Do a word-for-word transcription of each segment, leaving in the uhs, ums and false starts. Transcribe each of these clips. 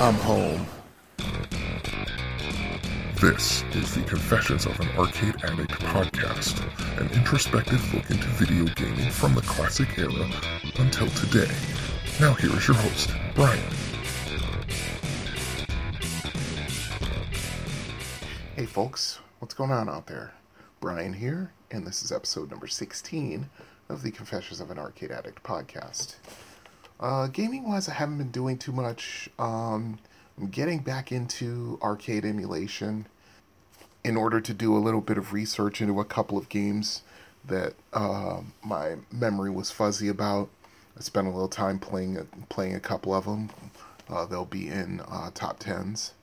I'm home. This is the Confessions of an Arcade Addict podcast, an introspective look into video gaming from the classic era until today. Now here is your host, Brian. Hey folks, what's going on out there? Brian here, and this is episode number sixteen of the Confessions of an Arcade Addict podcast. Uh, gaming-wise, I haven't been doing too much. Um, I'm getting back into arcade emulation in order to do a little bit of research into a couple of games that uh, my memory was fuzzy about. I spent a little time playing playing a couple of them. Uh, they'll be in uh, top tens.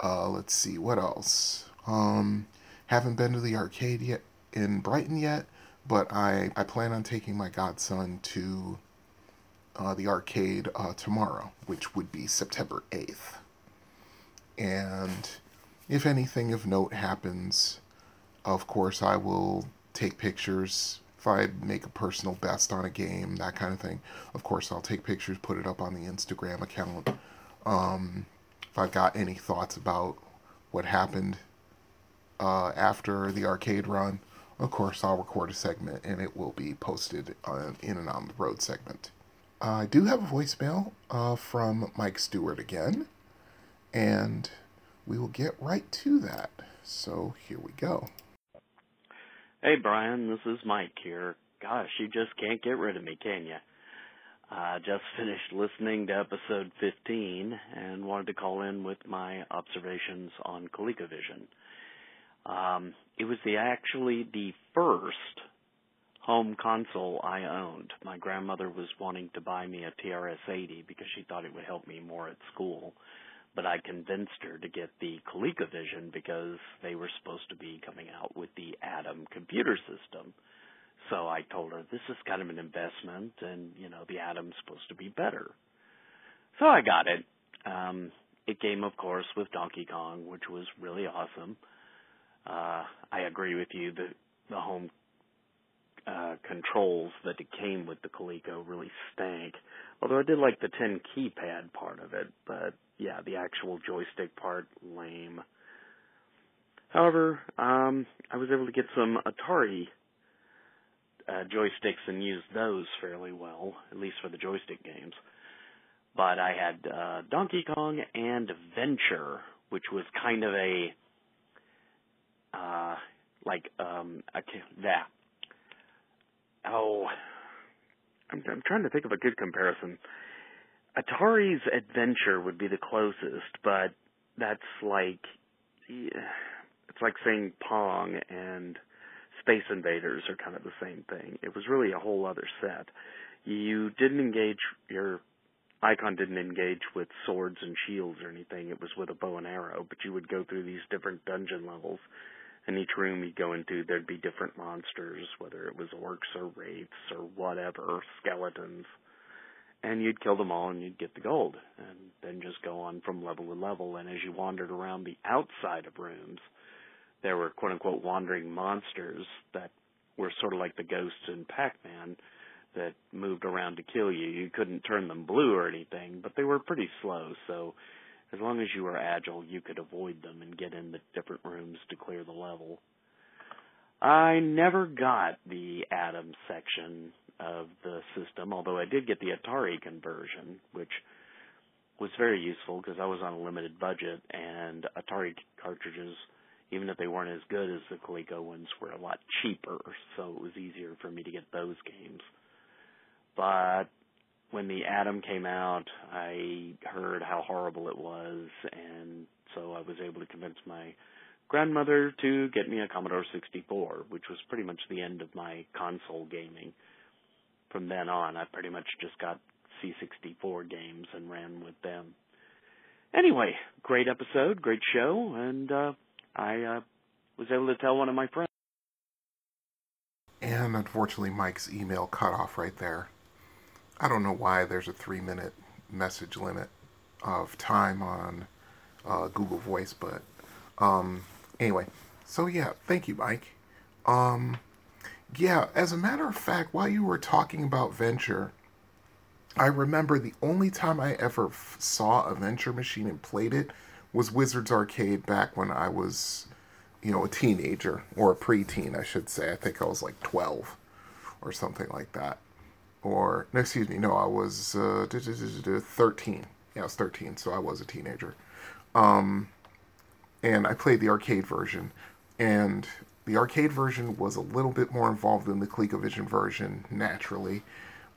Uh, let's see, what else? Um, haven't been to the arcade yet in Brighton yet, but I, I plan on taking my godson to Uh, the arcade uh, tomorrow, which would be September eighth. And if anything of note happens, of course I will take pictures. If I make a personal best on a game, that kind of thing, of course I'll take pictures, put it up on the Instagram account. Um, if I've got any thoughts about what happened uh, after the arcade run, of course I'll record a segment and it will be posted on, in an On the Road segment. I do have a voicemail uh, from Mike Stewart again, and we will get right to that. So here we go. Hey, Brian, this is Mike here. Gosh, you just can't get rid of me, can you? I just finished listening to episode fifteen and wanted to call in with my observations on ColecoVision. Um, it was the actually the first home console I owned. My grandmother was wanting to buy me a T R S eighty because she thought it would help me more at school, but I convinced her to get the ColecoVision because they were supposed to be coming out with the Adam computer system. So I told her, this is kind of an investment, and, you know, the Atom's supposed to be better. So I got it. Um, it came, of course, with Donkey Kong, which was really awesome. Uh, I agree with you that the home Uh, controls that it came with the Coleco really stank, although I did like the tin keypad part of it, but yeah, the actual joystick part, lame. However, um, I was able to get some Atari uh, joysticks and use those fairly well, at least for the joystick games, but I had uh, Donkey Kong and Venture, which was kind of a uh, like um, a, that Oh, I'm, I'm trying to think of a good comparison. Atari's Adventure would be the closest, but that's like, it's like saying Pong and Space Invaders are kind of the same thing. It was really a whole other set. You didn't engage, your icon didn't engage with swords and shields or anything. It was with a bow and arrow, but you would go through these different dungeon levels. In each room you go into, there'd be different monsters, whether it was orcs or wraiths or whatever, skeletons. And you'd kill them all and you'd get the gold. And then just go on from level to level. And as you wandered around the outside of rooms, there were quote-unquote wandering monsters that were sort of like the ghosts in Pac-Man that moved around to kill you. You couldn't turn them blue or anything, but they were pretty slow, so as long as you were agile, you could avoid them and get in the different rooms to clear the level. I never got the Atom section of the system, although I did get the Atari conversion, which was very useful because I was on a limited budget, and Atari cartridges, even if they weren't as good as the Coleco ones, were a lot cheaper, so it was easier for me to get those games. But when the Atom came out, I heard how horrible it was, and so I was able to convince my grandmother to get me a Commodore sixty-four, which was pretty much the end of my console gaming. From then on, I pretty much just got C sixty-four games and ran with them. Anyway, great episode, great show, and uh, I uh, was able to tell one of my friends. And unfortunately, Mike's email cut off right there. I don't know why there's a three-minute message limit of time on uh, Google Voice, but um, anyway. So, yeah, thank you, Mike. Um, yeah, as a matter of fact, while you were talking about Venture, I remember the only time I ever f- saw a Venture machine and played it was Wizards Arcade back when I was, you know, a teenager, or a preteen, I should say. I think I was like twelve or something like that. Or, no, excuse me, no, I was uh, thirteen. Yeah, I was thirteen, so I was a teenager. Um, and I played the arcade version. And the arcade version was a little bit more involved than the ColecoVision version, naturally.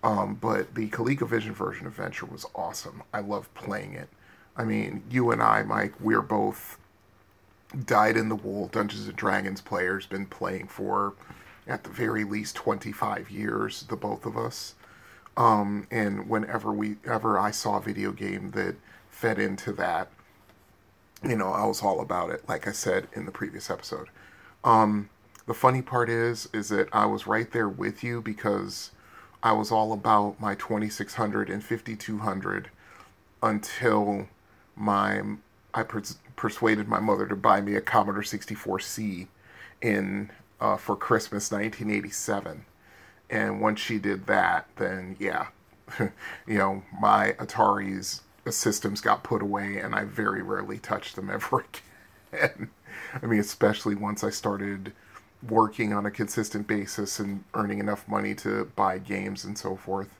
Um, but the ColecoVision version of Venture was awesome. I loved playing it. I mean, you and I, Mike, we're both dyed-in-the-wool Dungeons and Dragons players, been playing for, at the very least, twenty-five years, the both of us. Um, and whenever we, ever I saw a video game that fed into that, you know, I was all about it, like I said in the previous episode. Um, the funny part is, is that I was right there with you because I was all about my twenty-six hundred and fifty-two hundred until my, I pers- persuaded my mother to buy me a Commodore sixty-four C in, uh, for Christmas nineteen eighty-seven. And once she did that, then yeah, you know, my Atari's systems got put away and I very rarely touched them ever again. I mean, especially once I started working on a consistent basis and earning enough money to buy games and so forth.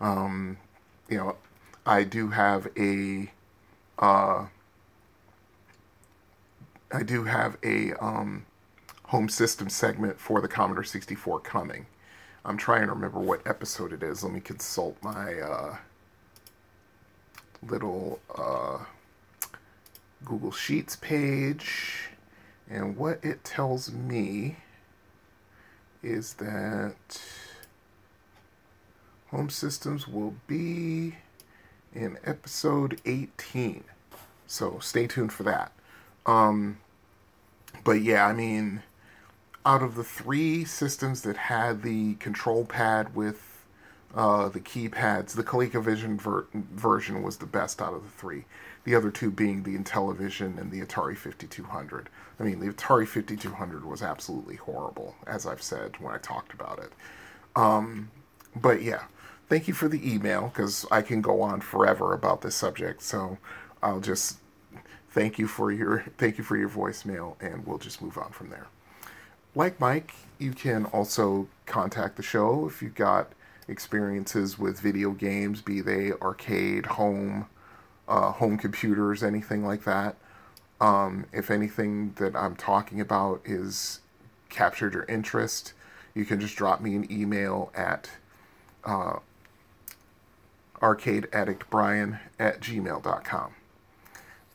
Um, you know, I do have a, uh, I do have a um, home system segment for the Commodore sixty-four coming. I'm trying to remember what episode it is. Let me consult my uh, little uh, Google Sheets page. And what it tells me is that home systems will be in episode eighteen. So stay tuned for that. Um, but yeah, I mean, out of the three systems that had the control pad with uh, the keypads, the ColecoVision ver- version was the best out of the three. The other two being the Intellivision and the Atari fifty-two hundred. I mean, the Atari fifty-two hundred was absolutely horrible, as I've said when I talked about it. Um, but yeah, thank you for the email, because I can go on forever about this subject, so I'll just... Thank you for your thank you for your voicemail, and we'll just move on from there. Like Mike, you can also contact the show if you've got experiences with video games, be they arcade, home, uh, home computers, anything like that. Um, if anything that I'm talking about is captured your interest, you can just drop me an email at uh, arcade addict brian at gmail dot com.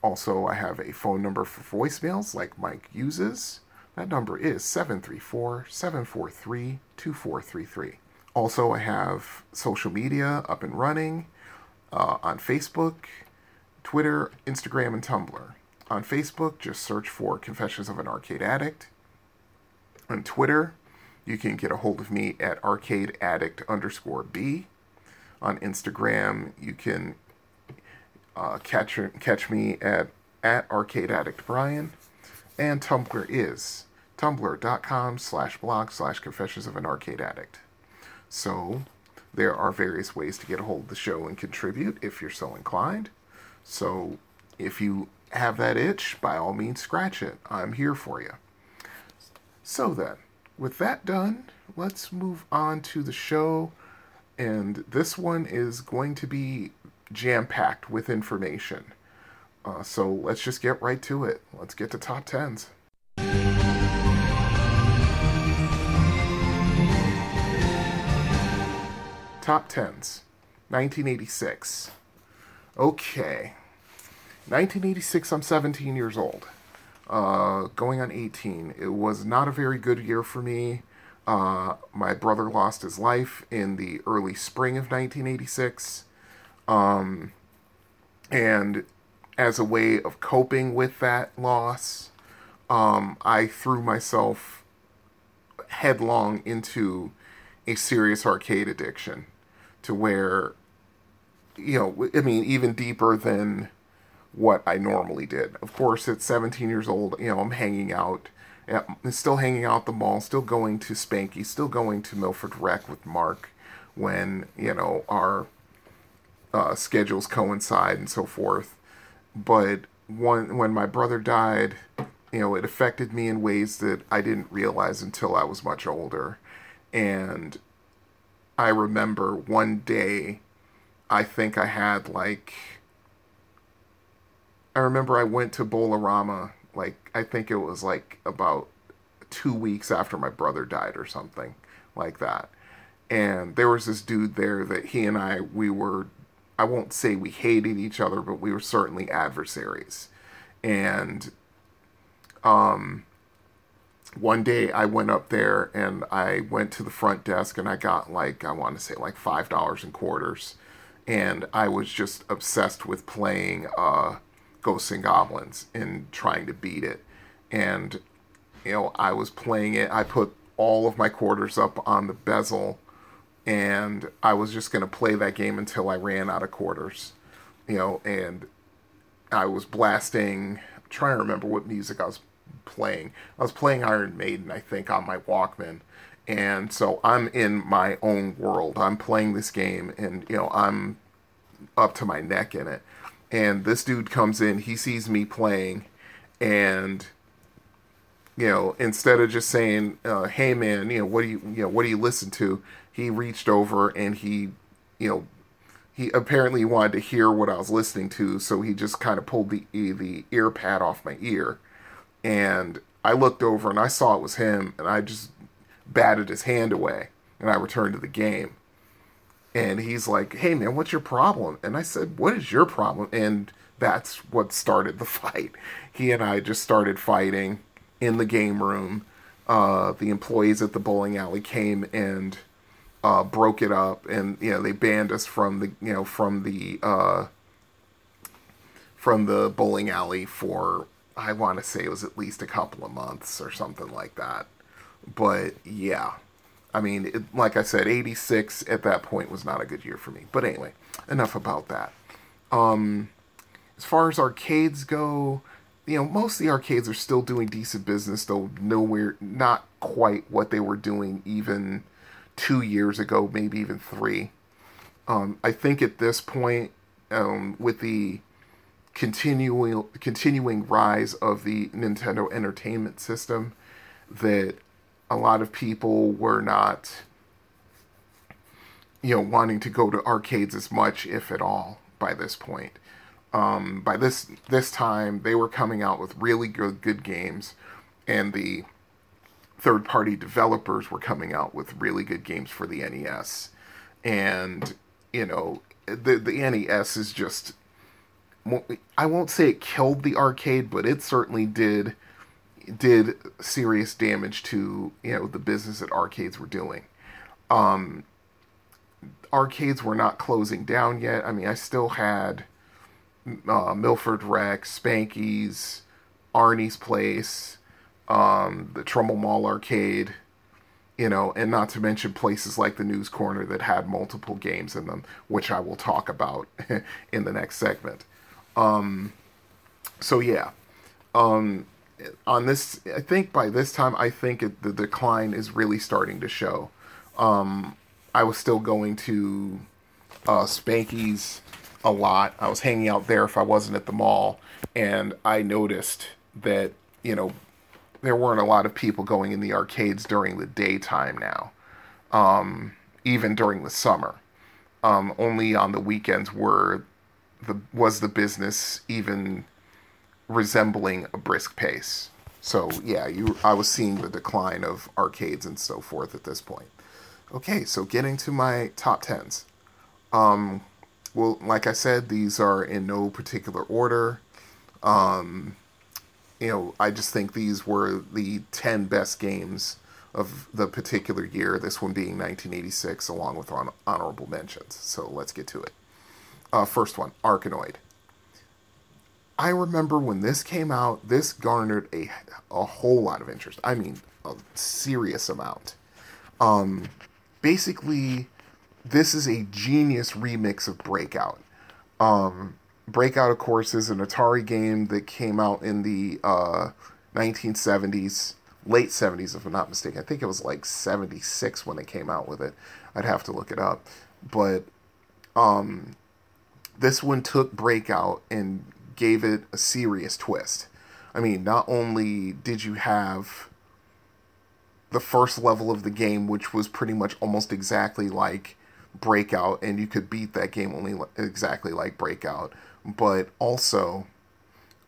Also, I have a phone number for voicemails like Mike uses. That number is seven three four, seven four three, two four three three. Also, I have social media up and running uh, on Facebook, Twitter, Instagram, and Tumblr. On Facebook, just search for Confessions of an Arcade Addict. On Twitter, you can get a hold of me at arcadeaddict underscore B. On Instagram, you can... Uh, catch catch me at, at Arcade Addict Brian, and Tumblr is tumblr.com slash blog slash confessions of an arcade addict. So there are various ways to get a hold of the show and contribute if you're so inclined. So if you have that itch, by all means scratch it. I'm here for you. So then, with that done, let's move on to the show, and this one is going to be jam-packed with information. Uh, so let's just get right to it. Let's get to top tens. Top tens. nineteen eighty-six. Okay. nineteen eighty-six, I'm seventeen years old. Uh, going on eighteen. It was not a very good year for me. Uh, my brother lost his life in the early spring of nineteen eighty-six. Um, and as a way of coping with that loss, um, I threw myself headlong into a serious arcade addiction to where, you know, I mean, even deeper than what I normally did. Of course, at seventeen years old, you know, I'm hanging out, at, still hanging out at the mall, still going to Spanky, still going to Milford Rec with Mark when, you know, our... uh, schedules coincide and so forth. But one, when my brother died, you know, it affected me in ways that I didn't realize until I was much older. And I remember one day, I think I had like, I remember I went to Bolarama, like, I think it was like about two weeks after my brother died or something like that. And there was this dude there that he and I, we were, I won't say we hated each other, but we were certainly adversaries. And um, one day I went up there and I went to the front desk and I got like, I want to say like five dollars in quarters. And I was just obsessed with playing uh, Ghosts and Goblins and trying to beat it. And, you know, I was playing it. I put all of my quarters up on the bezel and I was just going to play that game until I ran out of quarters, you know, and I was blasting, I'm trying to remember what music I was playing. I was playing Iron Maiden, I think, on my Walkman. And so I'm in my own world. I'm playing this game and, you know, I'm up to my neck in it. And this dude comes in, he sees me playing, and, you know, instead of just saying, uh, hey man, you know, what do you, you know, what do you listen to? He reached over and he, you know, he apparently wanted to hear what I was listening to. So he just kind of pulled the, the ear pad off my ear. And I looked over and I saw it was him, and I just batted his hand away and I returned to the game. And he's like, hey man, what's your problem? And I said, what is your problem? And that's what started the fight. He and I just started fighting in the game room. Uh, the employees at the bowling alley came and uh, broke it up, and, you know, they banned us from the, you know, from the, uh, from the bowling alley for, I want to say it was at least a couple of months or something like that. But yeah, I mean, it, like I said, eighty-six at that point was not a good year for me. But anyway, enough about that. Um, as far as arcades go, you know, most of the arcades are still doing decent business, though nowhere, not quite what they were doing even two years ago, maybe even three. Um, I think at this point, um, with the continuing continuing rise of the Nintendo Entertainment System, that a lot of people were not, you know, wanting to go to arcades as much, if at all, by this point. Um, by this this time, they were coming out with really good good games, and the third-party developers were coming out with really good games for the N E S. And, you know, the the N E S is just, I won't say it killed the arcade, but it certainly did did serious damage to, you know, the business that arcades were doing. Um, arcades were not closing down yet. I mean, I still had uh, Milford Rex, Spanky's, Arnie's Place, um, the Trumbull Mall Arcade, you know, and not to mention places like the News Corner that had multiple games in them, which I will talk about in the next segment. Um, so yeah, um, on this, I think by this time, I think it, the decline is really starting to show. Um, I was still going to uh, Spanky's a lot. I was hanging out there if I wasn't at the mall, and I noticed that, you know, there weren't a lot of people going in the arcades during the daytime now, um, even during the summer. Um, only on the weekends were the was the business even resembling a brisk pace. So yeah, you I was seeing the decline of arcades and so forth at this point. Okay, so getting to my top tens. Um, well, like I said, these are in no particular order. Um, you know, I just think these were the ten best games of the particular year, this one being nineteen eighty-six, along with hon- honorable mentions. So let's get to it. Uh, first one, Arkanoid. I remember when this came out, this garnered a a whole lot of interest. I mean, a serious amount. Um, basically, this is a genius remix of Breakout. Um, Breakout, of course, is an Atari game that came out in the uh, nineteen seventies, late seventies, if I'm not mistaken. I think it was like seventy-six when they came out with it. I'd have to look it up. But um, this one took Breakout and gave it a serious twist. I mean, not only did you have the first level of the game, which was pretty much almost exactly like Breakout, and you could beat that game only exactly like Breakout, but also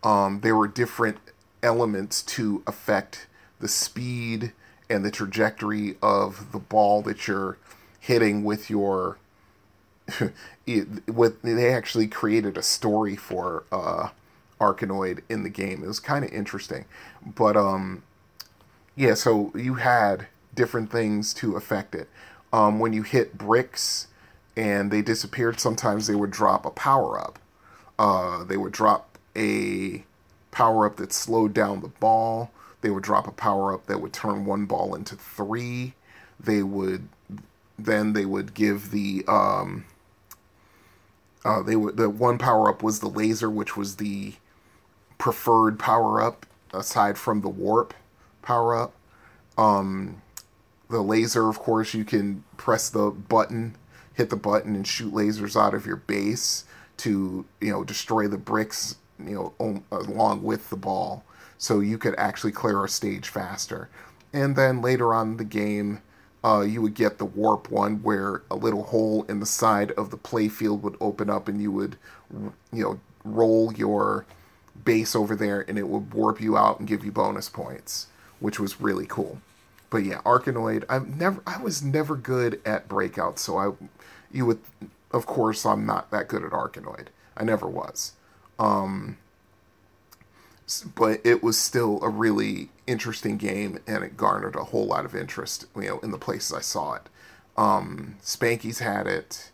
um, there were different elements to affect the speed and the trajectory of the ball that you're hitting with your... it, with, they actually created a story for uh, Arkanoid in the game. It was kind of interesting. But, um, yeah, so you had different things to affect it. Um, when you hit bricks and they disappeared, sometimes they would drop a power-up. Uh, they would drop a power-up that slowed down the ball. They would drop a power-up that would turn one ball into three. They would... Then they would give the um, uh, they would the one power up was the laser, which was the preferred power up aside from the warp power up. Um, the laser, of course, you can press the button, hit the button, and shoot lasers out of your base to you know destroy the bricks you know along with the ball, so you could actually clear a stage faster. And then later on in the game, Uh, you would get the warp one, where a little hole in the side of the playfield would open up, and you would, you know, roll your base over there, and it would warp you out and give you bonus points, which was really cool. But yeah, Arkanoid. I've never, I was never good at Breakout, so I, you would, of course, I'm not that good at Arkanoid. I never was, um, but it was still a really interesting game, and it garnered a whole lot of interest, you know, in the places I saw it. Um, Spanky's had it.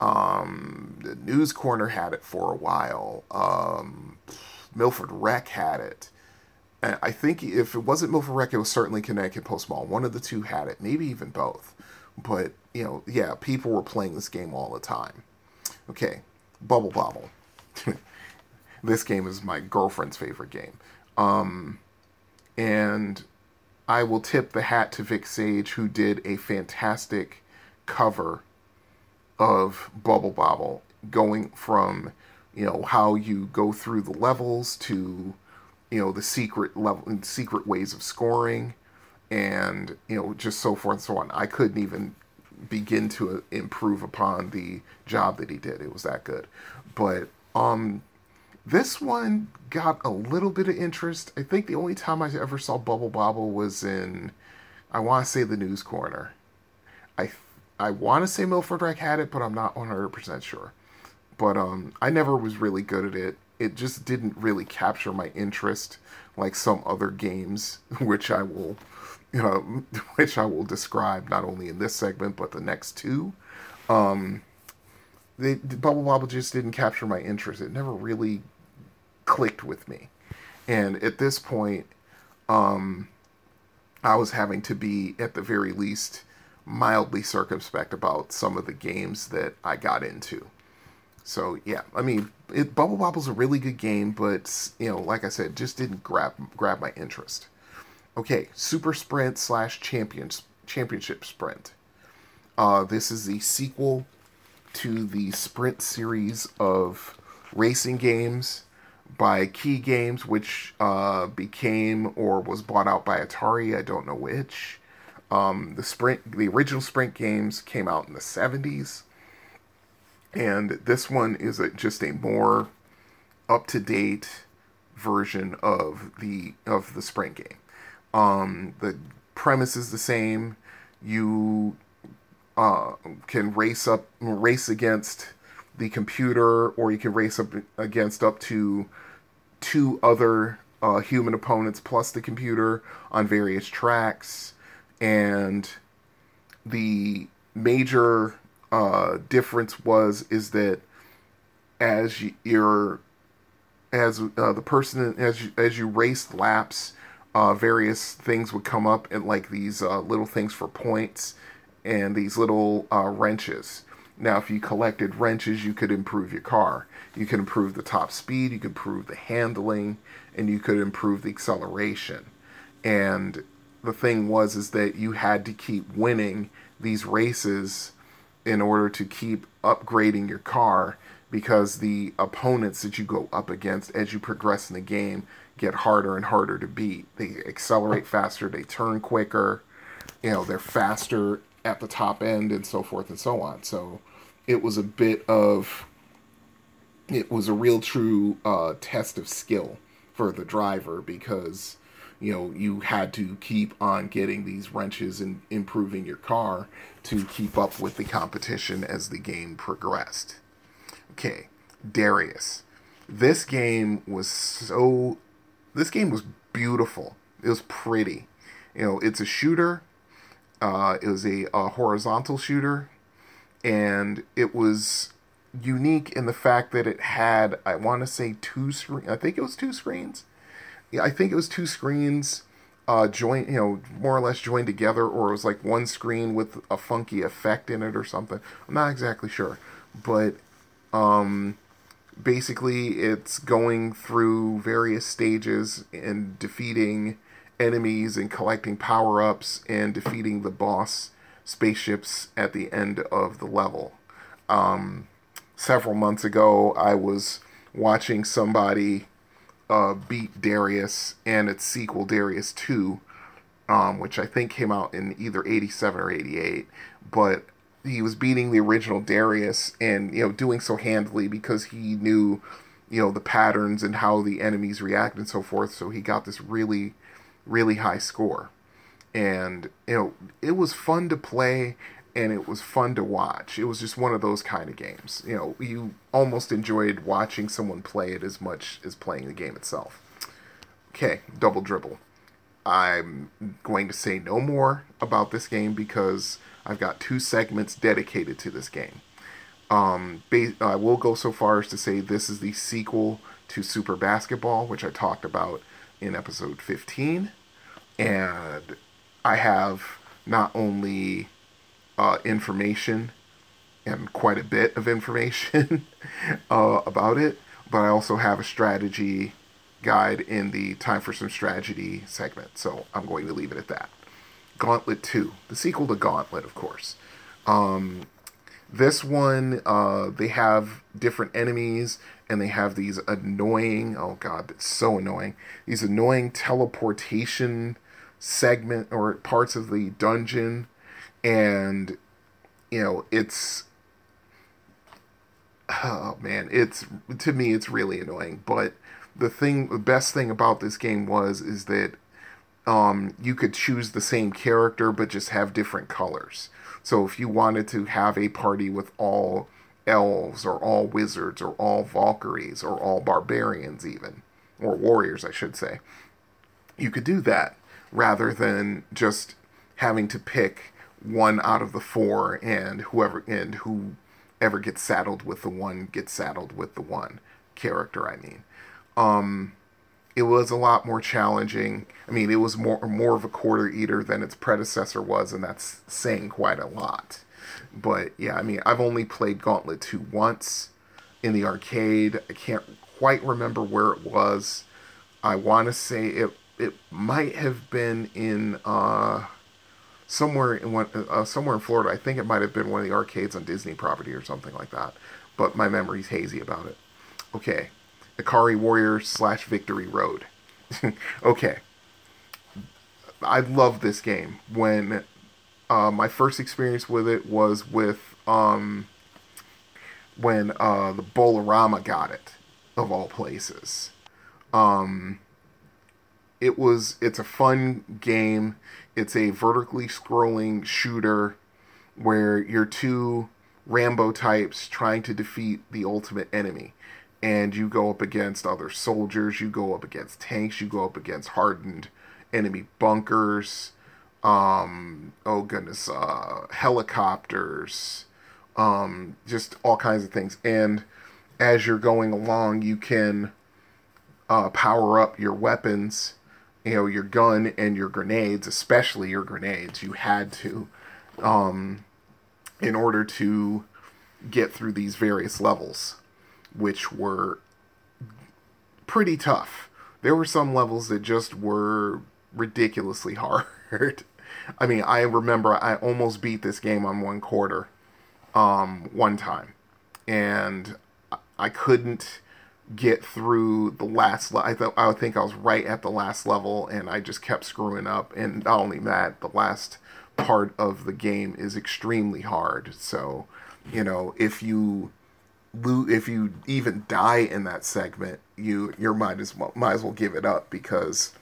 Um, the News Corner had it for a while. Um, Milford Rec had it. And I think if it wasn't Milford Rec, it was certainly Connecticut Post Mall. One of the two had it, maybe even both. But, you know, yeah, people were playing this game all the time. Okay, Bubble Bobble. This game is my girlfriend's favorite game. Um... And I will tip the hat to Vic Sage, who did a fantastic cover of Bubble Bobble, going from, you know, how you go through the levels to, you know, the secret level, secret ways of scoring, and, you know, just so forth and so on. I couldn't even begin to improve upon the job that he did. It was that good. But, um... this one got a little bit of interest. I think the only time I ever saw Bubble Bobble was in, I want to say, the News Corner. I I want to say Milford Rec had it, but I'm not one hundred percent sure. But um, I never was really good at it. It just didn't really capture my interest like some other games, which I will, you know, which I will describe not only in this segment but the next two. Um, the Bubble Bobble just didn't capture my interest. It never really clicked with me. And at this point, um, I was having to be, at the very least, mildly circumspect about some of the games that I got into. So, yeah, I mean, it, Bubble Bobble's a really good game, but, you know, like I said, just didn't grab grab my interest. Okay, Super Sprint slash Champions, Championship Sprint. Uh, this is the sequel to the Sprint series of racing games by Key Games, which uh, became or was bought out by Atari. I don't know which. Um, the Sprint, the original Sprint games came out in the seventies, and this one is a, just a more up-to-date version of the of the Sprint game. Um, the premise is the same. You Uh, can race up, race against the computer, or you can race up against up to two other uh, human opponents plus the computer on various tracks. And the major uh, difference was is that as you're as uh, the person as you, as you raced laps, uh, various things would come up, and like these uh, little things for points. And these little uh, wrenches. Now, if you collected wrenches, you could improve your car. You could improve the top speed, you could improve the handling, and you could improve the acceleration. And the thing was is that you had to keep winning these races in order to keep upgrading your car because the opponents that you go up against as you progress in the game get harder and harder to beat. They accelerate faster, they turn quicker, you know, they're faster at the top end and so forth and so on. So it was a bit of, it was a real true uh, test of skill for the driver because, you know, you had to keep on getting these wrenches and improving your car to keep up with the competition as the game progressed. Okay, Darius. This game was so... This game was beautiful. It was pretty. You know, it's a shooter. Uh, it was a, a horizontal shooter. And it was unique in the fact that it had, I want to say, two screens. I think it was two screens. Yeah, I think it was two screens uh, joined, you know, more or less joined together. Or it was like one screen with a funky effect in it or something. I'm not exactly sure. But... Um, basically, it's going through various stages and defeating enemies and collecting power-ups and defeating the boss spaceships at the end of the level. Um, several months ago, I was watching somebody uh, beat Darius and its sequel, Darius two, um, which I think came out in either eighty-seven or eighty-eight, but... He was beating the original Darius and, you know, doing so handily because he knew, you know, the patterns and how the enemies react and so forth. So he got this really, really high score. And, you know, it was fun to play and it was fun to watch. It was just one of those kind of games. You know, you almost enjoyed watching someone play it as much as playing the game itself. Okay, Double Dribble. I'm going to say no more about this game because I've got two segments dedicated to this game. Um, ba- I will go so far as to say this is the sequel to Super Basketball, which I talked about in episode fifteen. And I have not only uh, information, and quite a bit of information uh, about it, but I also have a strategy guide in the Time for Some Strategy segment, so I'm going to leave it at that. Gauntlet two, the sequel to Gauntlet, of course. Um, this one, uh, they have different enemies, and they have these annoying, oh god, that's so annoying, these annoying teleportation segment, or parts of the dungeon, and, you know, it's, oh man, it's, to me, it's really annoying, but the thing, the best thing about this game was, is that um, you could choose the same character, but just have different colors. So if you wanted to have a party with all elves, or all wizards, or all Valkyries, or all barbarians even, or warriors, I should say, you could do that, rather than just having to pick one out of the four, and whoever, and whoever gets saddled with the one, gets saddled with the one character, I mean. Um, it was a lot more challenging. I mean, it was more more of a quarter eater than its predecessor was, and that's saying quite a lot. But yeah, I mean, I've only played Gauntlet two once in the arcade. I can't quite remember where it was. I want to say it it might have been in uh somewhere in one uh, somewhere in Florida. I think it might have been one of the arcades on Disney property or something like that. But my memory's hazy about it. Okay. Ikari Warriors slash Victory Road. Okay. I love this game. When uh, my first experience with it was with um, when uh, the Bolorama got it, of all places. Um, it was, it's a fun game. It's a vertically scrolling shooter where you're two Rambo types trying to defeat the ultimate enemy. And you go up against other soldiers, you go up against tanks, you go up against hardened enemy bunkers, um, oh goodness, uh, helicopters, um, just all kinds of things. And as you're going along, you can uh, power up your weapons, you know, your gun and your grenades, especially your grenades. You had to, um, in order to get through these various levels, which were pretty tough. There were some levels that just were ridiculously hard. I mean, I remember I almost beat this game on one quarter, um, one time. And I couldn't get through the last level. I, th- I think I was right at the last level, and I just kept screwing up. And not only that, the last part of the game is extremely hard. So, you know, if you lo- if you even die in that segment, you your might as well might as well give it up, because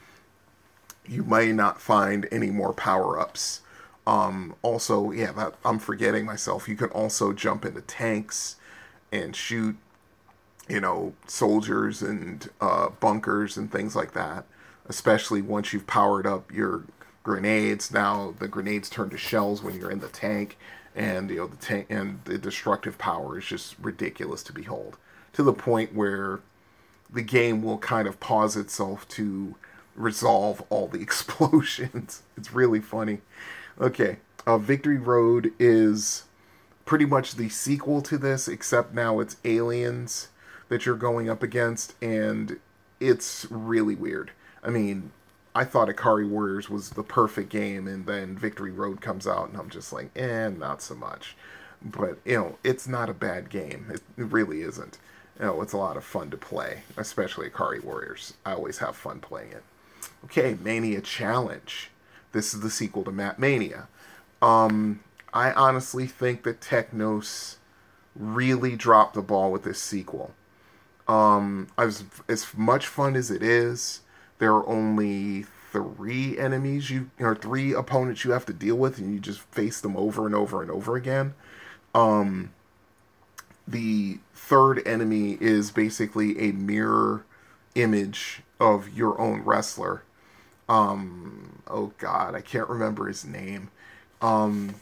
you may not find any more power-ups. Um, also, yeah, that, I'm forgetting myself. You can also jump into tanks and shoot, you know, soldiers and uh, bunkers and things like that. Especially once you've powered up your grenades, now the grenades turn to shells when you're in the tank, and you know the tank and the destructive power is just ridiculous to behold. To the point where the game will kind of pause itself to resolve all the explosions. It's really funny. Okay, uh, Victory Road is pretty much the sequel to this, except now it's aliens that you're going up against, and it's really weird. I mean, I thought Ikari Warriors was the perfect game, and then Victory Road comes out, and I'm just like, eh, not so much. But, you know, it's not a bad game. It really isn't. You know, it's a lot of fun to play, especially Ikari Warriors. I always have fun playing it. Okay, Mania Challenge. This is the sequel to Map Mania. Um, I honestly think that Technos really dropped the ball with this sequel. Um, as, as much fun as it is, there are only three enemies you or three opponents you have to deal with, and you just face them over and over and over again. Um, the third enemy is basically a mirror image of your own wrestler. Um, oh God, I can't remember his name. Um,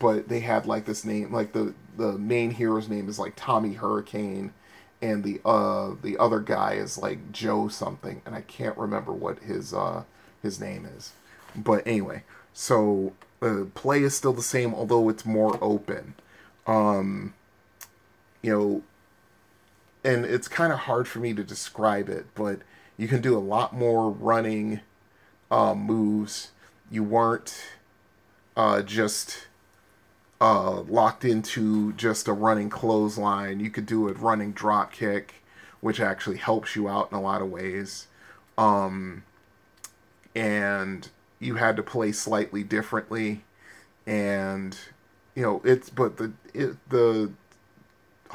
but they had like this name, like the, the main hero's name is like Tommy Hurricane, and the, uh, the other guy is like Joe something, and I can't remember what his, uh, his name is. But anyway, so the uh, play is still the same, although it's more open. Um, you know, and it's kind of hard for me to describe it, but you can do a lot more running Uh, moves. You weren't uh, just uh, locked into just a running clothesline. You could do a running drop kick, which actually helps you out in a lot of ways. Um, and you had to play slightly differently. And you know it's but the it, the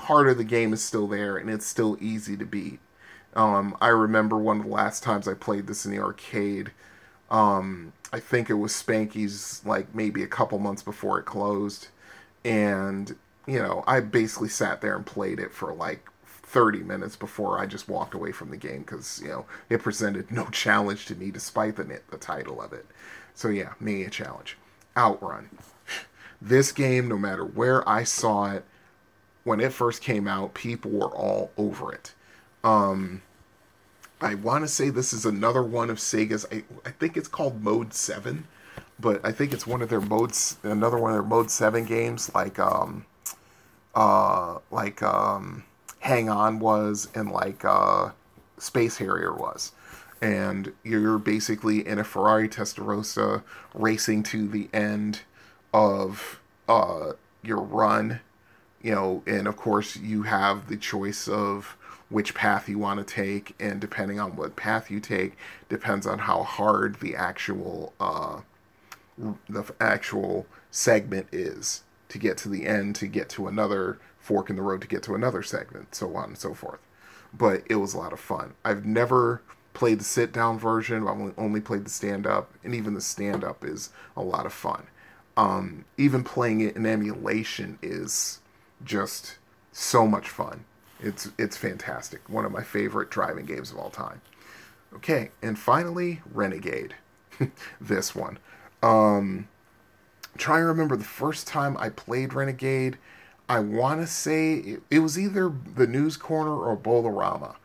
heart of the game is still there, and it's still easy to beat. Um, I remember one of the last times I played this in the arcade. Um, I think it was Spanky's, like, maybe a couple months before it closed, and, you know, I basically sat there and played it for, like, thirty minutes before I just walked away from the game, because, you know, it presented no challenge to me, despite the, the title of it. So, yeah, Mania Challenge. Outrun. This game, no matter where I saw it, when it first came out, people were all over it. Um... I want to say this is another one of Sega's, I, I think it's called Mode seven, but I think it's one of their modes, another one of their Mode seven games, like, um, uh, like, um, Hang On was, and like, uh, Space Harrier was, and you're basically in a Ferrari Testarossa racing to the end of, uh, your run, you know, and of course you have the choice of which path you want to take, and depending on what path you take, depends on how hard the actual uh, the actual segment is to get to the end, to get to another fork in the road, to get to another segment, so on and so forth. But it was a lot of fun. I've never played the sit-down version. I've only played the stand-up, and even the stand-up is a lot of fun. Um, even playing it in emulation is just so much fun. It's it's fantastic. One of my favorite driving games of all time. Okay, and finally, Renegade. This one. Um, trying to remember the first time I played Renegade. I want to say it, it was either the News Corner or Bolorama.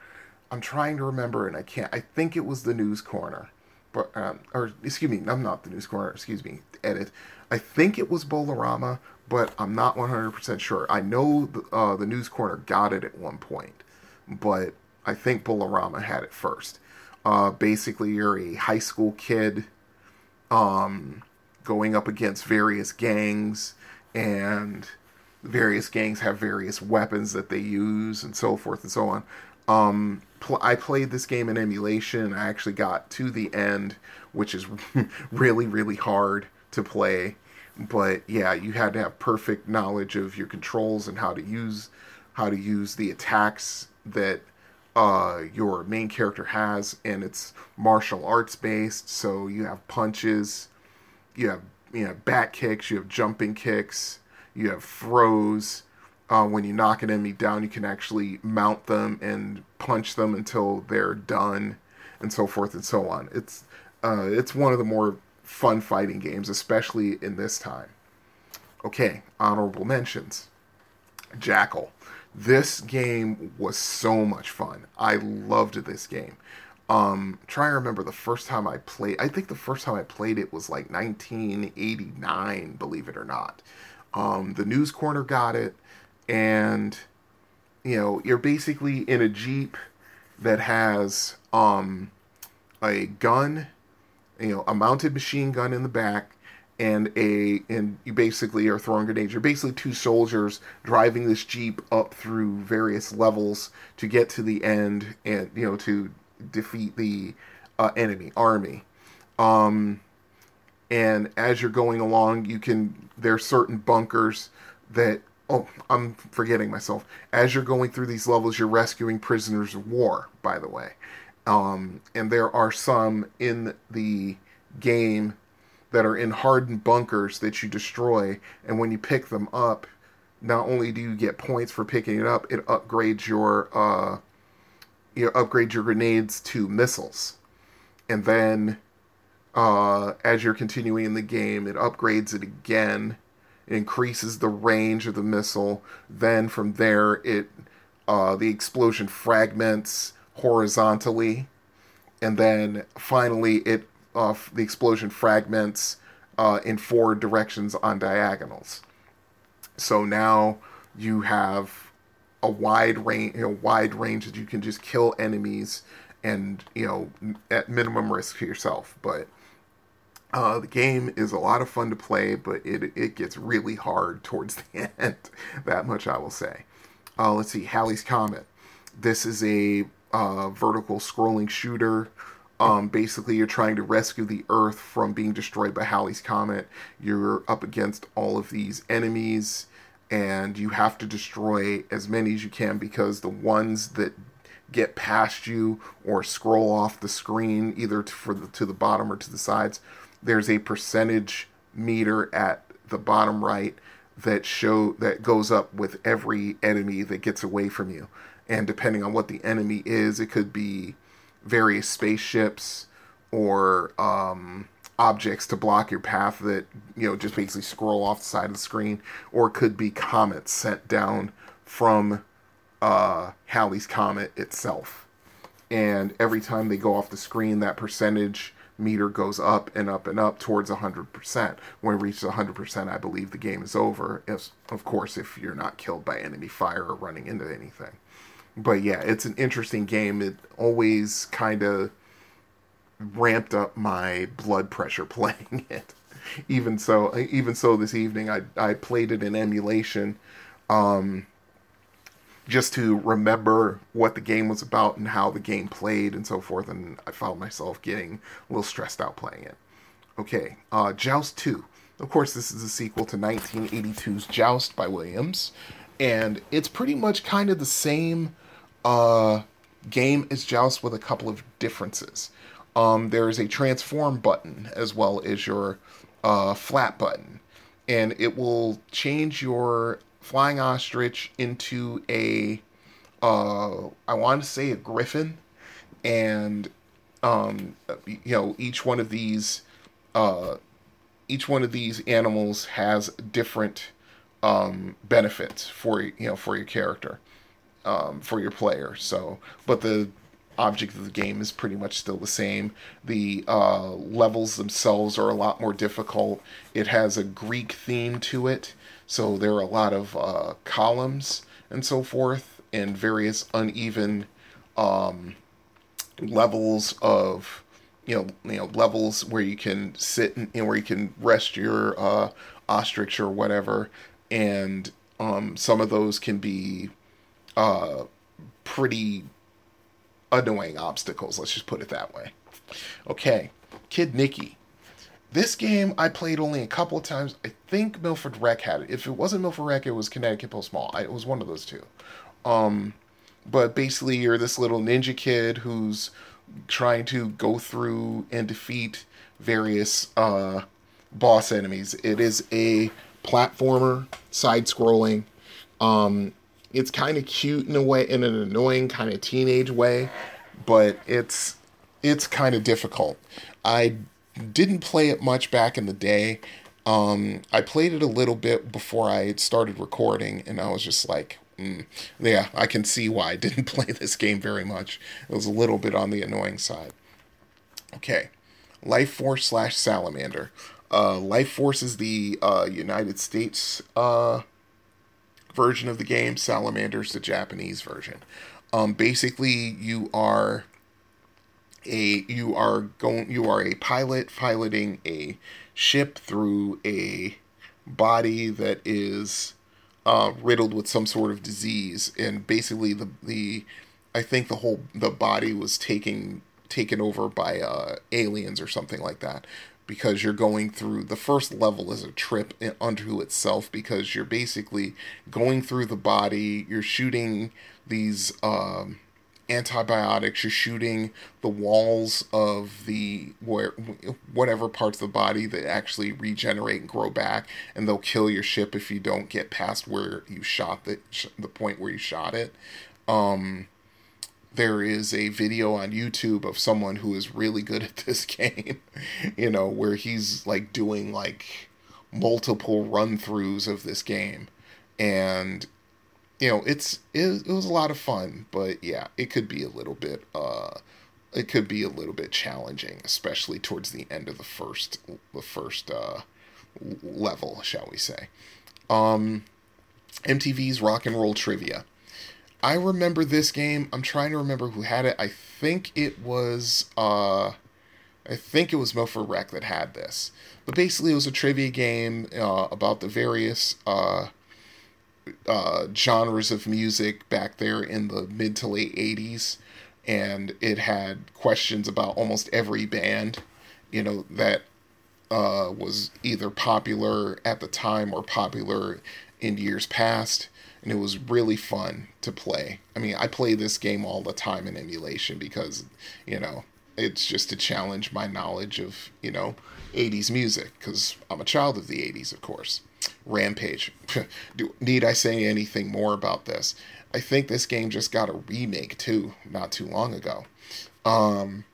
I'm trying to remember, and I can't. I think it was the News Corner. But um, or excuse me, I'm not the News Corner. Excuse me, edit. I think it was Bolorama, but I'm not one hundred percent sure. I know the, uh, the News Corner got it at one point, but I think Bolorama had it first. Uh, basically, you're a high school kid um, going up against various gangs, and various gangs have various weapons that they use and so forth and so on. Um, pl- I played this game in emulation. I actually got to the end, which is really, really hard to play. But yeah, you had to have perfect knowledge of your controls and how to use how to use the attacks that uh, your main character has. And it's martial arts based, so you have punches, you have you know back kicks, you have jumping kicks, you have throws. Uh, when you knock an enemy down, you can actually mount them and punch them until they're done, and so forth and so on. It's uh, it's one of the more fun fighting games, especially in this time. Okay, honorable mentions. Jackal. This game was so much fun. I loved this game. Um, trying to remember the first time I played. I think the first time I played it was like nineteen eighty-nine, believe it or not. Um, the News Corner got it. And, you know, you're basically in a Jeep that has um, a gun, you know, a mounted machine gun in the back, and a and you basically are throwing grenades. You're basically two soldiers driving this Jeep up through various levels to get to the end and, you know, to defeat the uh, enemy army. Um, and as you're going along, you can, there are certain bunkers that, Oh, I'm forgetting myself. As you're going through these levels, you're rescuing prisoners of war, by the way. Um, and there are some in the game that are in hardened bunkers that you destroy. And when you pick them up, not only do you get points for picking it up, it upgrades your, uh, you upgrade your grenades to missiles. And then uh, as you're continuing in the game, it upgrades it again. Increases the range of the missile. Then from there, it uh, the explosion fragments horizontally, and then finally, it uh, the explosion fragments uh, in four directions on diagonals. So now you have a wide range, you know, wide range that you can just kill enemies, and you know at minimum risk to yourself, but. Uh, the game is a lot of fun to play, but it it gets really hard towards the end. That much I will say. Uh, let's see, Halley's Comet. This is a uh, vertical scrolling shooter. Um, basically, you're trying to rescue the Earth from being destroyed by Halley's Comet. You're up against all of these enemies, and you have to destroy as many as you can because the ones that get past you or scroll off the screen, either to, for the, to the bottom or to the sides, there's a percentage meter at the bottom right that show that goes up with every enemy that gets away from you. And depending on what the enemy is, it could be various spaceships or um, objects to block your path that, you know, just basically scroll off the side of the screen, or it could be comets sent down from uh, Halley's Comet itself. And every time they go off the screen, that percentage meter goes up and up and up towards one hundred percent. When it reaches one hundred percent, I believe the game is over. If, of course, if you're not killed by enemy fire or running into anything. But yeah, it's an interesting game. It always kind of ramped up my blood pressure playing it. Even so, even so this evening, I, I played it in emulation um, just to remember what the game was about and how the game played and so forth, and I found myself getting a little stressed out playing it. Okay, uh, Joust two. Of course, this is a sequel to nineteen eighty-two's Joust by Williams, and it's pretty much kind of the same uh, game as Joust with a couple of differences. Um, there is a transform button as well as your uh, flat button, and it will change your flying ostrich into a, uh, I want to say a griffin, and, um, you know, each one of these, uh, each one of these animals has different, um, benefits for, you know, for your character, um, for your player, so, but the object of the game is pretty much still the same. The, uh, levels themselves are a lot more difficult. It has a Greek theme to it, so there are a lot of uh, columns and so forth, and various uneven um, levels of, you know, you know, levels where you can sit and, and where you can rest your uh, ostrich or whatever, and Um, some of those can be uh, pretty annoying obstacles. Let's just put it that way. Okay, Kid Nicky. This game I played only a couple of times. I think Milford Rec had it. If it wasn't Milford Rec, it was Connecticut Post Mall. I, it was one of those two. Um, but basically, you're this little ninja kid who's trying to go through and defeat various uh, boss enemies. It is a platformer, side-scrolling. Um, it's kind of cute in a way, in an annoying kind of teenage way, but it's it's kind of difficult. I didn't play it much back in the day. Um, I played it a little bit before I started recording, and I was just like, mm, yeah, I can see why I didn't play this game very much. It was a little bit on the annoying side. Okay, Life Force slash Salamander. Uh, Life Force is the uh, United States uh, version of the game. Salamander is the Japanese version. Um, basically, you are... A you are going you are a pilot piloting a ship through a body that is uh, riddled with some sort of disease, and basically the the I think the whole the body was taking taken over by uh, aliens or something like that, because you're going through the first level is a trip unto itself, because you're basically going through the body, you're shooting these um, antibiotics, you're shooting the walls of the where whatever parts of the body that actually regenerate and grow back, and they'll kill your ship if you don't get past where you shot the the point where you shot it. Um, there is a video on YouTube of someone who is really good at this game, you know, where he's like doing like multiple run-throughs of this game, and you know, it's it, it was a lot of fun, but yeah, it could be a little bit uh it could be a little bit challenging, especially towards the end of the first the first uh level, shall we say. Um M T V's Rock and Roll Trivia. I remember this game. I'm trying to remember who had it. I think it was uh I think it was Milford Rec that had this. But basically it was a trivia game uh about the various uh uh genres of music back there in the mid to late eighties, and it had questions about almost every band, you know, that uh was either popular at the time or popular in years past, and it was really fun to play. I mean, I play this game all the time in emulation because, you know, it's just to challenge my knowledge of, you know, eighties music, because I'm a child of the eighties, of course. Rampage. Do, need I say anything more about this? I think this game just got a remake too, not too long ago. Um,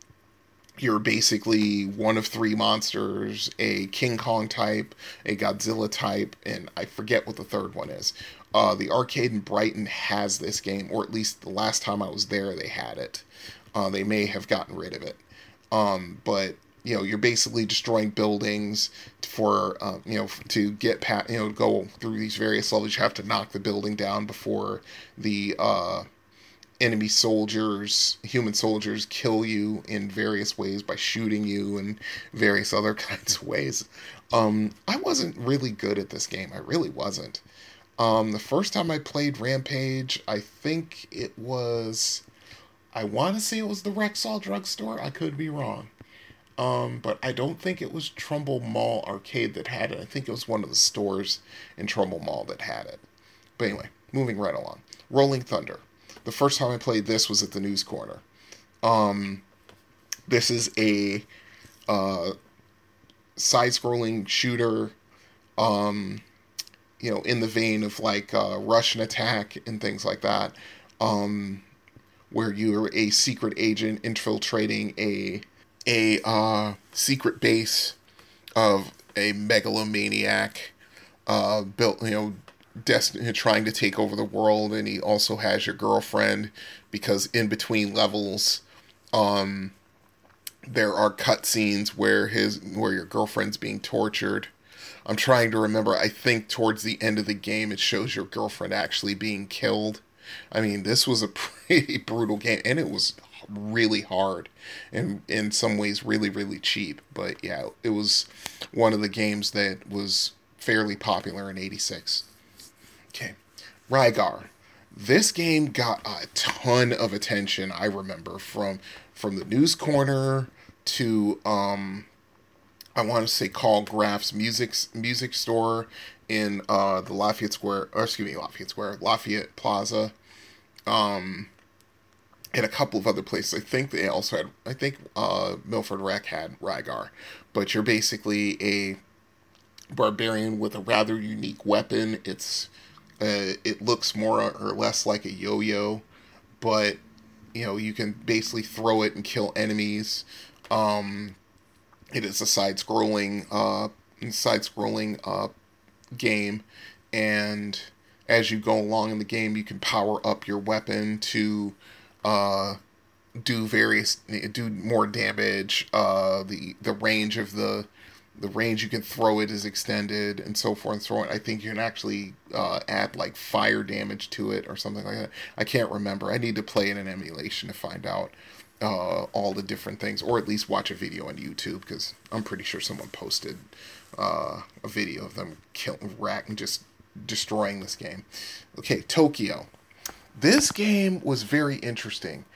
you're basically one of three monsters, a King Kong type, a Godzilla type, and I forget what the third one is. Uh, the arcade in Brighton has this game, or at least the last time I was there they had it. Uh, they may have gotten rid of it. Um, but you know, you're basically destroying buildings for, um, you know, to get past, you know, go through these various levels. You have to knock the building down before the uh, enemy soldiers, human soldiers, kill you in various ways by shooting you and various other kinds of ways. Um, I wasn't really good at this game. I really wasn't. Um, the first time I played Rampage, I think it was, I want to say it was the Rexall drugstore. I could be wrong. Um, but I don't think it was Trumbull Mall Arcade that had it. I think it was one of the stores in Trumbull Mall that had it. But anyway, moving right along. Rolling Thunder. The first time I played this was at the News Corner. Um, this is a uh, side-scrolling shooter, um, you know, in the vein of like uh, Russian Attack and things like that, um, where you're a secret agent infiltrating a... a uh, secret base of a megalomaniac, uh, built, you know, destined, trying to take over the world, and he also has your girlfriend, because in between levels, um, there are cutscenes where his where your girlfriend's being tortured. I'm trying to remember. I think towards the end of the game, it shows your girlfriend actually being killed. I mean, this was a pretty brutal game, and it was really hard and in some ways really really cheap, but yeah, it was one of the games that was fairly popular in eighty-six. Okay. Rygar. This game got a ton of attention, I remember, from from the news corner to, um, I want to say, Carl Graf's music, music store in uh, the Lafayette Square, or excuse me, Lafayette Square, Lafayette Plaza, um, and a couple of other places. I think they also had, I think uh, Milford Rec had Rygar, but you're basically a barbarian with a rather unique weapon. It's Uh, it looks more or less like a yo-yo, but, you know, you can basically throw it and kill enemies. Um, it is a side-scrolling, uh, side-scrolling, uh, game, and as you go along in the game, you can power up your weapon to, uh, do various, do more damage, uh, the, the range of the, the range you can throw it is extended, and so forth and so on. I think you can actually uh, add, like, fire damage to it or something like that. I can't remember. I need to play in an emulation to find out uh, all the different things, or at least watch a video on YouTube, because I'm pretty sure someone posted uh, a video of them killing Rack and just destroying this game. Okay, Tokyo. This game was very interesting.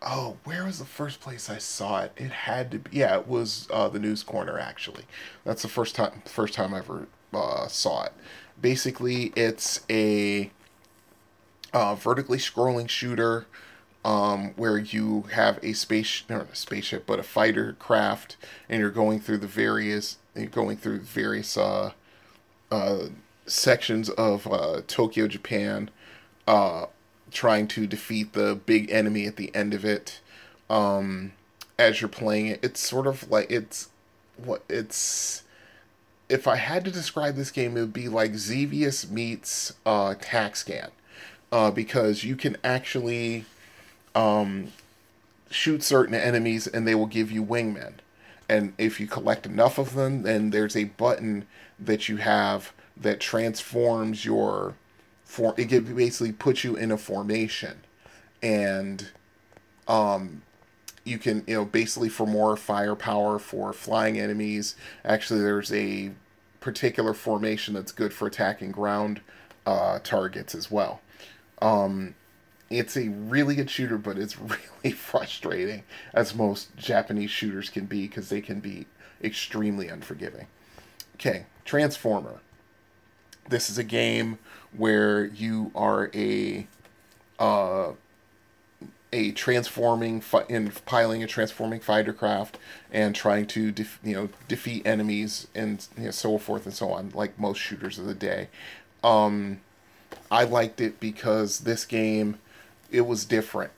Oh, where was the first place I saw it? It had to be, yeah, it was uh, the news corner, actually. That's the first time first time I ever uh, saw it. Basically, it's a uh, vertically scrolling shooter um, where you have a space, no, not a spaceship, but a fighter craft, and you're going through the various, you're going through various uh, uh, sections of uh, Tokyo, Japan, uh, trying to defeat the big enemy at the end of it. Um, as you're playing it, it's sort of like, it's, what, it's, if I had to describe this game, it would be like Xevious meets uh, TaxCan, uh, because you can actually um, shoot certain enemies, and they will give you wingmen, and if you collect enough of them, then there's a button that you have that transforms your, For, it basically puts you in a formation, and um, you can, you know, basically for more firepower for flying enemies. Actually, there's a particular formation that's good for attacking ground uh, targets as well. Um, it's a really good shooter, but it's really frustrating, as most Japanese shooters can be, because they can be extremely unforgiving. Okay, Transformer. This is a game where you are a uh, a transforming fi- and piling a transforming fighter craft and trying to def- you know defeat enemies, and you know, so forth and so on, like most shooters of the day. Um, I liked it because this game, it was different.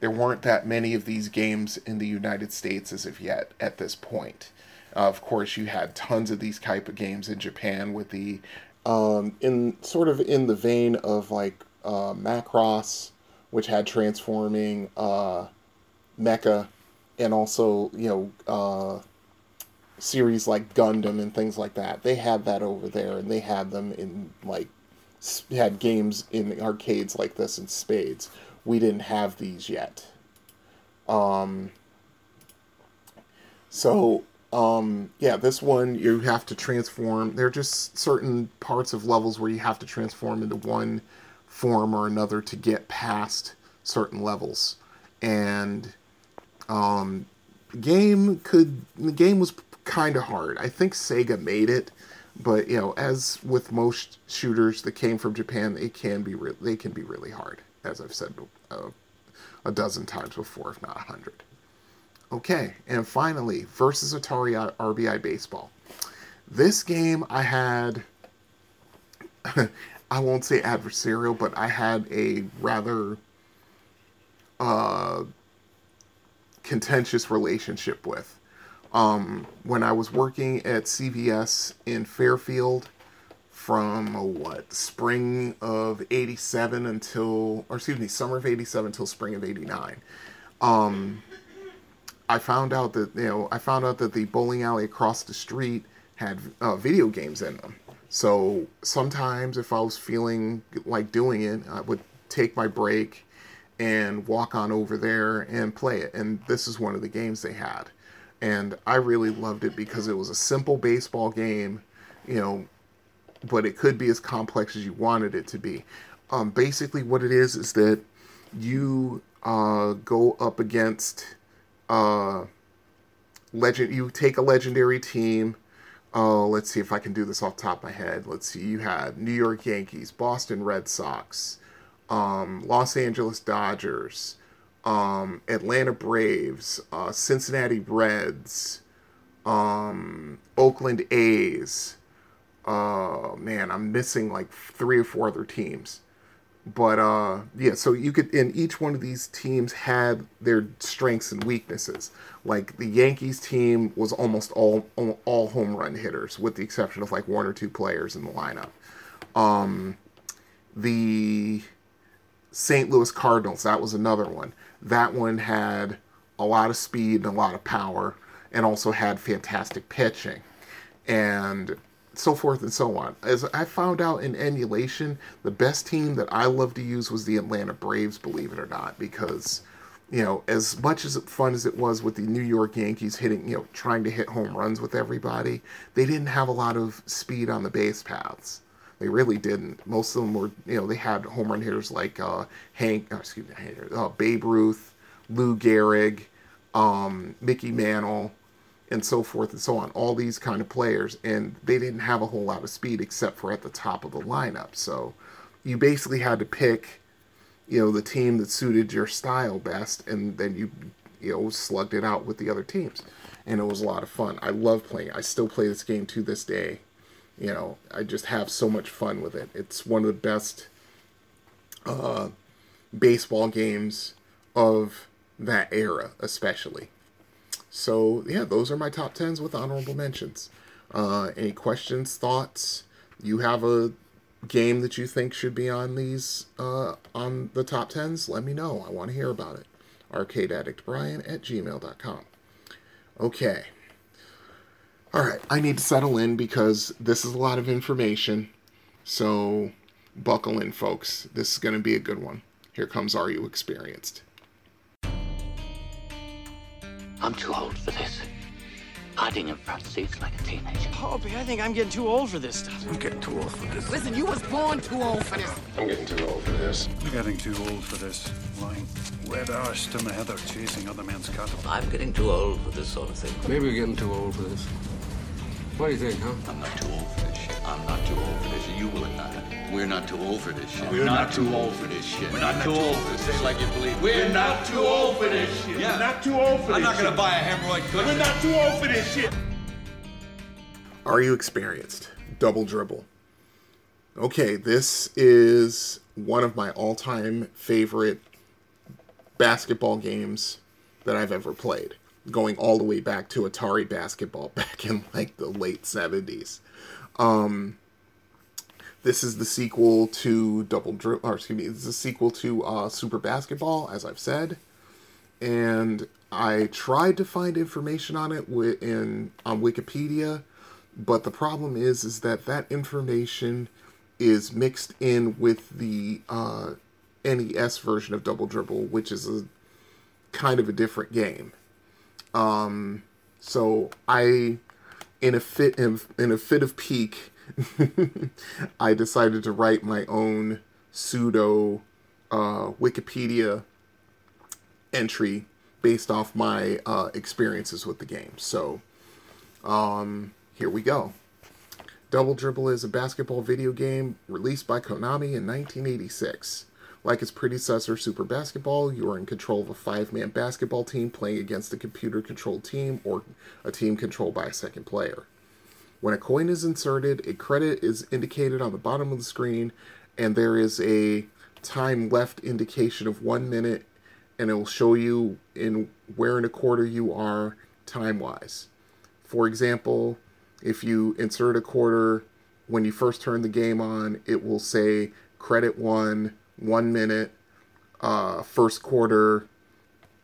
There weren't that many of these games in the United States as of yet at this point. Uh, of course, you had tons of these type of games in Japan with the Um, in sort of in the vein of like uh, Macross, which had transforming uh, mecha, and also you know uh, series like Gundam and things like that. They had that over there, and they had them in like had games in arcades like this in spades. We didn't have these yet, um, so. Um, yeah, this one, you have to transform. There are just certain parts of levels where you have to transform into one form or another to get past certain levels. And um, game could the game was kind of hard. I think Sega made it, but you know, as with most shooters that came from Japan, they can be re- they can be really hard, as I've said uh, a dozen times before, if not a hundred. Okay, and finally, versus Atari R B I Baseball. This game I had, I won't say adversarial, but I had a rather uh, contentious relationship with. Um, when I was working at C V S in Fairfield from, oh, what, spring of eighty-seven until, or excuse me, summer of eighty-seven until spring of eighty-nine. Um... I found out that, you know, I found out that the bowling alley across the street had uh, video games in them. So sometimes if I was feeling like doing it, I would take my break and walk on over there and play it. And this is one of the games they had. And I really loved it because it was a simple baseball game, you know, but it could be as complex as you wanted it to be. Um, basically, what it is is that you uh, go up against uh, legend. You take a legendary team. Uh, let's see if I can do this off the top of my head. Let's see. You had New York Yankees, Boston Red Sox, um, Los Angeles Dodgers, um, Atlanta Braves, uh, Cincinnati Reds, um, Oakland A's. Uh, man, I'm missing like three or four other teams. But, uh, yeah, so you could, and each one of these teams had their strengths and weaknesses. Like, the Yankees team was almost all all home run hitters, with the exception of, like, one or two players in the lineup. Um, the Saint Louis Cardinals, that was another one. That one had a lot of speed and a lot of power, and also had fantastic pitching. And so forth and so on. As I found out in emulation, the best team that I loved to use was the Atlanta Braves, believe it or not, because, you know, as much as fun as it was with the New York Yankees hitting, you know, trying to hit home runs with everybody, they didn't have a lot of speed on the base paths. They really didn't. Most of them were, you know, they had home run hitters like uh, Hank, oh, excuse me, uh, Babe Ruth, Lou Gehrig, um, Mickey Mantle, and so forth and so on, all these kind of players, and they didn't have a whole lot of speed except for at the top of the lineup. So you basically had to pick, you know, the team that suited your style best, and then you, you know, slugged it out with the other teams. And it was a lot of fun. I love playing it. I still play this game to this day. You know, I just have so much fun with it. It's one of the best uh, baseball games of that era, especially. So, yeah, those are my top tens with honorable mentions. Uh, any questions, thoughts? You have a game that you think should be on these, uh, on the top tens? Let me know. I want to hear about it. arcade addict brian at gmail dot com. Okay. All right, I need to settle in because this is a lot of information. So, buckle in, folks. This is going to be a good one. Here comes Are You Experienced? I'm too old for this. Hiding in front seats like a teenager. Hobie, I think I'm getting too old for this stuff. I'm getting too old for this. Listen, you was born too old for this. I'm getting too old for this. I'm getting too old for this. Lying wet-arsed in the heather chasing other men's cattle. I'm getting too old for this sort of thing. Maybe you're getting too old for this. What do you think, huh? I'm not too old for this shit. I'm not too old for this. You will not. We're not too old for this shit. We're not too old for this shit. We're not too old for this. Say like you believe. We're not too old for this shit. We're not too old for this shit. I'm not going to buy a hemorrhoid cushion. We're not too old for this shit. Are You Experienced? Double Dribble. Okay, this is one of my all-time favorite basketball games that I've ever played, going all the way back to Atari basketball back in like the late seventies. Um... This is the sequel to Double Dribble, or excuse me, this is the sequel to uh, Super Basketball, as I've said. And I tried to find information on it in on Wikipedia, but the problem is, is that that information is mixed in with the uh, N E S version of Double Dribble, which is a kind of a different game. Um, so I, in a fit in, in a fit of pique. I decided to write my own pseudo uh, Wikipedia entry based off my uh, experiences with the game. So, um, here we go. Double Dribble is a basketball video game released by Konami in nineteen eighty-six. Like its predecessor, Super Basketball, you are in control of a five-man basketball team playing against a computer-controlled team or a team controlled by a second player. When a coin is inserted, a credit is indicated on the bottom of the screen, and there is a time left indication of one minute, and it will show you in where in a quarter you are time-wise. For example, if you insert a quarter, when you first turn the game on, it will say credit one, one minute, uh, first quarter,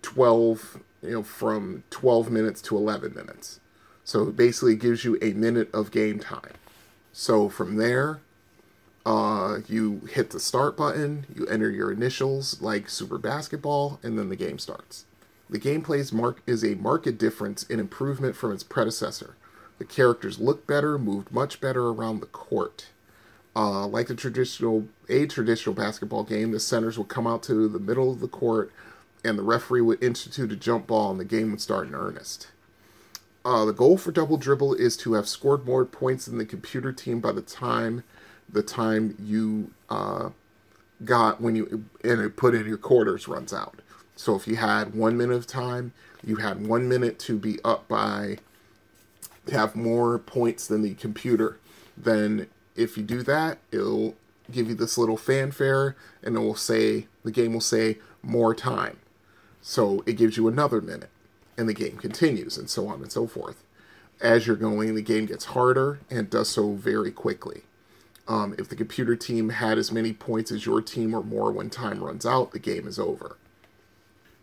twelve, you know, from twelve minutes to eleven minutes. So it basically gives you a minute of game time. So from there, uh, you hit the start button, you enter your initials like Super Basketball, and then the game starts. The gameplay's mark is a marked difference in improvement from its predecessor. The characters looked better, moved much better around the court. Uh, like the traditional, a traditional basketball game, the centers would come out to the middle of the court and the referee would institute a jump ball and the game would start in earnest. Uh, the goal for Double Dribble is to have scored more points than the computer team by the time the time you uh, got when you and it put in your quarters runs out. So if you had one minute of time, you had one minute to be up by, have more points than the computer. Then if you do that, it'll give you this little fanfare, and it will say, the game will say, more time. So it gives you another minute, and the game continues, and so on and so forth. As you're going, the game gets harder, and does so very quickly. Um, if the computer team had as many points as your team or more when time runs out, the game is over.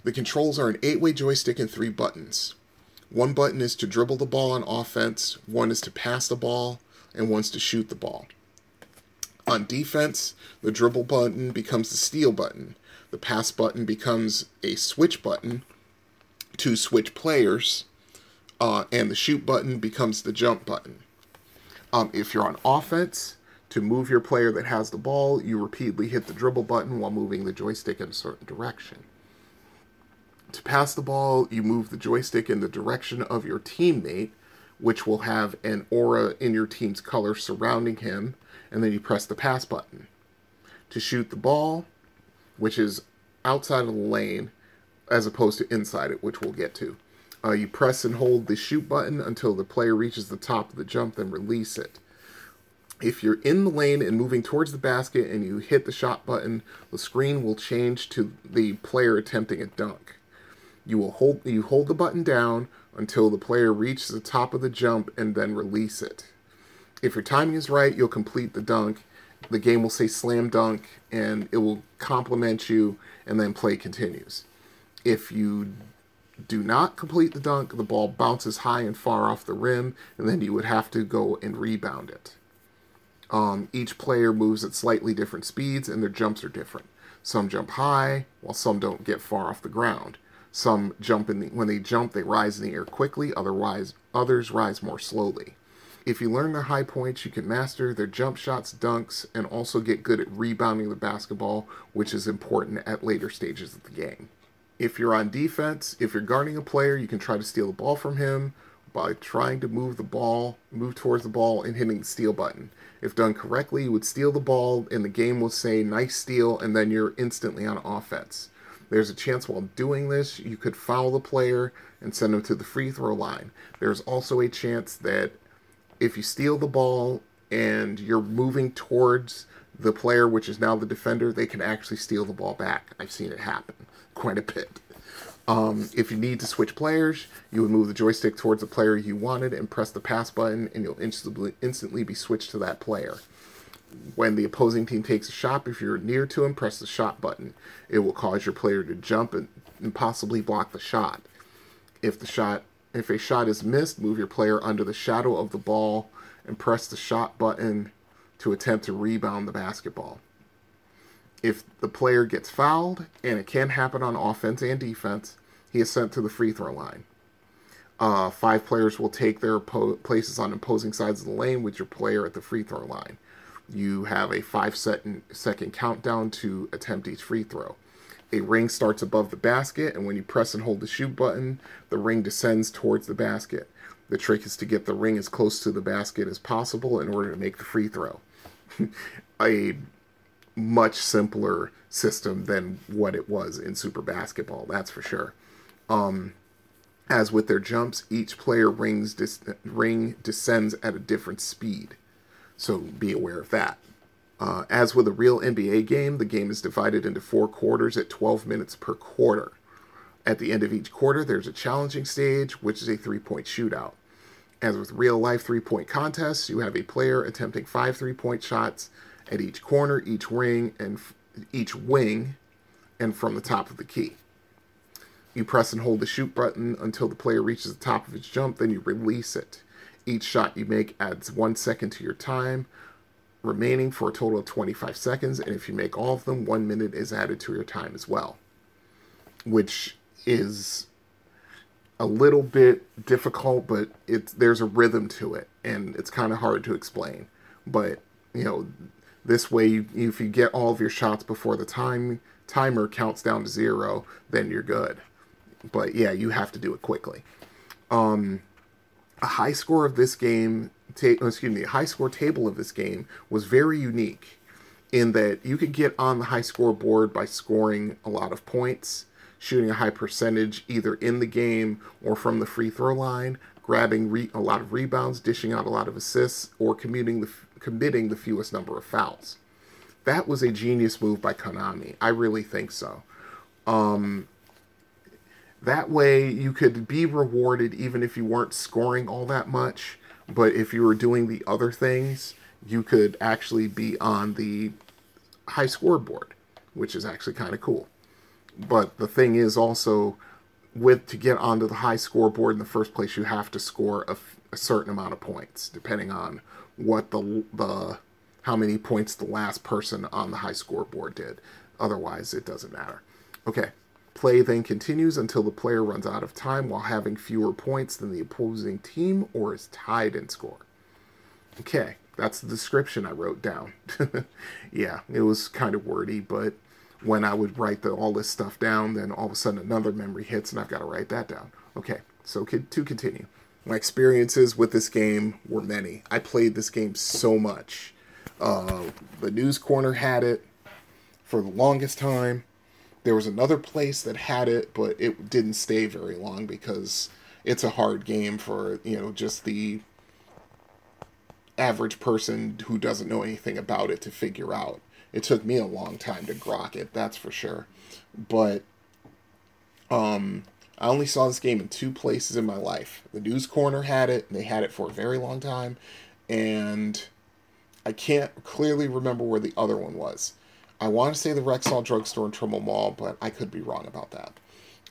The controls are an eight-way joystick and three buttons. One button is to dribble the ball on offense, one is to pass the ball, and one's to shoot the ball. On defense, the dribble button becomes the steal button. The pass button becomes a switch button to switch players, uh, and the shoot button becomes the jump button. Um, if you're on offense, to move your player that has the ball, you repeatedly hit the dribble button while moving the joystick in a certain direction. To pass the ball, you move the joystick in the direction of your teammate, which will have an aura in your team's color surrounding him, and then you press the pass button. To shoot the ball, which is outside of the lane, as opposed to inside it, which we'll get to. Uh, you press and hold the shoot button until the player reaches the top of the jump, then release it. If you're in the lane and moving towards the basket and you hit the shot button, the screen will change to the player attempting a dunk. You will hold you hold the button down until the player reaches the top of the jump and then release it. If your timing is right, you'll complete the dunk. The game will say slam dunk, and it will compliment you, and then play continues. If you do not complete the dunk, the ball bounces high and far off the rim, and then you would have to go and rebound it. Um, each player moves at slightly different speeds, and their jumps are different. Some jump high, while some don't get far off the ground. Some jump in the, when they jump, they rise in the air quickly, otherwise others rise more slowly. If you learn their high points, you can master their jump shots, dunks, and also get good at rebounding the basketball, which is important at later stages of the game. If you're on defense, if you're guarding a player, you can try to steal the ball from him by trying to move the ball, move towards the ball, and hitting the steal button. If done correctly, you would steal the ball, and the game will say, nice steal, and then you're instantly on offense. There's a chance while doing this, you could foul the player and send him to the free throw line. There's also a chance that if you steal the ball and you're moving towards the player, which is now the defender, they can actually steal the ball back. I've seen it happen quite a bit. Um, if you need to switch players, you would move the joystick towards the player you wanted and press the pass button, and you'll instantly, instantly be switched to that player. When the opposing team takes a shot, if you're near to him, press the shot button. It will cause your player to jump and, and possibly block the shot. If the shot, if a shot is missed, move your player under the shadow of the ball and press the shot button to attempt to rebound the basketball. If the player gets fouled, and it can happen on offense and defense, he is sent to the free throw line. Uh, five players will take their po- places on opposing sides of the lane with your player at the free throw line. You have a five second countdown to attempt each free throw. A ring starts above the basket, and when you press and hold the shoot button, the ring descends towards the basket. The trick is to get the ring as close to the basket as possible in order to make the free throw. A much simpler system than what it was in Super Basketball, that's for sure. Um, as with their jumps, each player rings dis- ring descends at a different speed. So be aware of that. Uh, as with a real N B A game, the game is divided into four quarters at twelve minutes per quarter. At the end of each quarter, there's a challenging stage, which is a three-point shootout. As with real-life three-point contests, you have a player attempting five three-point shots at each corner, each ring, and f- each wing, and from the top of the key. You press and hold the shoot button until the player reaches the top of his jump, then you release it. Each shot you make adds one second to your time remaining for a total of twenty-five seconds, and if you make all of them, one minute is added to your time as well, which is a little bit difficult, but it's, there's a rhythm to it, and it's kind of hard to explain. But, you know, This way, if you get all of your shots before the time timer counts down to zero, then you're good. But yeah, you have to do it quickly. Um, a high score of this game, ta- excuse me, a high score table of this game was very unique in that you could get on the high score board by scoring a lot of points, shooting a high percentage either in the game or from the free throw line, grabbing re- a lot of rebounds, dishing out a lot of assists, or commuting the f- committing the fewest number of fouls. That was a genius move by Konami. I really think so. Um, that way you could be rewarded even if you weren't scoring all that much, but if you were doing the other things, you could actually be on the high score board, which is actually kind of cool. But the thing is also, with to get onto the high score board in the first place, you have to score a, a certain amount of points, depending on what the the how many points the last person on the high score board did. Otherwise, it doesn't matter. Okay, play then continues until the player runs out of time while having fewer points than the opposing team or is tied in score. Okay, that's the description I wrote down. Yeah, it was kind of wordy, but when I would write the, all this stuff down, then all of a sudden another memory hits and I've got to write that down. Okay, so to continue. My experiences with this game were many. I played this game so much. Uh, the News Corner had it for the longest time. There was another place that had it, but it didn't stay very long because it's a hard game for, you know, just the average person who doesn't know anything about it to figure out. It took me a long time to grok it, that's for sure. But um, I only saw this game in two places in my life. The News Corner had it, and they had it for a very long time. And I can't clearly remember where the other one was. I want to say the Rexall Drugstore in Trimble Mall, but I could be wrong about that.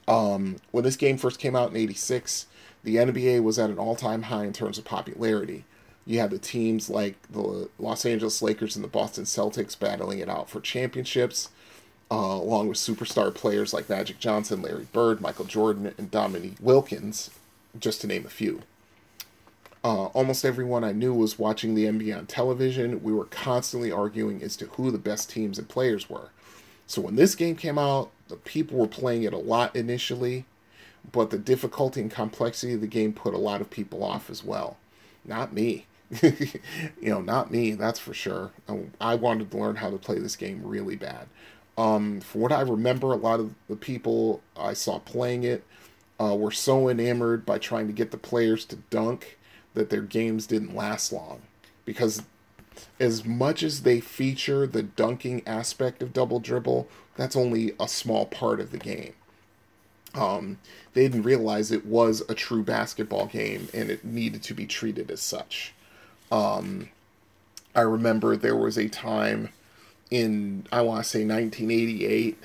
Um, when this game first came out in eighty-six, the N B A was at an all-time high in terms of popularity. You had the teams like the Los Angeles Lakers and the Boston Celtics battling it out for championships, uh, along with superstar players like Magic Johnson, Larry Bird, Michael Jordan, and Dominique Wilkins, just to name a few. Uh, almost everyone I knew was watching the N B A on television. We were constantly arguing as to who the best teams and players were. So when this game came out, the people were playing it a lot initially, but the difficulty and complexity of the game put a lot of people off as well. Not me. you know, not me, that's for sure. I wanted to learn how to play this game really bad. Um, from what I remember, a lot of the people I saw playing it uh, were so enamored by trying to get the players to dunk that their games didn't last long. Because as much as they feature the dunking aspect of Double Dribble, that's only a small part of the game. Um, they didn't realize it was a true basketball game, and it needed to be treated as such. Um, I remember there was a time in, I want to say nineteen eighty-eight,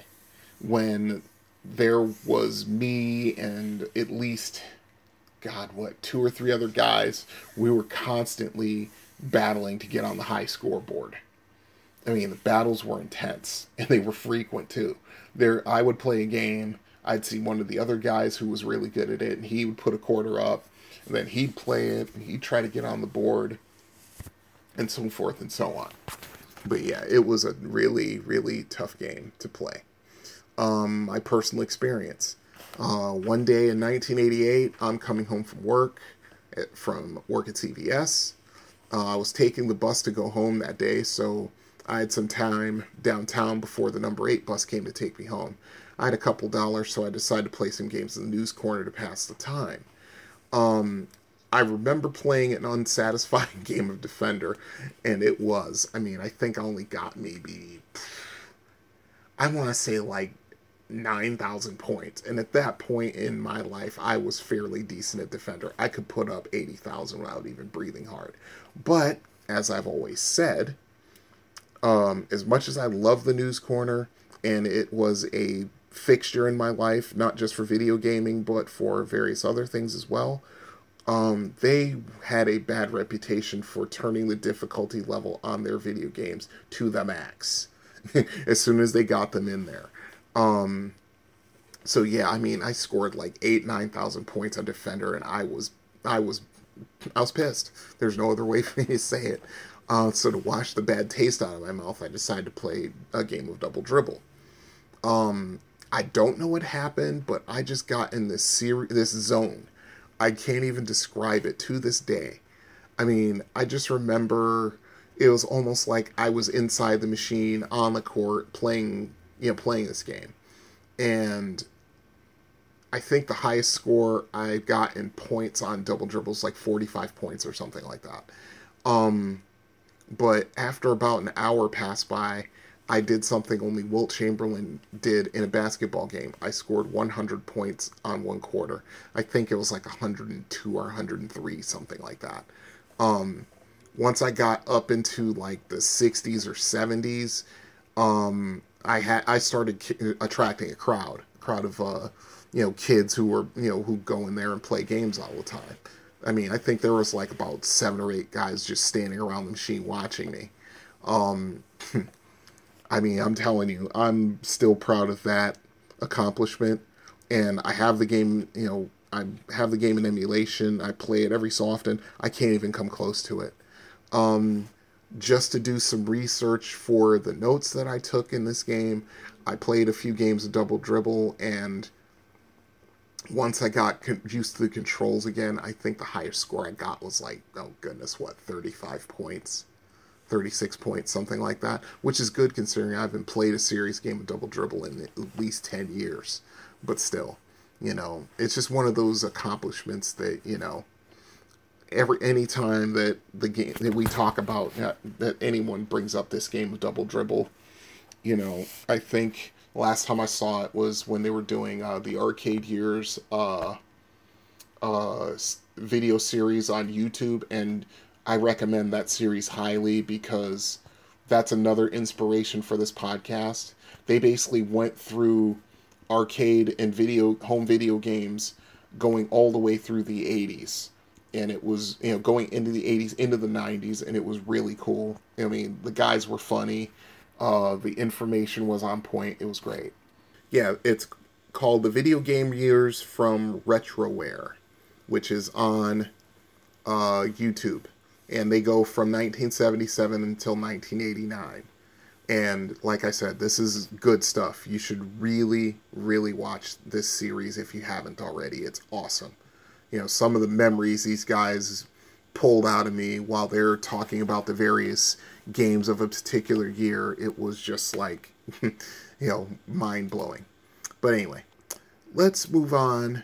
when there was me and at least, God, what, two or three other guys. We were constantly battling to get on the high scoreboard. I mean, the battles were intense, and they were frequent, too. There, I would play a game, I'd see one of the other guys who was really good at it, and he would put a quarter up, and then he'd play it, and he'd try to get on the board, and so forth and so on. But yeah, it was a really, really tough game to play. Um, my personal experience. Uh, one day in nineteen eighty-eight, I'm coming home from work, at, from work at C V S. Uh, I was taking the bus to go home that day, so I had some time downtown before the number eight bus came to take me home. I had a couple dollars, so I decided to play some games in the News Corner to pass the time. Um, I remember playing an unsatisfying game of Defender, and it was. I mean, I think I only got maybe, I want to say like nine thousand points. And at that point in my life, I was fairly decent at Defender. I could put up eighty thousand without even breathing hard. But, as I've always said, um, as much as I love the News Corner, and it was a fixture in my life, not just for video gaming, but for various other things as well. Um, they had a bad reputation for turning the difficulty level on their video games to the max as soon as they got them in there. Um, so yeah, I mean, I scored like eight, nine thousand points on Defender, and I was, I was I was pissed. There's no other way for me to say it. Uh, so to wash the bad taste out of my mouth, I decided to play a game of Double Dribble. Um, I don't know what happened, but I just got in this seri- this zone. I can't even describe it to this day. I mean, I just remember it was almost like I was inside the machine on the court playing, you know, playing this game. And I think the highest score I got in points on Double Dribble is like forty-five points or something like that. Um, but after about an hour passed by, I did something only Wilt Chamberlain did in a basketball game. I scored one hundred points on one quarter. I think it was like one hundred two or one hundred three, something like that. Um, once I got up into like the sixties or seventies, um, I had I started ki- attracting a crowd, a crowd of uh, you know, kids who were, you know, who go in there and play games all the time. I mean, I think there was like about seven or eight guys just standing around the machine watching me. Um, I mean, I'm telling you, I'm still proud of that accomplishment. And I have the game, you know, I have the game in emulation. I play it every so often. I can't even come close to it. Um, just to do some research for the notes that I took in this game, I played a few games of Double Dribble, and once I got used to the controls again, I think the highest score I got was like, oh goodness, what, thirty-five points, thirty-six points, something like that, which is good considering I haven't played a serious game of Double Dribble in at least ten years. But still, you know, it's just one of those accomplishments that, you know, every any time that the game that we talk about, that, that anyone brings up this game of Double Dribble, you know, I think last time I saw it was when they were doing uh, the Arcade Years uh, uh, video series on YouTube, and I recommend that series highly because that's another inspiration for this podcast. They basically went through arcade and video home video games going all the way through the eighties. And it was, you know, going into the eighties, into the nineties, and it was really cool. I mean, the guys were funny. Uh, the information was on point. It was great. Yeah, it's called The Video Game Years from Retroware, which is on uh, YouTube. And they go from nineteen seventy-seven until nineteen eighty-nine. And like I said, this is good stuff. You should really, really watch this series if you haven't already. It's awesome. You know, some of the memories these guys pulled out of me while they're talking about the various games of a particular year, it was just like, you know, mind-blowing. But anyway, let's move on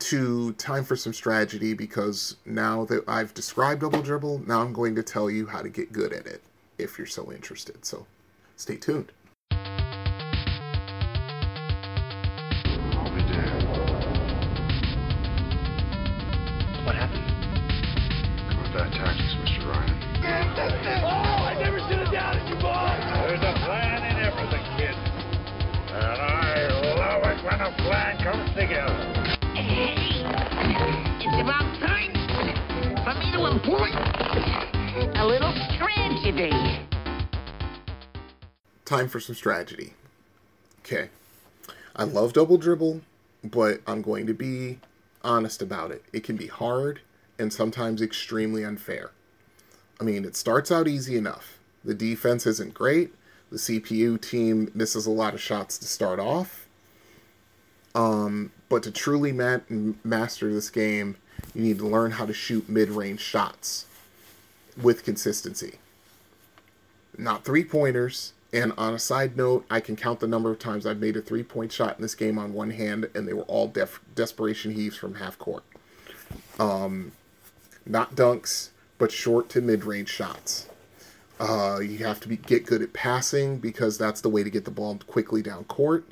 to time for some strategy, because now that I've described Double Dribble, now I'm going to tell you how to get good at it, if you're so interested. So stay tuned. A little strategy. Time for some strategy. Okay. I love Double Dribble, but I'm going to be honest about it. It can be hard and sometimes extremely unfair. I mean, it starts out easy enough. The defense isn't great. The C P U team misses a lot of shots to start off. Um, but to truly ma- master this game, you need to learn how to shoot mid-range shots with consistency. Not three-pointers. And on a side note, I can count the number of times I've made a three-point shot in this game on one hand, and they were all def- desperation heaves from half court. Um, not dunks, but short to mid-range shots. Uh, you have to be, get good at passing, because that's the way to get the ball quickly down court.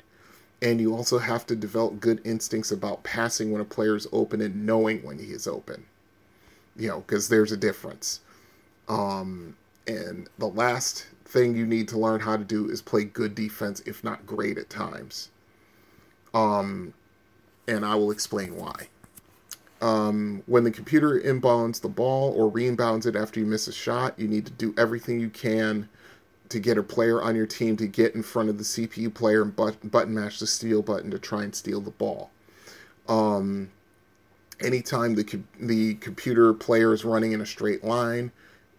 And you also have to develop good instincts about passing when a player is open and knowing when he is open. You know, because there's a difference. Um, and the last thing you need to learn how to do is play good defense, if not great at times. Um, and I will explain why. Um, when the computer inbounds the ball or reinbounds it after you miss a shot, you need to do everything you can to get a player on your team to get in front of the C P U player and but- button mash the steal button to try and steal the ball. Um, anytime the co- the computer player is running in a straight line,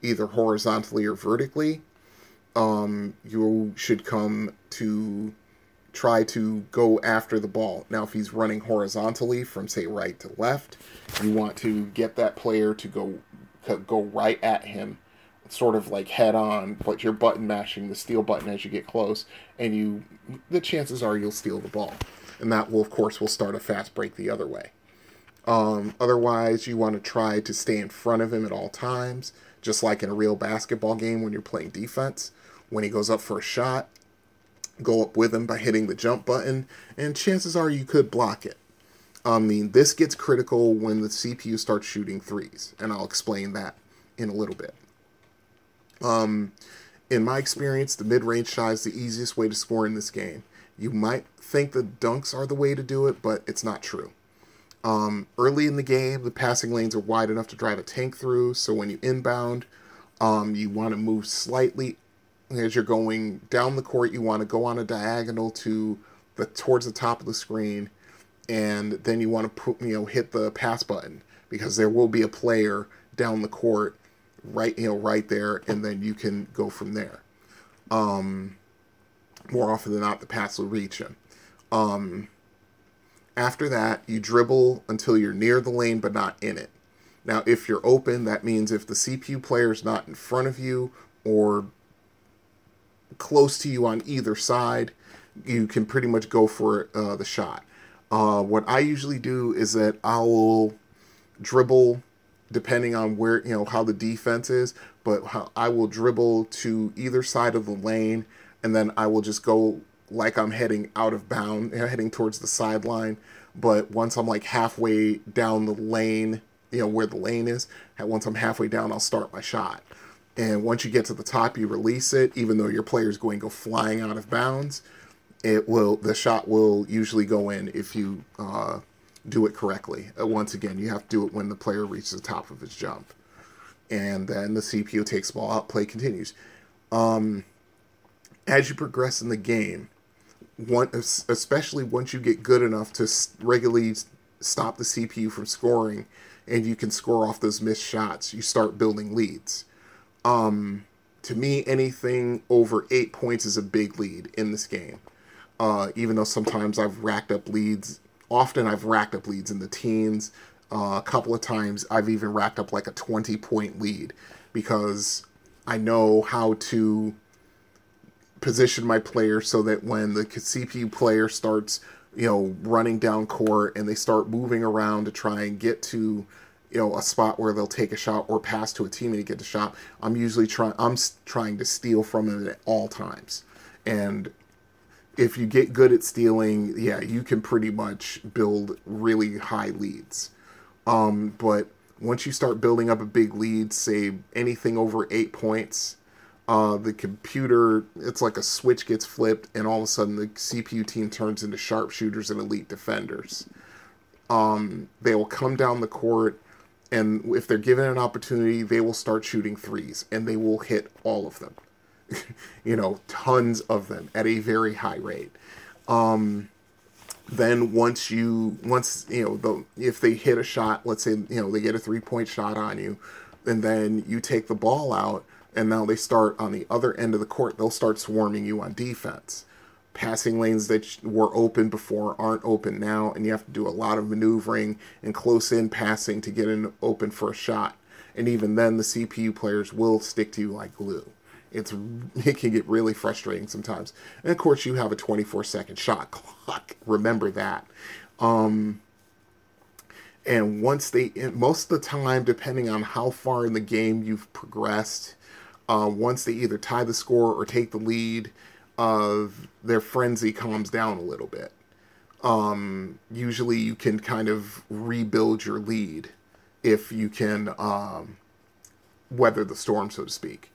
either horizontally or vertically, um, you should come to try to go after the ball. Now, if he's running horizontally from, say, right to left, you want to get that player to go to go right at him, sort of like head-on, but you're button-mashing the steal button as you get close, and you the chances are you'll steal the ball. And that, will, of course, will start a fast break the other way. Um, otherwise, you want to try to stay in front of him at all times, just like in a real basketball game when you're playing defense. When he goes up for a shot, go up with him by hitting the jump button, and chances are you could block it. I mean, this gets critical when the C P U starts shooting threes, and I'll explain that in a little bit. Um, in my experience, the mid-range shot is the easiest way to score in this game. You might think the dunks are the way to do it, but it's not true. Um, early in the game, the passing lanes are wide enough to drive a tank through, so when you inbound, um, you want to move slightly as you're going down the court. You want to go on a diagonal to the towards the top of the screen, and then you want to put, you know hit the pass button, because there will be a player down the court right you know right there, and then you can go from there. Um, more often than not, the pass will reach him. Um, after that, you dribble until you're near the lane but not in it. Now, if you're open, that means if the C P U player is not in front of you or close to you on either side, you can pretty much go for uh, the shot. Uh, what I usually do is that I'll dribble, depending on where, you know, how the defense is, but how I will dribble to either side of the lane, and then I will just go like I'm heading out of bound, you know, heading towards the sideline. But once I'm like halfway down the lane, you know, where the lane is, and once I'm halfway down, I'll start my shot. And once you get to the top, you release it. Even though your player is going to go flying out of bounds, it will. The shot will usually go in if you uh, do it correctly. Uh, once again, you have to do it when the player reaches the top of his jump, and then the C P U takes the ball out. Play continues. Um, as you progress in the game, one, especially once you get good enough to regularly stop the C P U from scoring, and you can score off those missed shots, you start building leads. Um, to me, anything over eight points is a big lead in this game. Uh, even though sometimes I've racked up leads, often I've racked up leads in the teens. Uh, a couple of times I've even racked up like a twenty-point lead, because I know how to position my player so that when the C P U player starts, you know, running down court and they start moving around to try and get to, you know, a spot where they'll take a shot or pass to a teammate to get the shot, I'm usually trying, I'm trying to steal from him at all times. And if you get good at stealing, yeah, you can pretty much build really high leads. Um, but once you start building up a big lead, say anything over eight points, uh, the computer, it's like a switch gets flipped, and all of a sudden the C P U team turns into sharpshooters and elite defenders. Um, they will come down the court, and if they're given an opportunity, they will start shooting threes, and they will hit all of them. you know, tons of them at a very high rate. Um, then once you, once, you know, the, if they hit a shot, let's say, you know, they get a three-point shot on you, and then you take the ball out, and now they start on the other end of the court, they'll start swarming you on defense. Passing lanes that were open before aren't open now, and you have to do a lot of maneuvering and close-in passing to get in open for a shot. And even then, the C P U players will stick to you like glue. It's It can get really frustrating sometimes. And, of course, you have a twenty-four second shot clock. Remember that. Um, and once they... Most of the time, depending on how far in the game you've progressed, uh, once they either tie the score or take the lead, of their frenzy calms down a little bit. Um, usually you can kind of rebuild your lead if you can um, weather the storm, so to speak.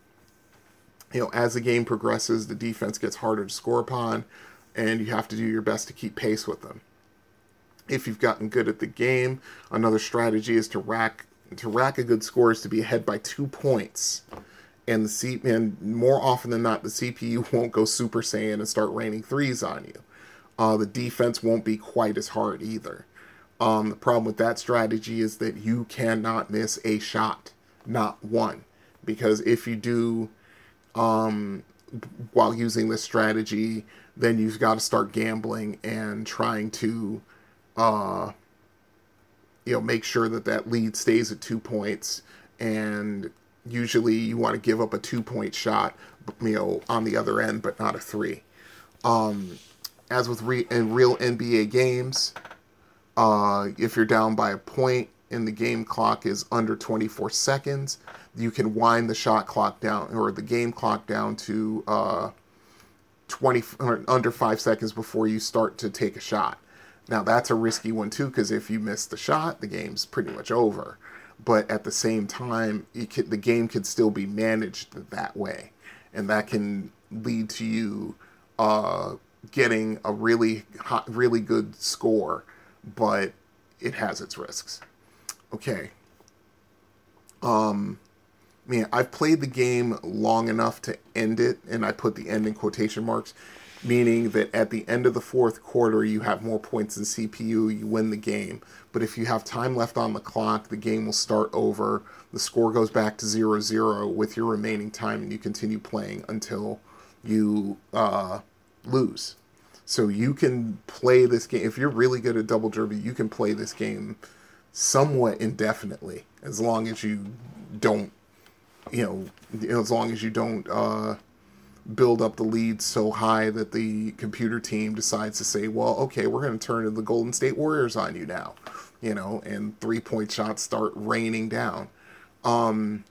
You know, as the game progresses, the defense gets harder to score upon, and you have to do your best to keep pace with them. If you've gotten good at the game, another strategy is to rack to rack a good score is to be ahead by two points. And the C and more often than not, the C P U won't go Super Saiyan and start raining threes on you. Uh, the defense won't be quite as hard either. Um, the problem with that strategy is that you cannot miss a shot, not one. Because if you do, um, while using this strategy, then you've got to start gambling and trying to, uh, you know, make sure that that lead stays at two points. And usually you want to give up a two-point shot, you know, on the other end, but not a three. Um, as with re- in real N B A games, uh, if you're down by a point and the game clock is under twenty-four seconds, you can wind the shot clock down, or the game clock down to uh, twenty or under five seconds before you start to take a shot. Now, that's a risky one, too, because if you miss the shot, the game's pretty much over. But at the same time, it could, the game could still be managed that way. And that can lead to you uh, getting a really hot, really good score, but it has its risks. Okay. Um, man, I've played the game long enough to end it, and I put the end in quotation marks, meaning that at the end of the fourth quarter, you have more points than C P U, you win the game. But if you have time left on the clock, the game will start over, the score goes back to zero zero with your remaining time, and you continue playing until you uh, lose. So you can play this game, if you're really good at Double Dribble, you can play this game somewhat indefinitely, as long as you don't, you know, as long as you don't uh, build up the lead so high that the computer team decides to say, well, okay, we're going to turn to the Golden State Warriors on you now, you know, and three-point shots start raining down. Um,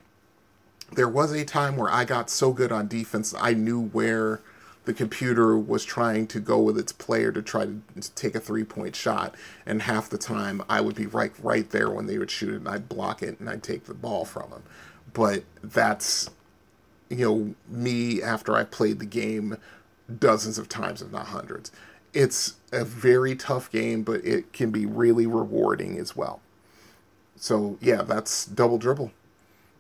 there was a time where I got so good on defense, I knew where the computer was trying to go with its player to try to, to take a three-point shot, and half the time I would be right, right there when they would shoot it, and I'd block it, and I'd take the ball from them. But that's, you know, me after I played the game dozens of times, if not hundreds. It's a very tough game, but it can be really rewarding as well. So, yeah, that's Double Dribble.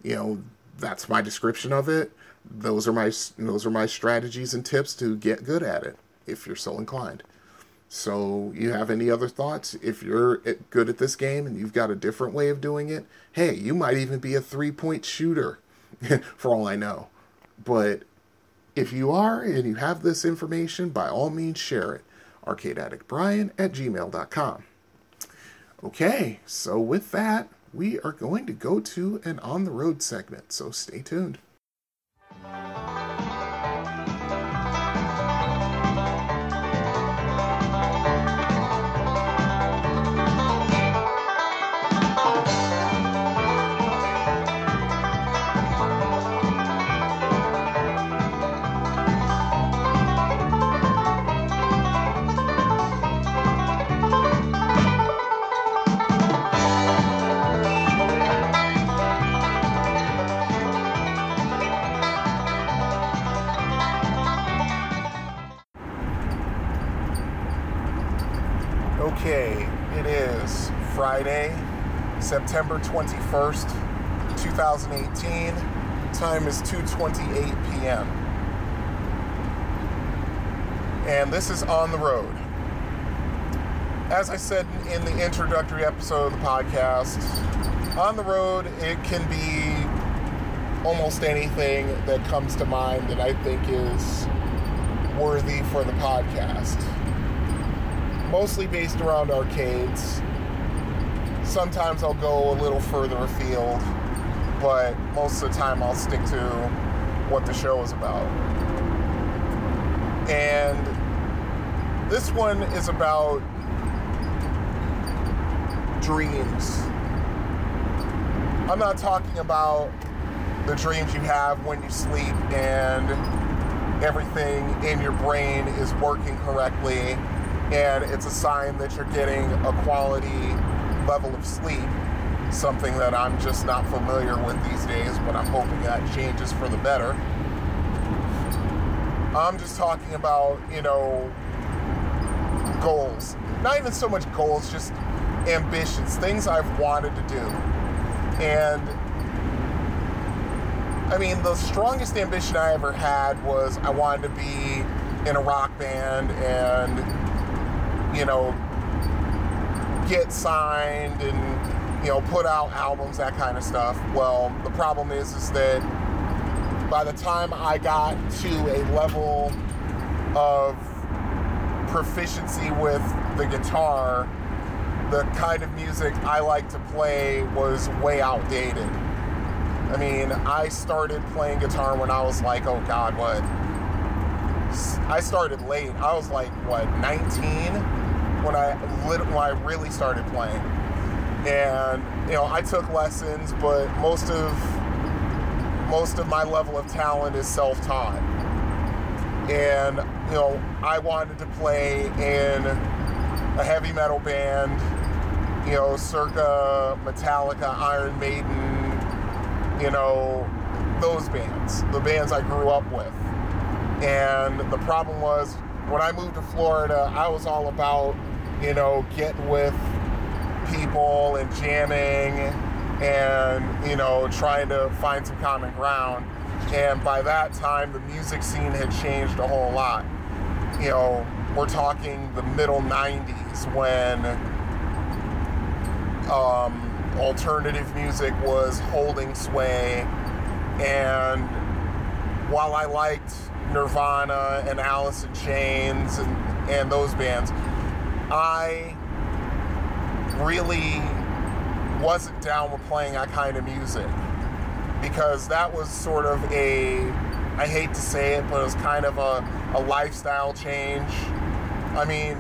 You know, that's my description of it. Those are my those are my strategies and tips to get good at it, if you're so inclined. So, you have any other thoughts? If you're good at this game and you've got a different way of doing it, hey, you might even be a three-point shooter, for all I know. But if you are and you have this information, by all means, share it. arcade addict brian at gmail dot com. Okay, so with that, we are going to go to an on-the-road segment, so stay tuned. Friday, September twenty-first, twenty eighteen. Time is two twenty-eight p.m. And this is On the Road. As I said in the introductory episode of the podcast, on the road, it can be almost anything that comes to mind that I think is worthy for the podcast. Mostly based around arcades. Sometimes I'll go a little further afield, but most of the time I'll stick to what the show is about. And this one is about dreams. I'm not talking about the dreams you have when you sleep and everything in your brain is working correctly, and it's a sign that you're getting a quality level of sleep, something that I'm just not familiar with these days, but I'm hoping that changes for the better. I'm just talking about, you know, goals. Not even so much goals, just ambitions, things I've wanted to do. And I mean, the strongest ambition I ever had was I wanted to be in a rock band and, you know, get signed and, you know, put out albums, that kind of stuff. Well, the problem is, is that by the time I got to a level of proficiency with the guitar, the kind of music I like to play was way outdated. I mean, I started playing guitar when I was like, oh God, what? I started late. I was like, what, nineteen when I lit- when I really started playing. And, you know, I took lessons, but most of most of my level of talent is self-taught. And, you know, I wanted to play in a heavy metal band, you know, circa Metallica, Iron Maiden, you know, those bands, the bands I grew up with. And the problem was, when I moved to Florida, I was all about, you know, getting with people and jamming and, you know, trying to find some common ground. And by that time, the music scene had changed a whole lot. You know, we're talking the middle nineties when um, alternative music was holding sway. And while I liked Nirvana and Alice in Chains and, and those bands, I really wasn't down with playing that kind of music, because that was sort of a, I hate to say it, but it was kind of a, a lifestyle change. I mean,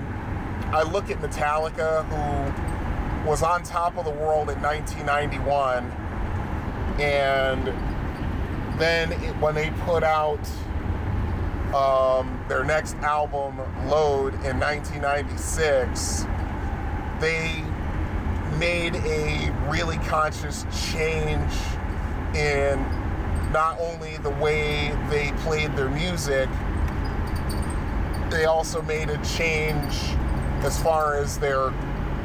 I look at Metallica, who was on top of the world in nineteen ninety-one, and then it, when they put out um, their next album, Load, in nineteen ninety-six, they made a really conscious change in not only the way they played their music, they also made a change as far as their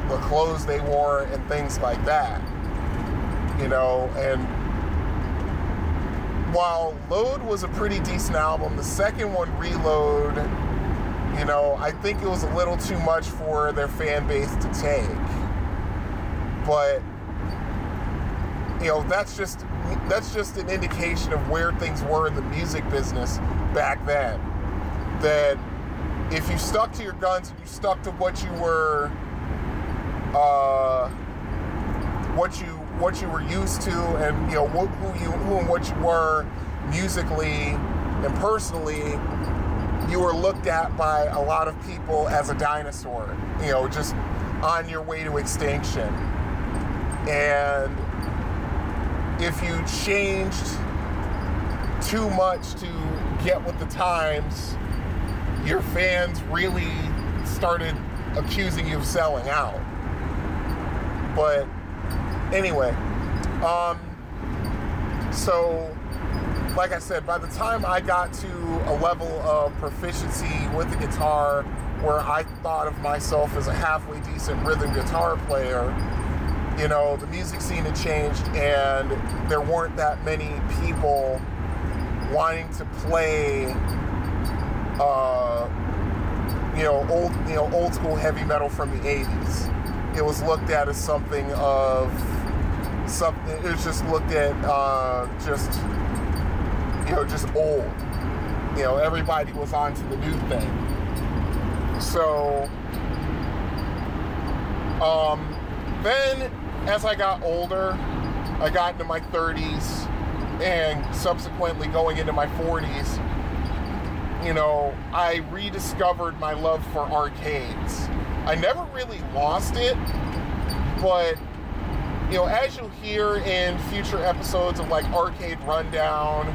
the clothes they wore and things like that. You know, and while Load was a pretty decent album, the second one, Reload, you know, I think it was a little too much for their fan base to take. But, you know, that's just that's just an indication of where things were in the music business back then. That if you stuck to your guns and you stuck to what you were, uh, what you what you were used to, and you know what, who you who and what you were musically and personally, you were looked at by a lot of people as a dinosaur. You know, just on your way to extinction. And if you changed too much to get with the times, your fans really started accusing you of selling out. But anyway, um, so like I said, by the time I got to a level of proficiency with the guitar where I thought of myself as a halfway decent rhythm guitar player, you know, the music scene had changed, and there weren't that many people wanting to play, uh, you know, old, you know, old school heavy metal from the eighties. It was looked at as something of, some, it was just looked at, uh, just, you know, just old. You know, everybody was onto the new thing. So, um, then, as I got older, I got into my thirties and subsequently going into my forties, you know, I rediscovered my love for arcades. I never really lost it, but, you know, as you'll hear in future episodes of like Arcade Rundown,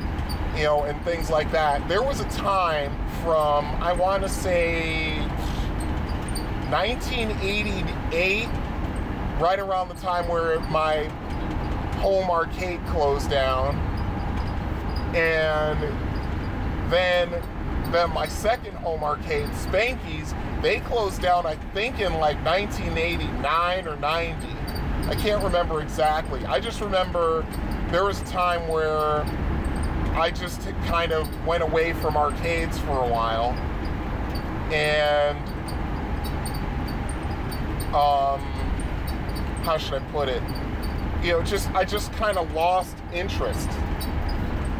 you know, and things like that, there was a time from, I want to say, nineteen eighty-eight, right around the time where my home arcade closed down, and then then my second home arcade, Spanky's, they closed down I think in like nineteen eighty-nine or ninety. I can't remember exactly. I just remember there was a time where I just kind of went away from arcades for a while, and um how should I put it? You know, just I just kind of lost interest.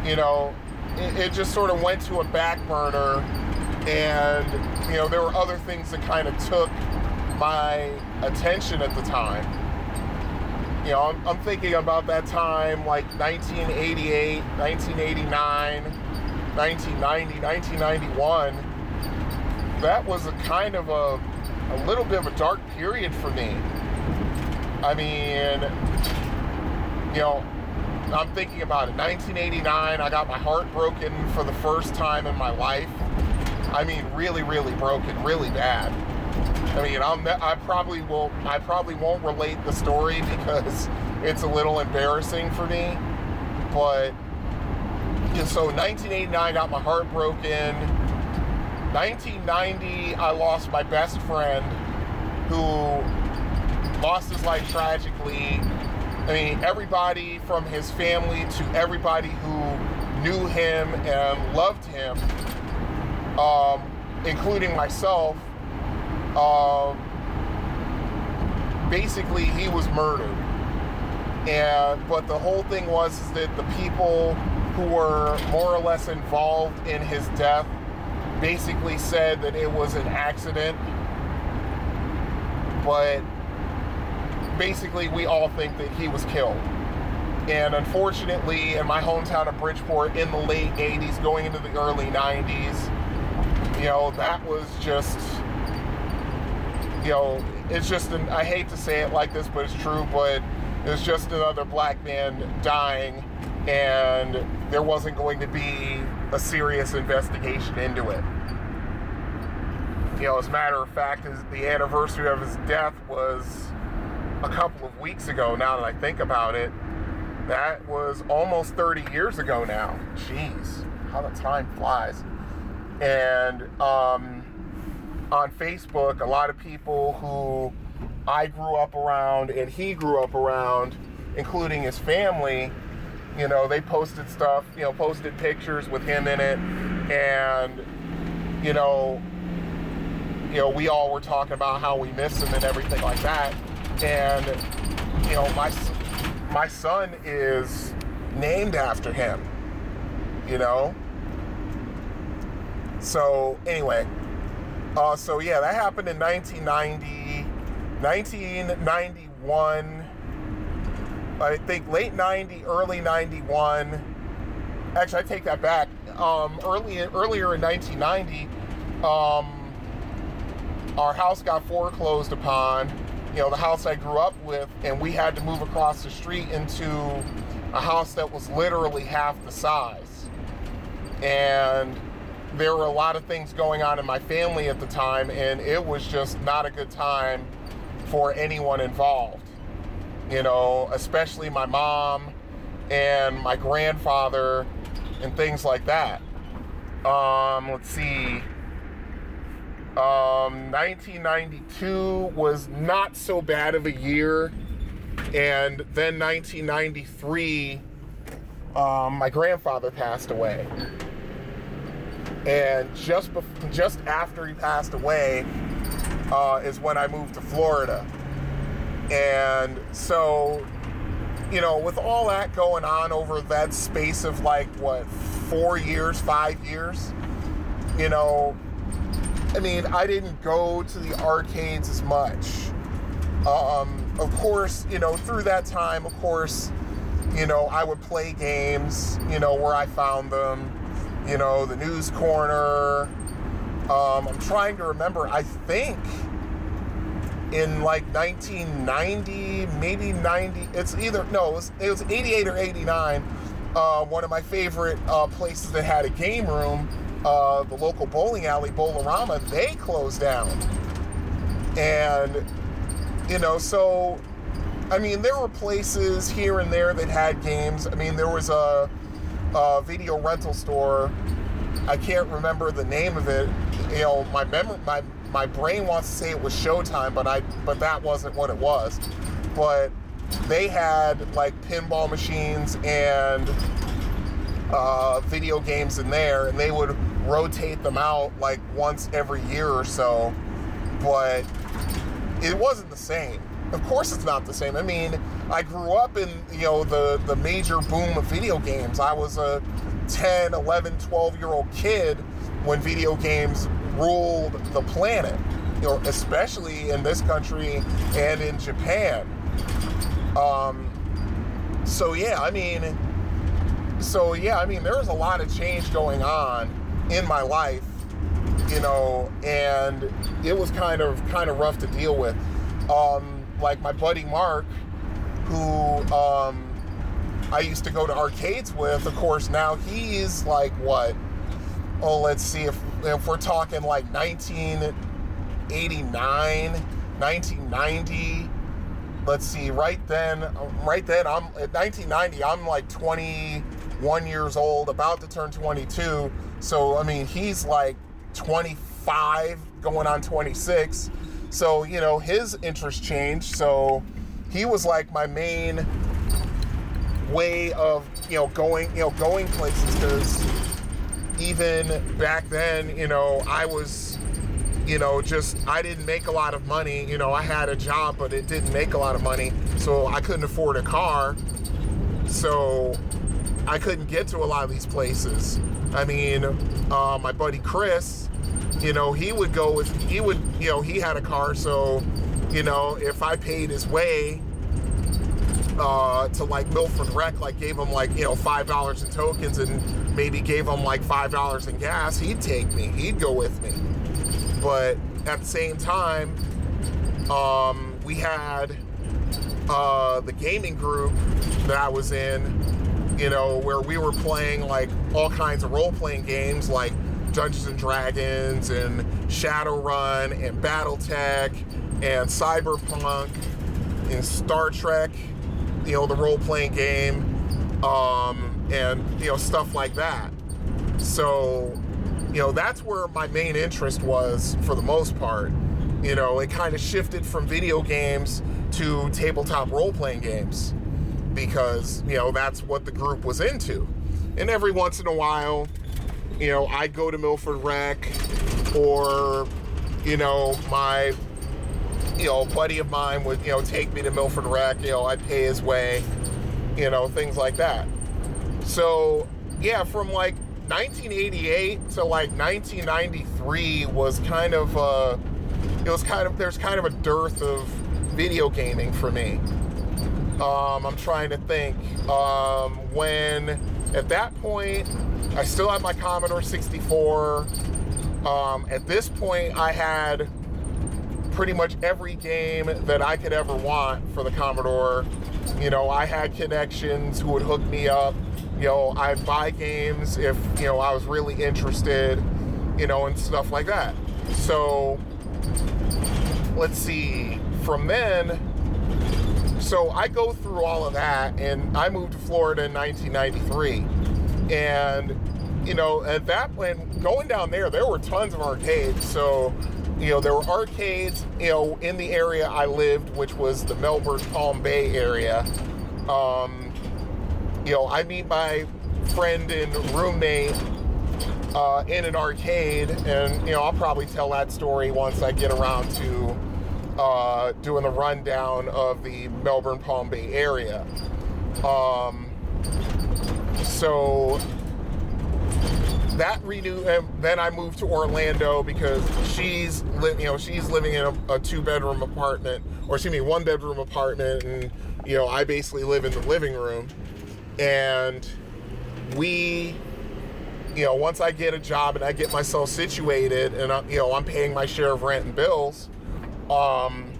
You know, it, it just sort of went to a back burner, and you know, there were other things that kind of took my attention at the time. You know, I'm, I'm thinking about that time, like nineteen eighty-eight, nineteen eighty-nine, nineteen ninety, nineteen ninety-one. That was a kind of a, a little bit of a dark period for me. I mean, you know, I'm thinking about it. nineteen eighty-nine, I got my heart broken for the first time in my life. I mean, really, really broken, really bad. I mean, I'm, I probably will. I probably won't relate the story because it's a little embarrassing for me. But so, nineteen eighty-nine, I got my heart broken. nineteen ninety, I lost my best friend, who lost his life tragically. I mean, everybody from his family to everybody who knew him and loved him, um, including myself. Um, basically he was murdered, and but the whole thing was is that the people who were more or less involved in his death basically said that it was an accident, but basically we all think that he was killed. And unfortunately, in my hometown of Bridgeport in the late eighties going into the early nineties, you know, that was just, you know, it's just, an, I hate to say it like this, but it's true, but it's just another black man dying, and there wasn't going to be a serious investigation into it. You know, as a matter of fact, the anniversary of his death was a couple of weeks ago, now that I think about it. That was almost thirty years ago now. Jeez, how the time flies. And, um... on Facebook, a lot of people who I grew up around and he grew up around, including his family, you know, they posted stuff, you know, posted pictures with him in it, and you know, you know, we all were talking about how we miss him and everything like that. And you know, my my son is named after him, you know. So anyway. Uh, so yeah, that happened in nineteen ninety, nineteen ninety-one, I think late ninety, early ninety-one, actually I take that back, um, early, earlier in nineteen ninety, um, our house got foreclosed upon, you know, the house I grew up with, and we had to move across the street into a house that was literally half the size. And there were a lot of things going on in my family at the time, and it was just not a good time for anyone involved, you know, especially my mom and my grandfather and things like that. Um, let's see. Um, nineteen ninety-two was not so bad of a year, and then nineteen ninety-three, um, my grandfather passed away. And just bef- just after he passed away uh, is when I moved to Florida. And so, you know, with all that going on over that space of like, what, four years, five years, you know, I mean, I didn't go to the arcades as much. Um, of course, you know, through that time, of course, you know, I would play games, you know, where I found them. You know, the News Corner. Um, I'm trying to remember, I think in like nineteen ninety, maybe ninety, it's either, no, it was, it was eighty-eight or eighty-nine. Uh, one of my favorite uh, places that had a game room, uh, the local bowling alley, Bolorama, they closed down. And, you know, so, I mean, there were places here and there that had games. I mean, there was a, Uh, video rental store. I can't remember the name of it. You know, my memory, my my brain wants to say it was Showtime, but I but that wasn't what it was. But they had like pinball machines and uh, video games in there, and they would rotate them out like once every year or so. But it wasn't the same. Of course it's not the same. I mean, I grew up in, you know, the, the major boom of video games. I was a ten, eleven, twelve-year-old kid when video games ruled the planet, you know, especially in this country and in Japan. Um, so, yeah, I mean, so, yeah, I mean, there was a lot of change going on in my life, you know, and it was kind of, kind of rough to deal with. Um, like my buddy Mark, who um, I used to go to arcades with, of course, now he's like, what? Oh, let's see, if, if we're talking like nineteen eighty-nine, nineteen ninety, let's see, right then, right then, I'm at nineteen ninety, I'm like twenty-one years old, about to turn twenty-two, so, I mean, he's like twenty-five, going on twenty-six, so, you know, his interests changed, so he was like my main way of, you know, going, you know, going places, because even back then, you know, I was, you know, just, I didn't make a lot of money, you know, I had a job, but it didn't make a lot of money, so I couldn't afford a car, so I couldn't get to a lot of these places. I mean, uh, my buddy Chris, you know, he would go with, he would, you know, he had a car, so, you know, if I paid his way uh, to, like, Milford Rec, like, gave him, like, you know, five dollars in tokens and maybe gave him, like, five dollars in gas, he'd take me, he'd go with me. But at the same time, um, we had uh, the gaming group that I was in, you know, where we were playing, like, all kinds of role-playing games, like Dungeons and Dragons and Shadowrun and BattleTech and Cyberpunk and Star Trek, you know, the role-playing game, um, and, you know, stuff like that. So, you know, that's where my main interest was for the most part. You know, it kind of shifted from video games to tabletop role-playing games because, you know, that's what the group was into. And every once in a while, you know, I go to Milford Rec, or, you know, my, you know, buddy of mine would, you know, take me to Milford Rec, you know, I'd pay his way, you know, things like that. So, yeah, from like nineteen eighty-eight to like nineteen ninety-three was kind of, uh, it was kind of, there's kind of a dearth of video gaming for me. Um, I'm trying to think, um, when, at that point, I still had my Commodore sixty-four. Um, at this point, I had pretty much every game that I could ever want for the Commodore. You know, I had connections who would hook me up. You know, I'd buy games if, you know, I was really interested, you know, and stuff like that. So, let's see. From then, so I go through all of that, and I moved to Florida in nineteen ninety-three. And, you know, at that point, going down there, there were tons of arcades. So, you know, there were arcades, you know, in the area I lived, which was the Melbourne, Palm Bay area. Um, you know, I meet my friend and roommate uh, in an arcade. And, you know, I'll probably tell that story once I get around to uh, doing the rundown of the Melbourne, Palm Bay area. Um... So that renewed, and then I moved to Orlando because she's, li- you know, she's living in a, a two-bedroom apartment, or excuse me, one-bedroom apartment, and, you know, I basically live in the living room. And we, you know, once I get a job and I get myself situated, and I, you know, I'm paying my share of rent and bills, um,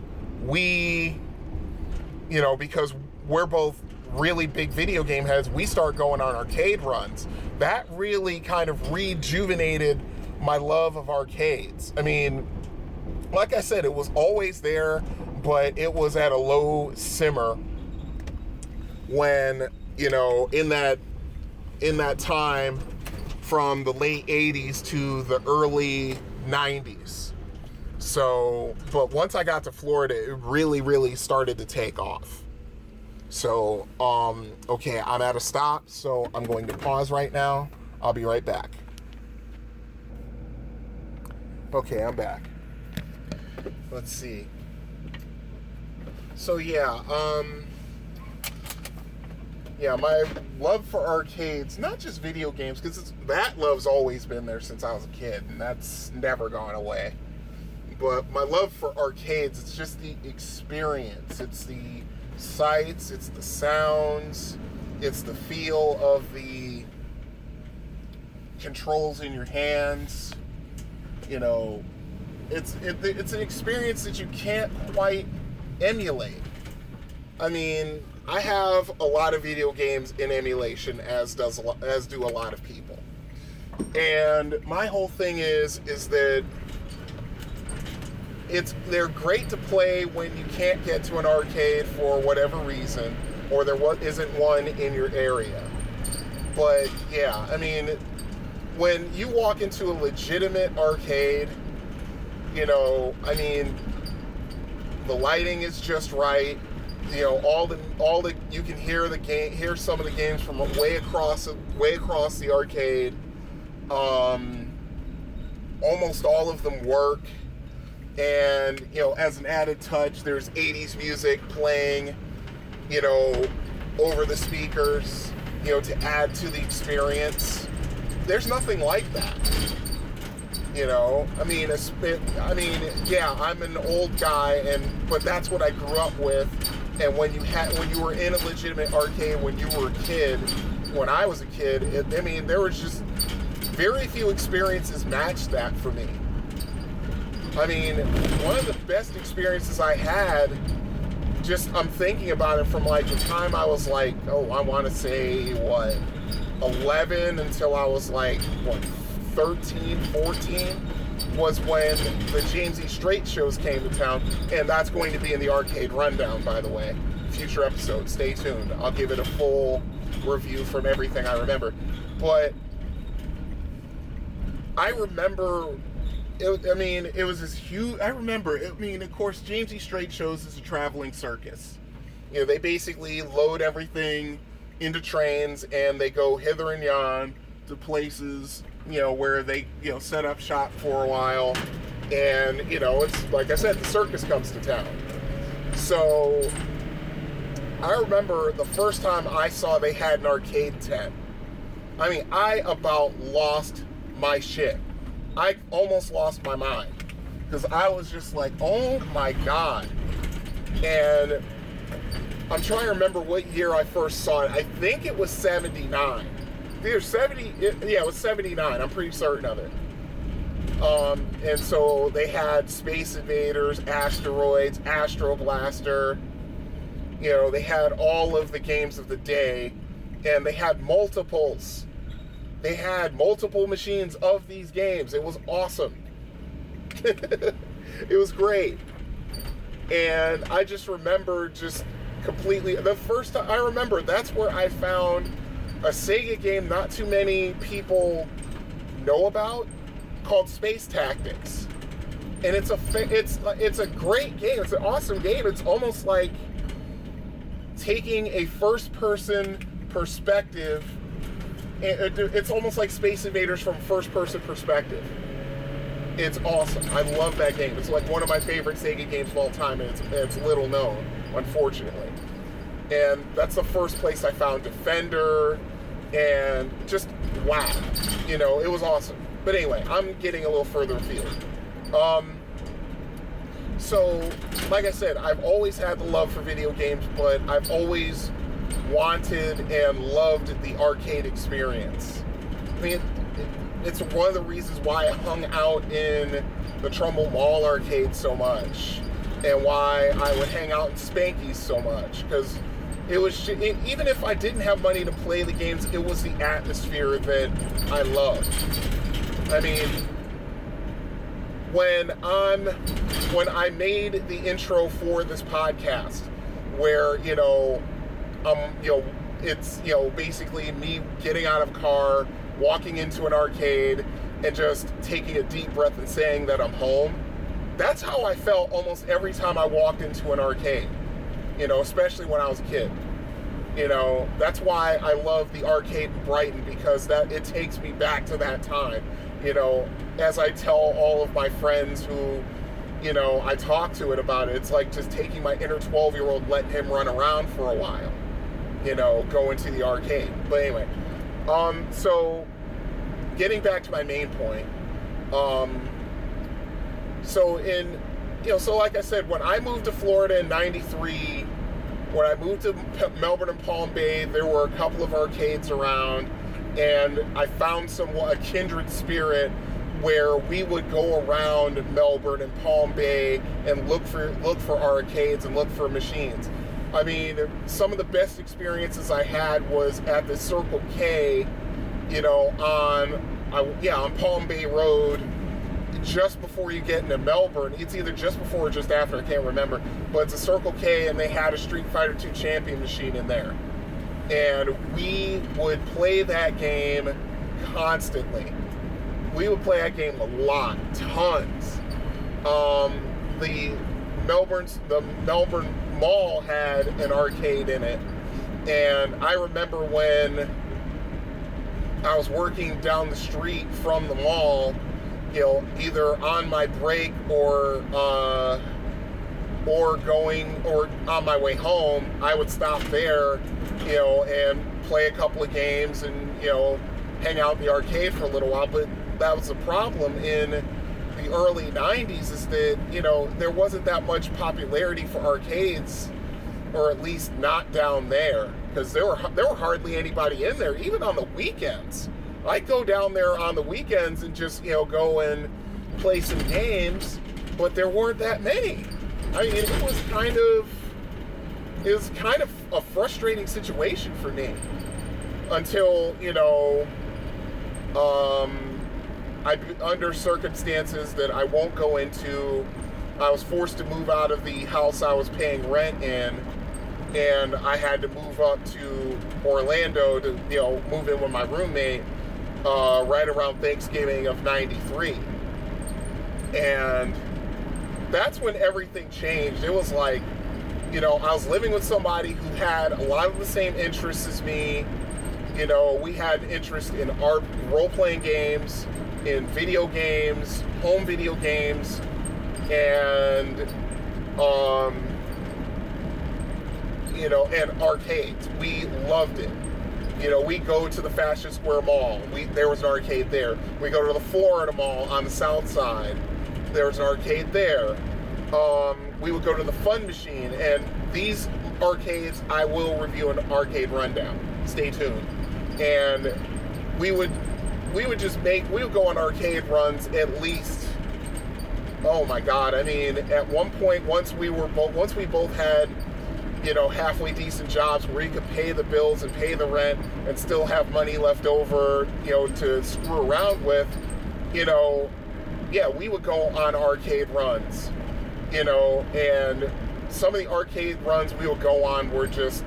we, you know, because we're both really big video game heads, we start going on arcade runs. That really kind of rejuvenated my love of arcades. I mean, like I said, it was always there, but it was at a low simmer when, you know, in that in that time from the late eighties to the early nineties. So, but once I got to Florida, it really, really started to take off. So, um, okay, I'm at a stop, so I'm going to pause right now. I'll be right back. Okay, I'm back. Let's see. So yeah, um, yeah, my love for arcades, not just video games, because that love's always been there since I was a kid, and that's never gone away. But my love for arcades, it's just the experience. It's the sights, it's the sounds, it's the feel of the controls in your hands. You know, it's, it, it's an experience that you can't quite emulate. I mean, I have a lot of video games in emulation, as does a lot, as do a lot of people. And my whole thing is is that it's they're great to play when you can't get to an arcade for whatever reason, or there isn't one in your area. But yeah, I mean, when you walk into a legitimate arcade, you know, I mean, the lighting is just right. You know, all the all the you can hear the game, hear some of the games from way across way across the arcade. Um, almost all of them work, and you know, as an added touch, there's eighties music playing, you know, over the speakers, you know, to add to the experience. There's nothing like that. You know, I mean, I mean, yeah, I'm an old guy, and but that's what I grew up with. And when you had, when you were in a legitimate arcade, when you were a kid, when I was a kid, it, I mean, there was just very few experiences matched that for me. I mean, one of the best experiences I had, just I'm thinking about it from like the time I was like, oh, I want to say what, eleven until I was like what, thirteen, fourteen, was when the James E. Straight shows came to town, and that's going to be in the arcade rundown, by the way. Future episode, stay tuned. I'll give it a full review from everything I remember. But I remember, it, I mean, it was this huge, I remember, I mean, of course, James E. Straight shows is a traveling circus. You know, they basically load everything into trains, and they go hither and yon to places, you know, where they, you know, set up shop for a while, and, you know, it's, like I said, the circus comes to town. So, I remember the first time I saw they had an arcade tent. I mean, I about lost my shit. I almost lost my mind, because I was just like, oh my god. And I'm trying to remember what year I first saw it. I think it was seventy-nine. There's seventy, it, yeah, it was seventy-nine. I'm pretty certain of it. Um, and so they had Space Invaders, Asteroids, Astro Blaster. You know, they had all of the games of the day, and they had multiples. They had multiple machines of these games. It was awesome. It was great. And I just remember just completely, the first time I remember, that's where I found a Sega game not too many people know about called Space Tactics, and it's a it's it's a great game. It's an awesome game. It's almost like taking a first-person perspective. It's almost like Space Invaders from first-person perspective. It's awesome. I love that game. It's like one of my favorite Sega games of all time, and it's it's little known, unfortunately. And that's the first place I found Defender, and just wow, you know, it was awesome. But anyway, I'm getting a little further afield. Um, so, like I said, I've always had the love for video games, but I've always wanted and loved the arcade experience. I mean, it, it, it's one of the reasons why I hung out in the Trumbull Mall arcade so much, and why I would hang out in Spanky's so much, because it was, even if I didn't have money to play the games, it was the atmosphere that I loved. I mean, when I'm, when I made the intro for this podcast, where, you know, um, you know, it's, you know, basically me getting out of a car, walking into an arcade, and just taking a deep breath and saying that I'm home. That's how I felt almost every time I walked into an arcade. You know, especially when I was a kid. You know, that's why I love the arcade in Brighton, because that it takes me back to that time. You know, as I tell all of my friends who you know, I talk to it about it. It's like just taking my inner twelve-year-old, letting him run around for a while, you know, going to the arcade. But anyway, um, so getting back to my main point, um, so in, you know, so like I said, when I moved to Florida in ninety-three, when I moved to Melbourne and Palm Bay, there were a couple of arcades around, and I found some a kindred spirit where we would go around Melbourne and Palm Bay and look for look for arcades and look for machines. I mean, some of the best experiences I had was at the Circle K, you know, on I, yeah on Palm Bay Road, just before you get into Melbourne. It's either just before or just after, I can't remember. But it's a Circle K, and they had a Street Fighter two Champion machine in there, and we would play that game constantly. We would play that game a lot, tons. Um, the Melbourne, the Melbourne Mall had an arcade in it, and I remember when I was working down the street from the mall, you know, either on my break or uh, or going or on my way home, I would stop there, you know, and play a couple of games and, you know, hang out in the arcade for a little while. But that was the problem in the early nineties, is that, you know, there wasn't that much popularity for arcades, or at least not down there, because there were there were hardly anybody in there, even on the weekends. I'd go down there on the weekends and just, you know, go and play some games, but there weren't that many. I mean, it was kind of it was kind of a frustrating situation for me until, you know, um I, under circumstances that I won't go into, I was forced to move out of the house I was paying rent in, and I had to move up to Orlando to, you know, move in with my roommate uh, right around Thanksgiving of ninety-three. And that's when everything changed. It was like, you know, I was living with somebody who had a lot of the same interests as me. You know, we had interest in our role-playing games, in video games, home video games, and, um, you know, and arcades. We loved it. You know, we go to the Fashion Square Mall. We, there was an arcade there. We go to the Florida Mall on the south side. There was an arcade there. Um, we would go to the Fun Machine, and these arcades, I will review an arcade rundown. Stay tuned. And we would... we would just make, we would go on arcade runs at least, oh my God, I mean, at one point, once we were both, once we both had, you know, halfway decent jobs where you could pay the bills and pay the rent and still have money left over, you know, to screw around with, you know, yeah, we would go on arcade runs, you know, and some of the arcade runs we would go on were just,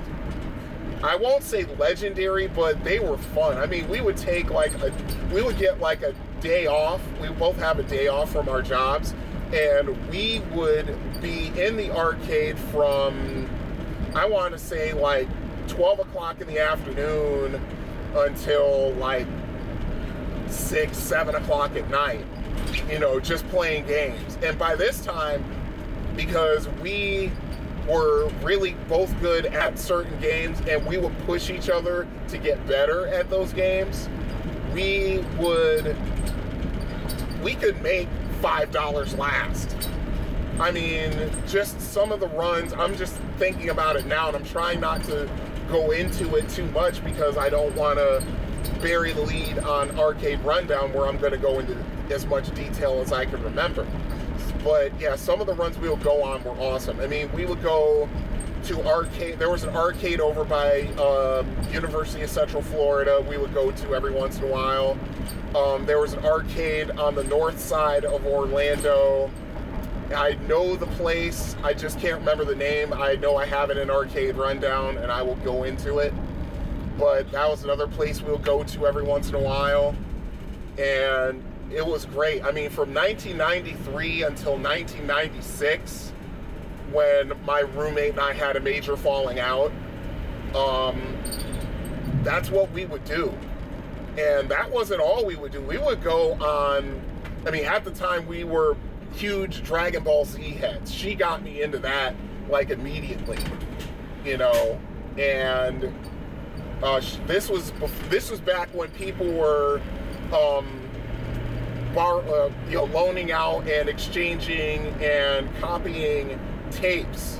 I won't say legendary, but they were fun. I mean, we would take like a, we would get like a day off. We both have a day off from our jobs, and we would be in the arcade from, I want to say like twelve o'clock in the afternoon until like six, seven o'clock at night, you know, just playing games. And by this time, because we were really both good at certain games, and we would push each other to get better at those games, we would, we could make five dollars last. I mean, just some of the runs, I'm just thinking about it now, and I'm trying not to go into it too much because I don't want to bury the lead on Arcade Rundown, where I'm going to go into as much detail as I can remember. But yeah, some of the runs we would go on were awesome. I mean, we would go to arcade. There was an arcade over by uh, University of Central Florida. We would go to every once in a while. Um, there was an arcade on the north side of Orlando. I know the place. I just can't remember the name. I know I have it in Arcade Rundown, and I will go into it. But that was another place we would go to every once in a while. And it was great. I mean, from nineteen ninety-three until nineteen ninety-six, when my roommate and I had a major falling out, um, that's what we would do. And that wasn't all we would do. We would go on, I mean, at the time we were huge Dragon Ball Z heads. She got me into that, like, immediately, you know, and uh, this was this was back when people were, um, bar, uh, you know, loaning out and exchanging and copying tapes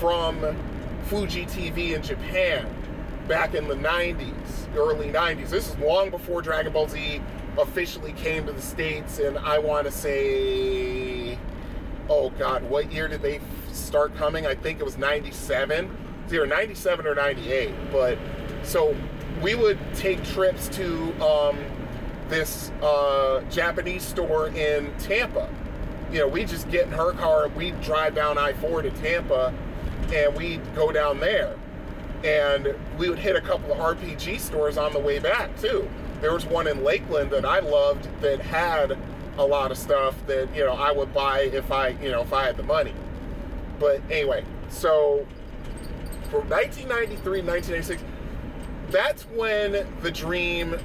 from Fuji T V in Japan back in the nineties, early nineties. This is long before Dragon Ball Z officially came to the States, and I want to say, oh God, what year did they start coming? I think it was ninety-seven. It's either ninety-seven or ninety-eight. But so we would take trips to um, this uh, Japanese store in Tampa. You know, we just get in her car and we drive down I four to Tampa, and we'd go down there. And we would hit a couple of R P G stores on the way back too. There was one in Lakeland that I loved that had a lot of stuff that, you know, I would buy if I, you know, if I had the money. But anyway, so from nineteen ninety-three to nineteen ninety-six, that's when the dream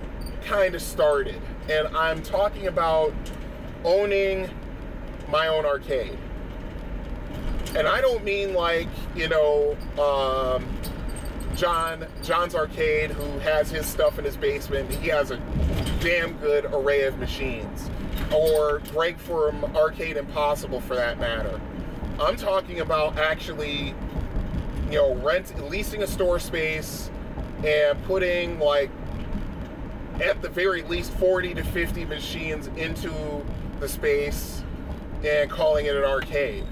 kind of started. And I'm talking about owning my own arcade. And I don't mean like, you know, um, John, John's Arcade, who has his stuff in his basement. He has a damn good array of machines. Or Greg from Arcade Impossible, for that matter. I'm talking about actually, you know, rent, leasing a store space and putting, like, at the very least forty to fifty machines into the space and calling it an arcade.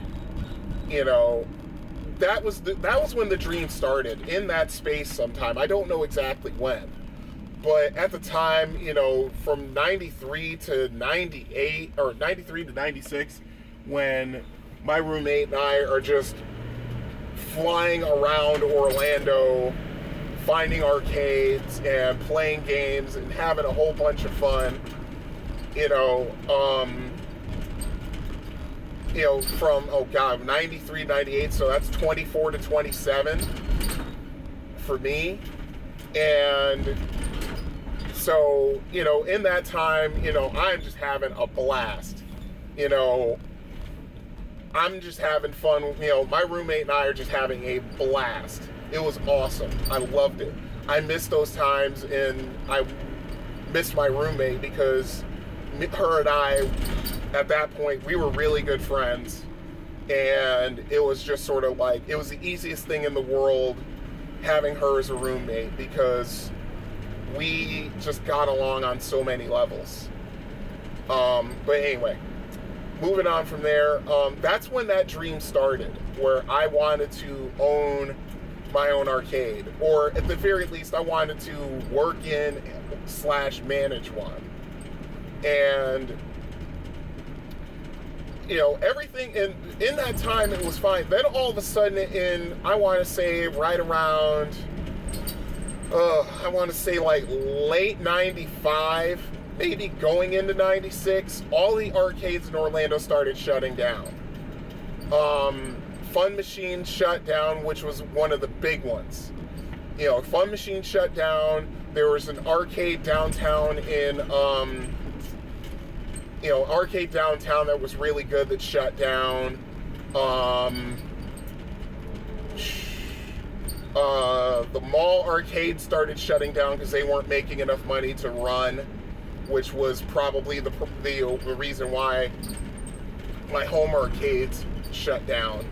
You know, that was the, that was when the dream started, in that space sometime. I don't know exactly when, but at the time, you know, from ninety-three to ninety-eight, or ninety-three to ninety-six, when my roommate and I are just flying around Orlando, finding arcades and playing games and having a whole bunch of fun, you know, um, you know, from, oh God, ninety-three, ninety-eight, so that's twenty-four to twenty-seven for me. And so, you know, in that time, you know, I'm just having a blast. You know, I'm just having fun. You know, my roommate and I are just having a blast. It was awesome. I loved it. I missed those times, and I missed my roommate, because her and I, at that point, we were really good friends, and it was just sort of like, it was the easiest thing in the world having her as a roommate, because we just got along on so many levels. Um, but anyway, moving on from there, um, that's when that dream started, where I wanted to own my own arcade, or at the very least, I wanted to work in slash manage one. And, you know, everything in, in that time, it was fine. Then all of a sudden, in, I want to say right around, uh, I want to say like late ninety-five, maybe going into ninety-six, all the arcades in Orlando started shutting down. Um, Fun Machine shut down, which was one of the big ones. You know, Fun Machine shut down. There was an arcade downtown in, um, you know, arcade downtown that was really good that shut down. Um, uh, the mall arcade started shutting down because they weren't making enough money to run, which was probably the, the, the reason why my home arcades shut down.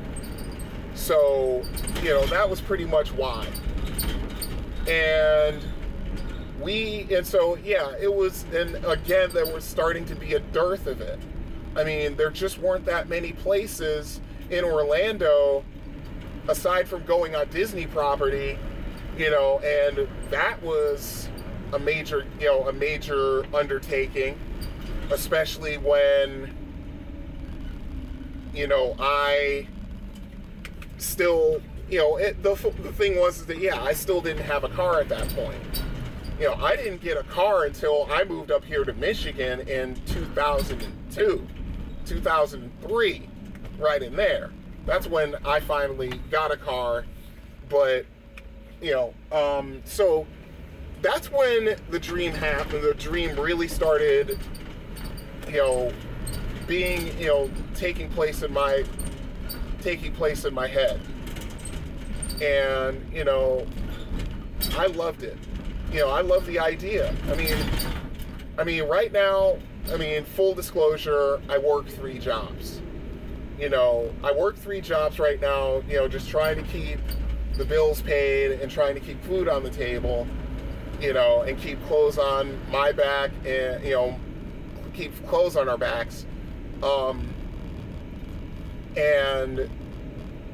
So, you know, that was pretty much why. And we, and so, yeah, it was, and again, there was starting to be a dearth of it. I mean, there just weren't that many places in Orlando, aside from going on Disney property, you know, and that was a major, you know, a major undertaking, especially when, you know, I still, you know, it, the, the thing was that, yeah, I still didn't have a car at that point. You know, I didn't get a car until I moved up here to Michigan in two thousand two, two thousand three, right in there. That's when I finally got a car. But, you know, um, so that's when the dream happened. The dream really started, you know, being, you know, taking place in my taking place in my head. And, you know, I loved it. You know, I love the idea. I mean, I mean, right now, I mean, full disclosure, I work three jobs. You know, I work three jobs right now, you know, just trying to keep the bills paid and trying to keep food on the table, you know, and keep clothes on my back and, you know, keep clothes on our backs. Um, and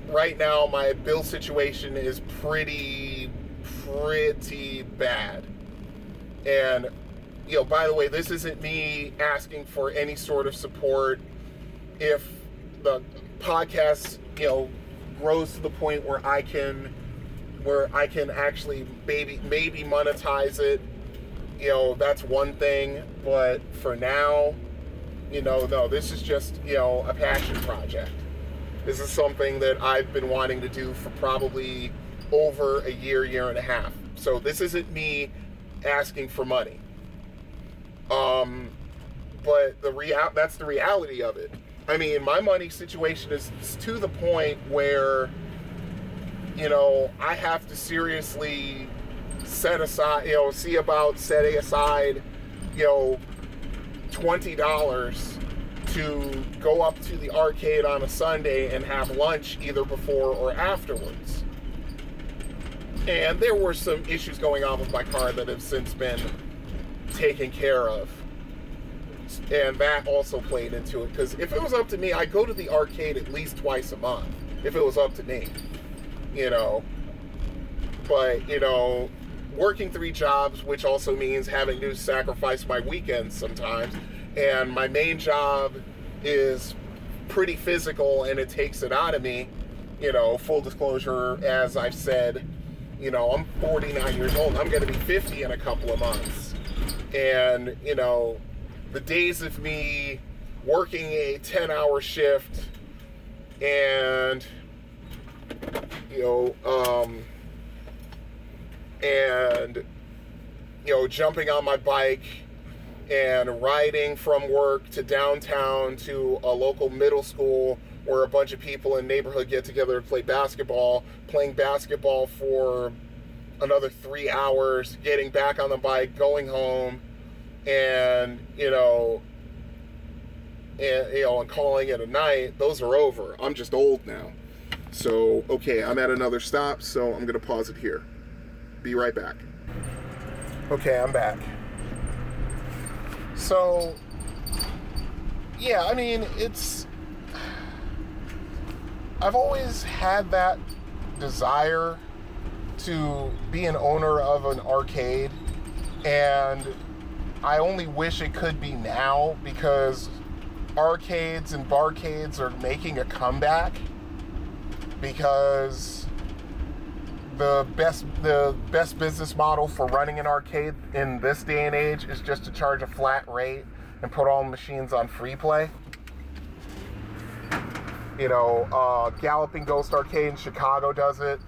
right now, my bill situation is pretty, pretty bad. And, you know, by the way, this isn't me asking for any sort of support. If the podcast, you know, grows to the point where I can, where I can actually maybe, maybe monetize it, you know, that's one thing. But for now, you know, no, this is just, you know, a passion project. This is something that I've been wanting to do for probably over a year, year and a half. So this isn't me asking for money. Um, but the real that's the reality of it. I mean, my money situation is, is to the point where, you know, I have to seriously set aside, you know, see about setting aside, you know, twenty dollars to go up to the arcade on a Sunday and have lunch either before or afterwards. And there were some issues going on with my car that have since been taken care of. And that also played into it, because if it was up to me, I go to the arcade at least twice a month, if it was up to me, you know. But, you know, working three jobs, which also means having to sacrifice my weekends sometimes, and my main job is pretty physical and it takes it out of me, you know, full disclosure, as I've said, you know, I'm forty-nine years old, I'm going to be fifty in a couple of months, and, you know, the days of me working a ten-hour shift and, you know, um, and, you know, jumping on my bike and riding from work to downtown to a local middle school where a bunch of people in the neighborhood get together and play basketball, playing basketball for another three hours, getting back on the bike, going home, and, you know, and, you know, and calling it a night. Those are over. I'm just old now. So, okay, I'm at another stop, so I'm going to pause it here. Be right back. Okay, I'm back. So, yeah, I mean, it's... I've always had that desire to be an owner of an arcade, and I only wish it could be now, because arcades and barcades are making a comeback, because the best the best business model for running an arcade in this day and age is just to charge a flat rate and put all machines on free play. You know, uh, Galloping Ghost Arcade in Chicago does it.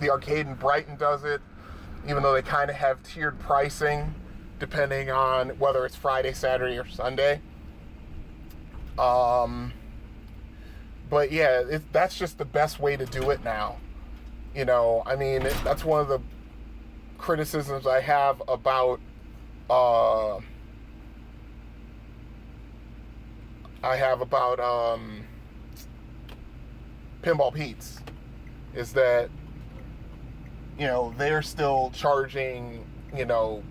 The arcade in Brighton does it, even though they kind of have tiered pricing depending on whether it's Friday, Saturday, or Sunday. Um, but yeah, it, that's just the best way to do it now. You know, I mean, it, that's one of the criticisms I have about, uh, I have about, um, Pinball Pete's, is that, you know, they're still charging, you know,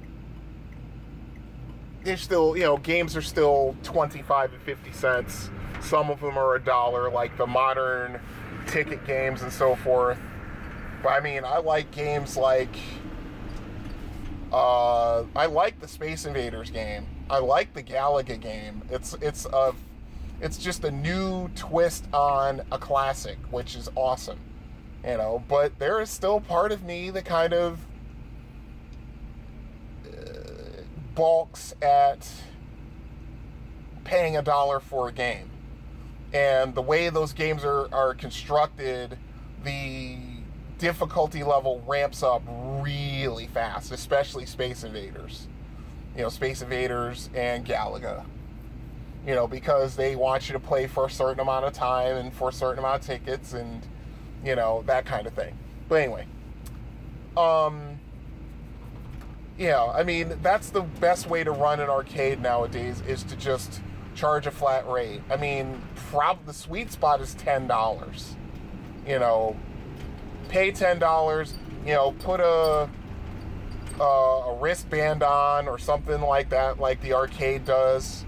they're still, you know, games are still twenty-five and fifty cents. Some of them are a dollar, like the modern ticket games and so forth. But I mean, I like games like, uh, I like the Space Invaders game. I like the Galaga game. It's, it's a, it's just a new twist on a classic, which is awesome, you know. But there is still part of me that kind of uh, balks at paying a dollar for a game. And the way those games are, are constructed, the difficulty level ramps up really fast, especially Space Invaders. You know, Space Invaders and Galaga. you know, because they want you to play for a certain amount of time and for a certain amount of tickets and, you know, that kind of thing. But anyway, um, yeah, I mean, that's the best way to run an arcade nowadays, is to just charge a flat rate. I mean, prob- the sweet spot is ten dollars. You know, pay ten dollars, you know, put a, a, a wristband on or something like that, like the arcade does,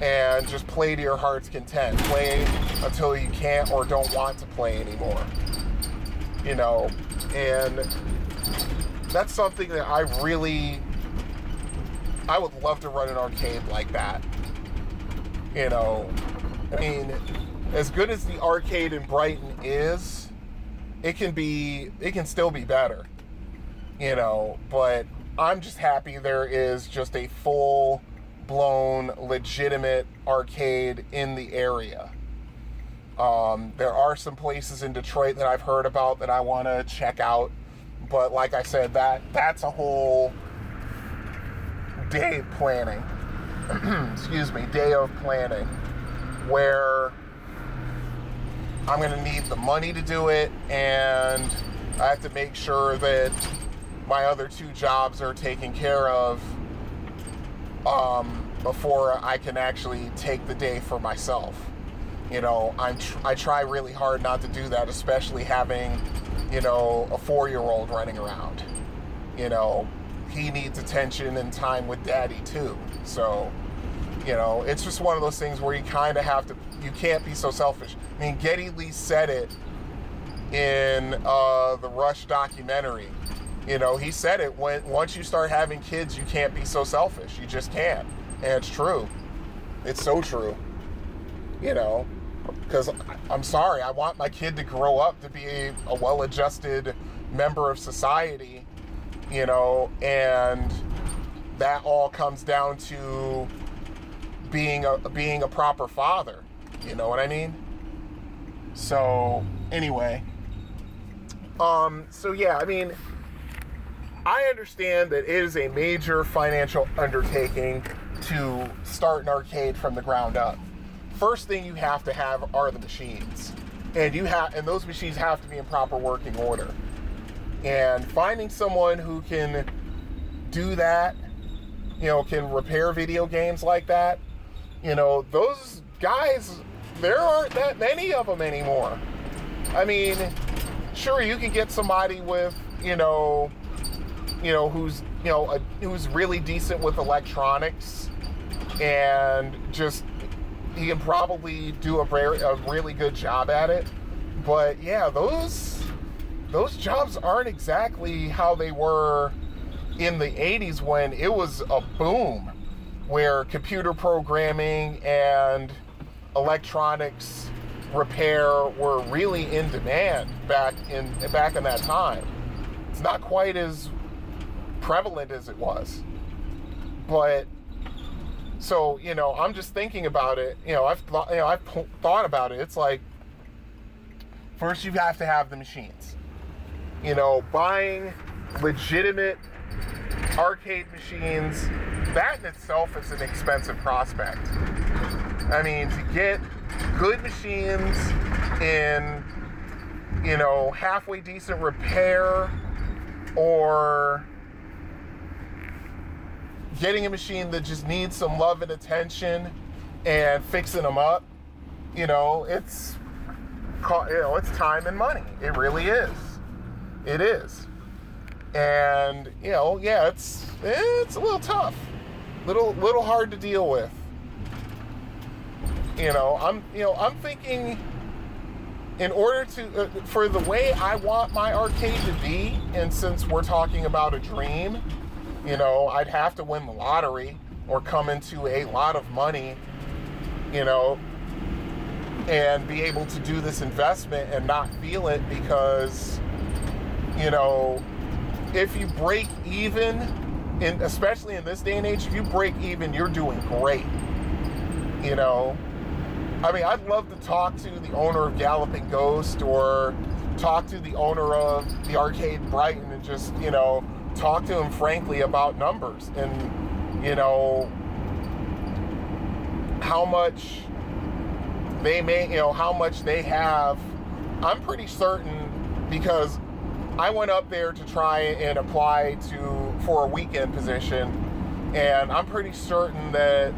and just play to your heart's content. Play until you can't or don't want to play anymore. You know, and that's something that I really, I would love to run an arcade like that. You know, I mean, as good as the arcade in Brighton is, it can be, it can still be better. You know, but I'm just happy there is just a full-blown, legitimate arcade in the area. Um, there are some places in Detroit that I've heard about that I want to check out, but like I said, that that's a whole day of planning. Excuse me, day of planning, where I'm going to need the money to do it, and I have to make sure that my other two jobs are taken care of um, before I can actually take the day for myself. You know, I'm tr- I try really hard not to do that, especially having, you know, a four-year-old running around. You know, he needs attention and time with daddy, too. So, you know, it's just one of those things where you kind of have to, you can't be so selfish. I mean, Geddy Lee said it in uh, the Rush documentary. You know, he said it, when once you start having kids, you can't be so selfish. You just can't. And it's true. It's so true. You know, because I'm sorry, I want my kid to grow up to be a, a well-adjusted member of society, you know, and that all comes down to being a being a proper father, you know what I mean? So anyway, um, so yeah, I mean, I understand that it is a major financial undertaking to start an arcade from the ground up. First thing you have to have are the machines, and you have, and those machines have to be in proper working order. And finding someone who can do that, you know, can repair video games like that, you know, those guys, there aren't that many of them anymore. I mean, sure, you can get somebody with, you know, you know, who's, you know, a, who's really decent with electronics, and just, he can probably do a, very, a really good job at it. But yeah, those those jobs aren't exactly how they were in the eighties, when it was a boom, where computer programming and electronics repair were really in demand back in back in that time. It's not quite as prevalent as it was, but. So, you know, I'm just thinking about it. You know, I've thought, you know, I've p- thought about it. It's like, first you have to have the machines. You know, buying legitimate arcade machines, that in itself is an expensive prospect. I mean, to get good machines in, you know, halfway decent repair, or getting a machine that just needs some love and attention and fixing them up, you know, it's, you know, it's time and money. It really is. It is. And, you know, yeah, it's, it's a little tough, little, little hard to deal with. You know, I'm, you know, I'm thinking in order to, uh, for the way I want my arcade to be, and since we're talking about a dream, you know, I'd have to win the lottery or come into a lot of money, you know, and be able to do this investment and not feel it, because, you know, if you break even, and especially in this day and age, if you break even, you're doing great. You know, I mean, I'd love to talk to the owner of Galloping Ghost, or talk to the owner of the Arcade Brighton, and just, you know, talk to him frankly about numbers and, you know, how much they may, you know, how much they have. I'm pretty certain, because I went up there to try and apply to for a weekend position, and I'm pretty certain that,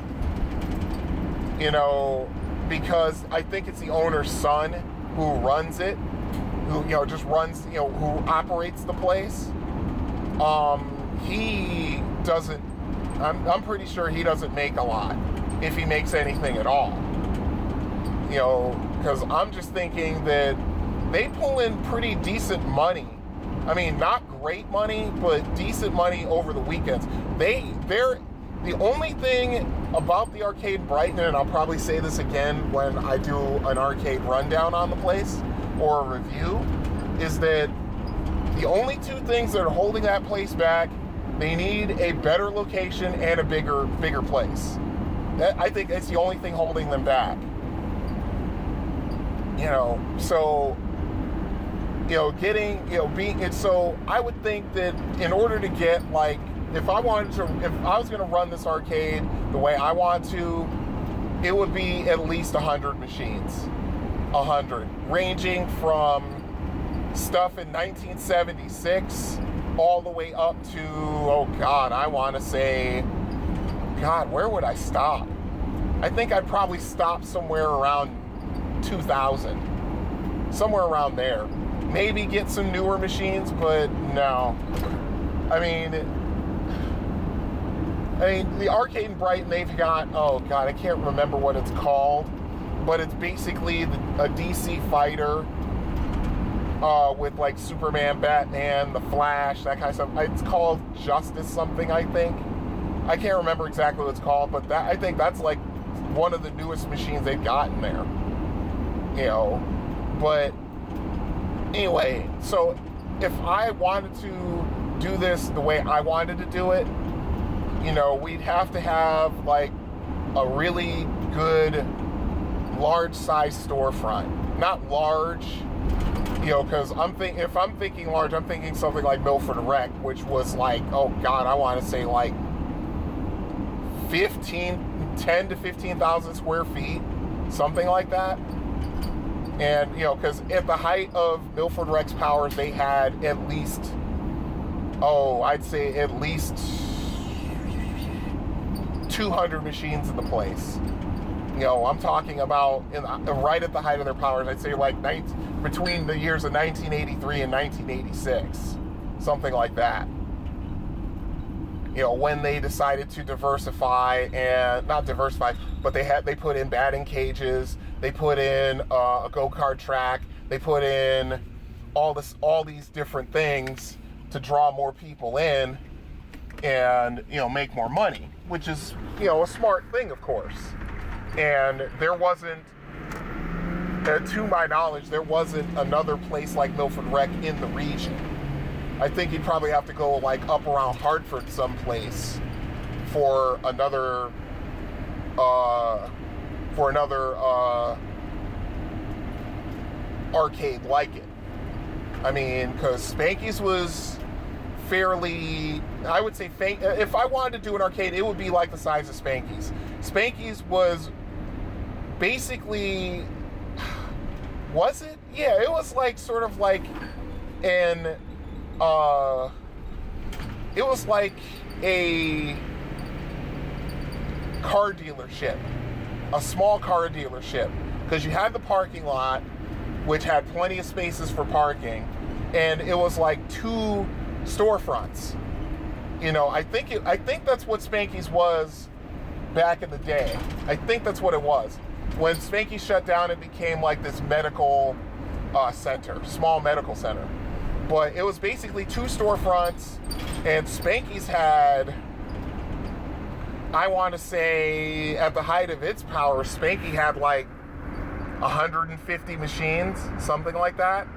you know, because I think it's the owner's son who runs it, who, you know, just runs, you know, who operates the place. Um, he doesn't, I'm, I'm pretty sure he doesn't make a lot, if he makes anything at all. You know, because I'm just thinking that they pull in pretty decent money. I mean, not great money, but decent money over the weekends. They, they're, the only thing about the Arcade Brighton, and I'll probably say this again when I do an arcade rundown on the place or a review, is that the only two things that are holding that place back, they need a better location and a bigger, bigger place. That, I think it's the only thing holding them back. You know, so, you know, getting, you know, being, it's so, I would think that in order to get, like, if I wanted to, if I was going to run this arcade the way I want to, it would be at least one hundred machines. one hundred. Ranging from stuff in nineteen seventy-six all the way up to, oh God, I want to say, God, where would I stop? I think I'd probably stop somewhere around two thousand. Somewhere around there. Maybe get some newer machines, but no. I mean... I mean, the Arcade in Brighton, they've got, oh God, I can't remember what it's called, but it's basically a D C fighter uh, with like Superman, Batman, The Flash, that kind of stuff. It's called Justice something, I think. I can't remember exactly what it's called, but that, I think that's like one of the newest machines they've gotten there. You know, but anyway, so if I wanted to do this the way I wanted to do it, you know, we'd have to have like a really good large size storefront. Not large, you know, because I'm thinking, if I'm thinking large, I'm thinking something like Milford Rec, which was like, oh God, I want to say like fifteen, ten to fifteen thousand square feet, something like that. And, you know, because at the height of Milford Rec's powers, they had at least, oh, I'd say at least two hundred machines in the place. You know, I'm talking about in, right at the height of their powers. I'd say like nineteen, between the years of nineteen eighty-three and nineteen eighty-six, something like that. You know, when they decided to diversify and not diversify, but they had they put in batting cages, they put in uh, a go-kart track, they put in all this, all these different things to draw more people in, and you know, make more money, which is, you know, a smart thing, of course. And there wasn't, uh, to my knowledge, there wasn't another place like Milford Rec in the region. I think you'd probably have to go like up around Hartford someplace for another, uh, for another uh, arcade like it. I mean, because Spanky's was fairly, I would say, if I wanted to do an arcade, it would be like the size of Spanky's. Spanky's was basically, was it? Yeah, it was like sort of like an, uh, it was like a car dealership, a small car dealership, because you had the parking lot, which had plenty of spaces for parking, and it was like two storefronts. You know, I think it, I think that's what Spanky's was back in the day. I think that's what it was. When Spanky shut down, it became like this medical uh, center, small medical center. But it was basically two storefronts, and Spanky's had, I want to say, at the height of its power, Spanky had like one hundred fifty machines, something like that.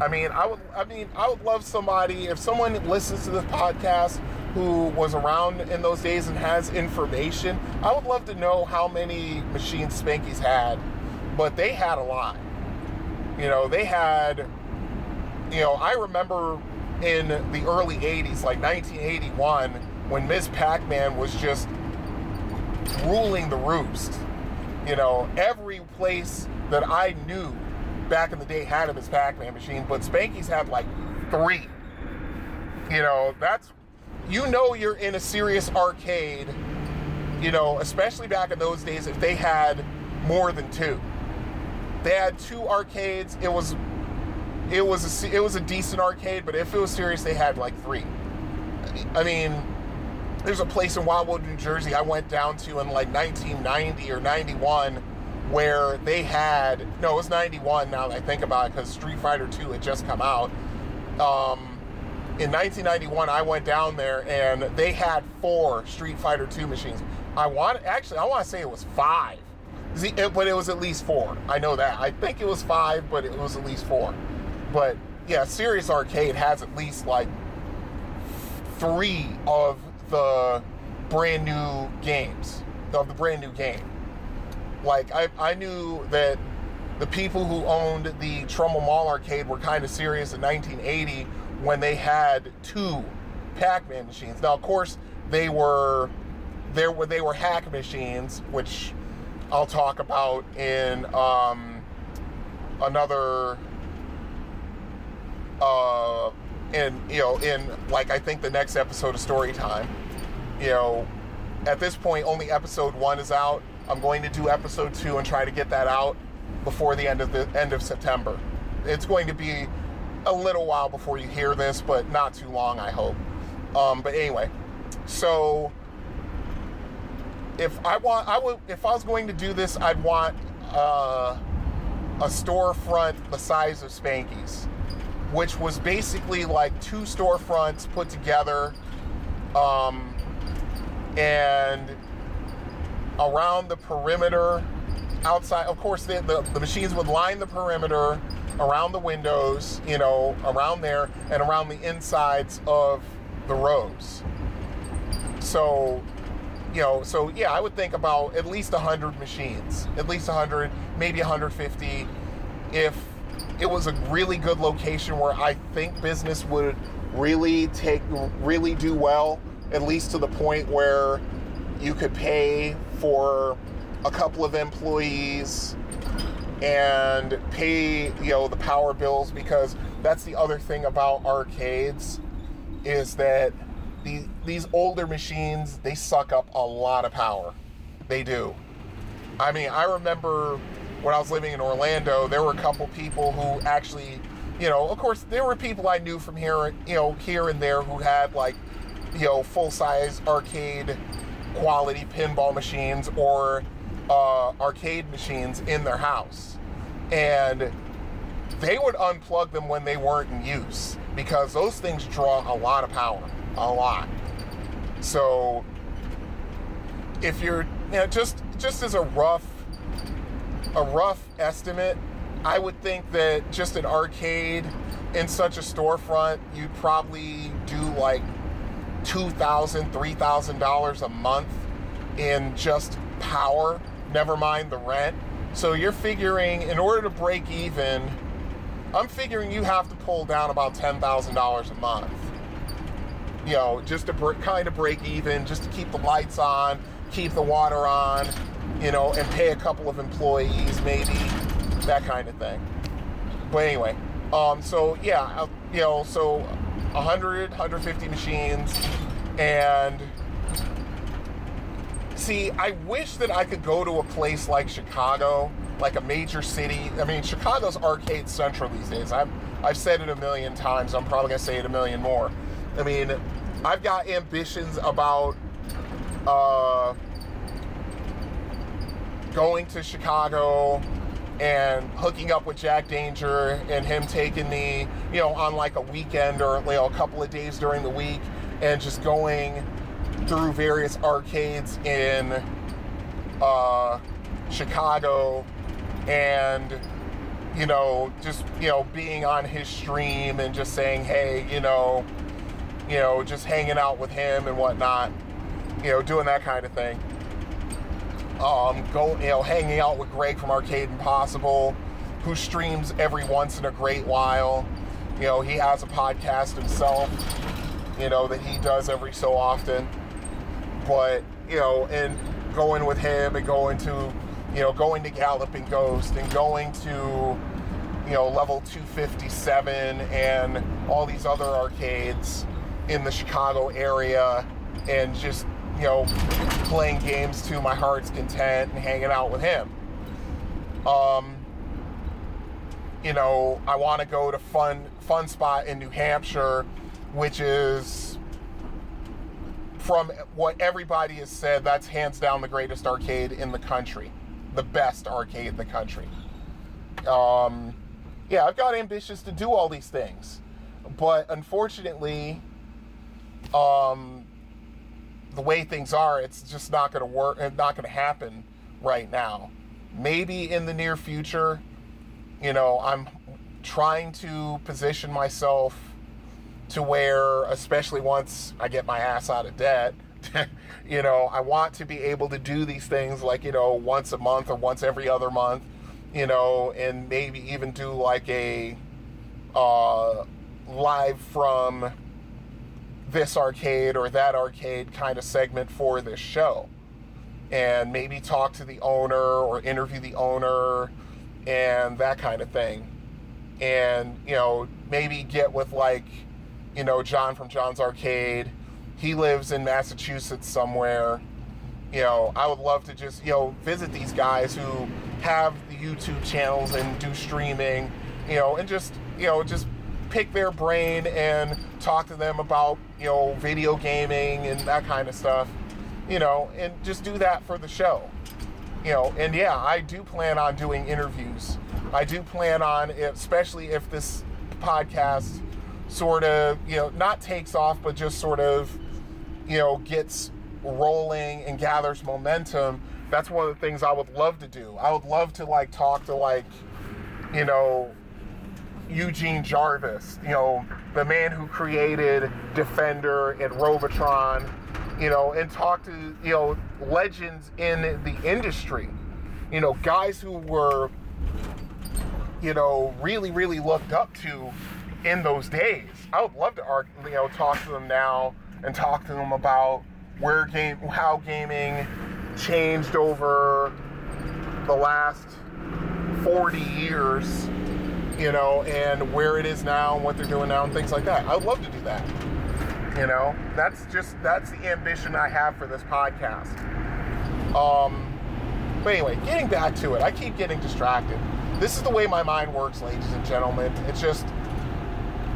I mean, I would. I mean, I would love somebody, if someone listens to this podcast who was around in those days and has information, I would love to know how many machines Spanky's had. But they had a lot. You know, they had. You know, I remember in the early eighties, like nineteen eighty-one, when Miz Pac-Man was just ruling the roost. You know, every place that I knew back in the day had him as Pac-Man machine, but Spanky's had like three. You know, that's, you know you're in a serious arcade, you know, especially back in those days if they had more than two. They had two arcades, it was it was a, it was a decent arcade, but if it was serious, they had like three. I mean, there's a place in Wildwood, New Jersey I went down to in like nineteen ninety or ninety-one where they had, no, it was ninety-one now that I think about it because Street Fighter two had just come out. Um, in nineteen ninety-one, I went down there and they had four Street Fighter two machines. I want, actually, I want to say it was five, but it was at least four. I know that. I think it was five, but it was at least four. But yeah, Sirius Arcade has at least like three of the brand new games, of the brand new game. Like, I, I knew that the people who owned the Trumbull Mall Arcade were kind of serious in nineteen eighty when they had two Pac-Man machines. Now, of course, they were, they were, they were hack machines, which I'll talk about in um, another, uh, in, you know, in, like, I think the next episode of Storytime. You know, at this point, only episode one is out. I'm going to do episode two and try to get that out before the end of the end of September. It's going to be a little while before you hear this, but not too long, I hope. Um, but anyway, so if I want, I would, if I was going to do this, I'd want uh, a storefront the size of Spanky's, which was basically like two storefronts put together, um, and around the perimeter, outside, of course, the, the, the machines would line the perimeter around the windows, you know, around there, and around the insides of the rows. So, you know, so yeah, I would think about at least one hundred machines, at least one hundred, maybe one hundred fifty. If it was a really good location where I think business would really take, really do well, at least to the point where you could pay for a couple of employees and pay, you know, the power bills, because that's the other thing about arcades is that the, these older machines, they suck up a lot of power. They do. I mean, I remember when I was living in Orlando, there were a couple people who actually, you know, of course, there were people I knew from here, you know, here and there who had like, you know, full-size arcade quality pinball machines or uh, arcade machines in their house, and they would unplug them when they weren't in use because those things draw a lot of power, a lot. So if you're, you know, just just as a rough a rough estimate, I would think that just an arcade in such a storefront, you'd probably do like two thousand dollars, three thousand dollars a month in just power, never mind the rent. So you're figuring, in order to break even, I'm figuring you have to pull down about ten thousand dollars a month. You know, just to br- kind of break even, just to keep the lights on, keep the water on, you know, and pay a couple of employees, maybe, that kind of thing. But anyway, um, so yeah, you know, so one hundred, one hundred fifty machines, and see, I wish that I could go to a place like Chicago, like a major city. I mean, Chicago's arcade central these days. I've, I've said it a million times. I'm probably gonna say it a million more. I mean, I've got ambitions about uh, going to Chicago and hooking up with Jack Danger and him taking me, you know, on like a weekend or, you know, a couple of days during the week, and just going through various arcades in uh, Chicago, and, you know, just, you know, being on his stream and just saying, hey, you know, you know, just hanging out with him and whatnot, you know, doing that kind of thing. Um, go, you know, hanging out with Greg from Arcade Impossible, who streams every once in a great while. You know, he has a podcast himself, you know, that he does every so often. But, you know, and going with him and going to, you know, going to Galloping Ghost and going to, you know, level two fifty-seven and all these other arcades in the Chicago area, and just, you know, playing games to my heart's content and hanging out with him. Um, you know, I want to go to Fun Fun Spot in New Hampshire, which is, from what everybody has said, that's hands down the greatest arcade in the country. The best arcade in the country. Um, yeah, I've got ambitions to do all these things. But unfortunately, um, the way things are, it's just not going to work, not going to happen right now. Maybe in the near future, you know, I'm trying to position myself to where, especially once I get my ass out of debt, you know, I want to be able to do these things like, you know, once a month or once every other month, you know, and maybe even do like a uh, live from this arcade or that arcade kind of segment for this show. And maybe talk to the owner or interview the owner and that kind of thing. And, you know, maybe get with like, you know, John from John's Arcade. He lives in Massachusetts somewhere. You know, I would love to just, you know, visit these guys who have the YouTube channels and do streaming, you know, and just, you know, just pick their brain and talk to them about, you know, video gaming and that kind of stuff, you know, and just do that for the show. You know, and yeah, I do plan on doing interviews. I do plan on, especially if this podcast sort of, you know, not takes off, but just sort of, you know, gets rolling and gathers momentum. That's one of the things I would love to do. I would love to, like, talk to, like, you know, Eugene Jarvis, you know, the man who created Defender and Robotron, you know, and talk to, you know, legends in the industry, you know, guys who were, you know, really, really looked up to in those days. I would love to, you know, talk to them now and talk to them about where game, how gaming changed over the last forty years, you know, and where it is now and what they're doing now and things like that. I would love to do that. You know, that's just, that's the ambition I have for this podcast. Um, but anyway, getting back to it, I keep getting distracted. This is the way my mind works, ladies and gentlemen. It's just,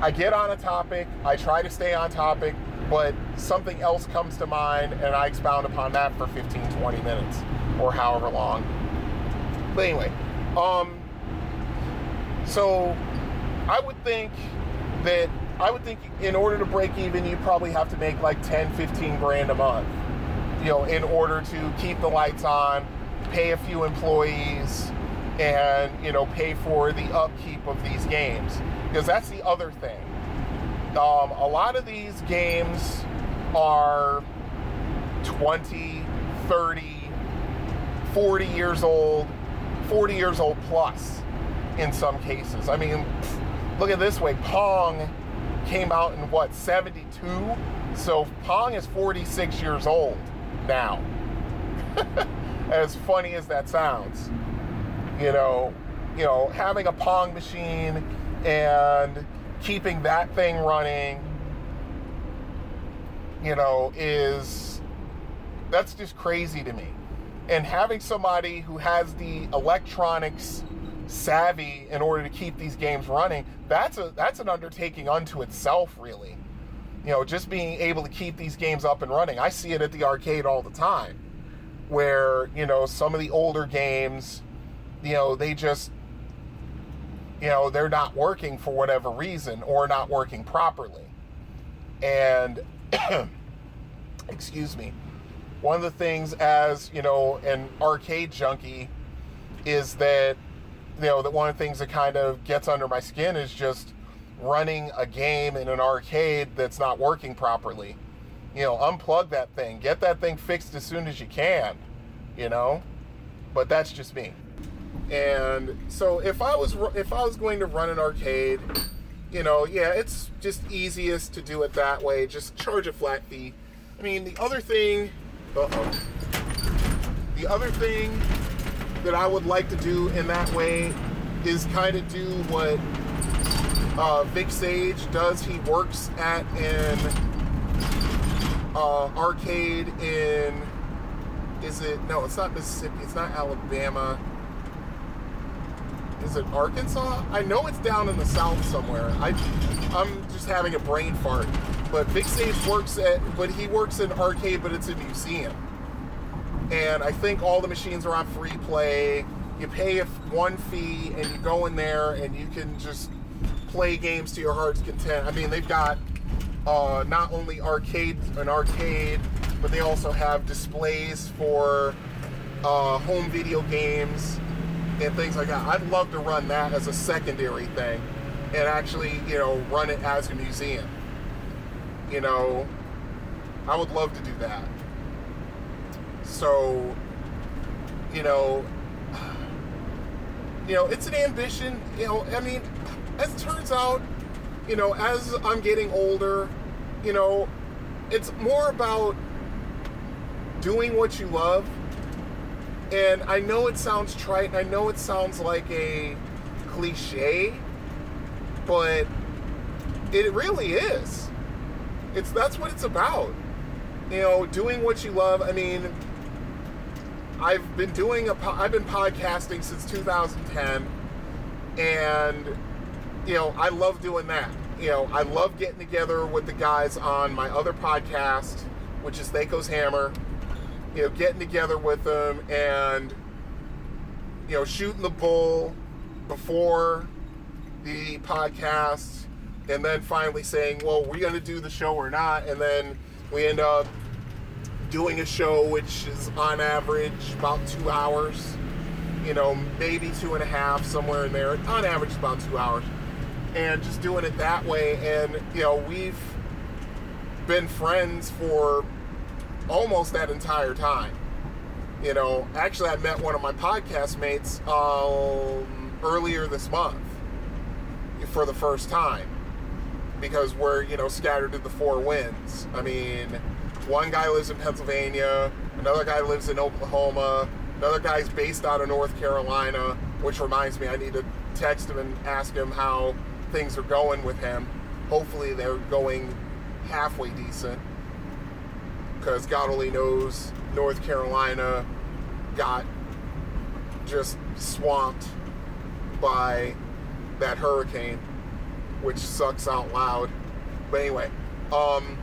I get on a topic, I try to stay on topic, but something else comes to mind and I expound upon that for fifteen, twenty minutes or however long. But anyway, um, so I would think that, I would think in order to break even, you probably have to make like ten, fifteen grand a month, you know, in order to keep the lights on, pay a few employees, and, you know, pay for the upkeep of these games. Because that's the other thing. Um, a lot of these games are twenty, thirty, forty years old, forty years old plus in some cases. I mean, look at it this way. Pong came out in, what, seventy-two? So Pong is forty-six years old now. As funny as that sounds. You know, you know, having a Pong machine and keeping that thing running, you know, is, that's just crazy to me. And having somebody who has the electronics savvy in order to keep these games running, that's a that's an undertaking unto itself, really. You know, just being able to keep these games up and running. I see it at the arcade all the time, where, you know, some of the older games, you know, they just, you know, they're not working for whatever reason or not working properly. And, excuse me, one of the things as, you know, an arcade junkie is that, you know, that one of the things that kind of gets under my skin is just running a game in an arcade that's not working properly. You know, unplug that thing, get that thing fixed as soon as you can, you know, but that's just me. And so if I was if I was going to run an arcade, you know, yeah, it's just easiest to do it that way. Just charge a flat fee. I mean, the other thing, uh-oh. The other thing that I would like to do in that way is kind of do what uh, Vic Sage does. He works at an uh, arcade in, is it, no, it's not Mississippi, it's not Alabama. Is it Arkansas? I know it's down in the south somewhere. I, I'm just having a brain fart. But Vic Sage works at, but he works in arcade, but it's a museum. And I think all the machines are on free play. You pay one fee and you go in there and you can just play games to your heart's content. I mean, they've got uh, not only arcade, an arcade, but they also have displays for uh, home video games and things like that. I'd love to run that as a secondary thing and actually, you know, run it as a museum. You know, I would love to do that. So, you know, you know, it's an ambition, you know, I mean, as it turns out, you know, as I'm getting older, you know, it's more about doing what you love. And I know it sounds trite, and I know it sounds like a cliche, but it really is. It's, that's what it's about. You know, doing what you love. I mean, I've been doing a, I've been podcasting since two thousand ten, and, you know, I love doing that. You know, I love getting together with the guys on my other podcast, which is Thaco's Hammer. You know, getting together with them and, you know, shooting the bull before the podcast and then finally saying, well, we're going to do the show or not. And then we end up doing a show which is on average about two hours, you know, maybe two and a half, somewhere in there. On average, it's about two hours. And just doing it that way. And, you know, we've been friends for almost that entire time. You know, actually, I met one of my podcast mates um, earlier this month for the first time because we're, you know, scattered to the four winds. I mean, one guy lives in Pennsylvania, another guy lives in Oklahoma, another guy's based out of North Carolina, which reminds me, I need to text him and ask him how things are going with him. Hopefully they're going halfway decent, because God only knows North Carolina got just swamped by that hurricane, which sucks out loud. But anyway, um,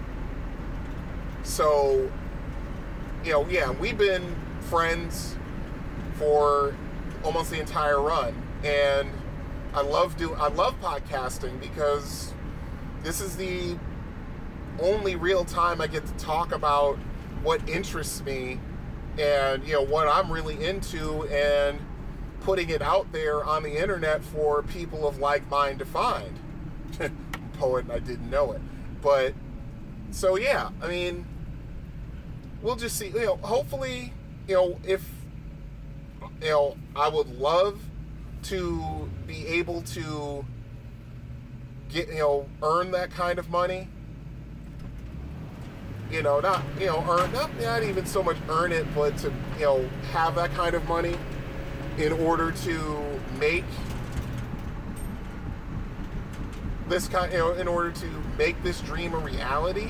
so, you know, yeah, we've been friends for almost the entire run. And I love do I love podcasting because this is the only real time I get to talk about what interests me and, you know, what I'm really into and putting it out there on the internet for people of like mind to find. Poet, and I didn't know it. But, so yeah, I mean, we'll just see, you know, hopefully, you know, if, you know, I would love to be able to get, you know, earn that kind of money. You know, not, you know, earn, not, not even so much earn it, but to, you know, have that kind of money in order to make this kind, you know, in order to make this dream a reality,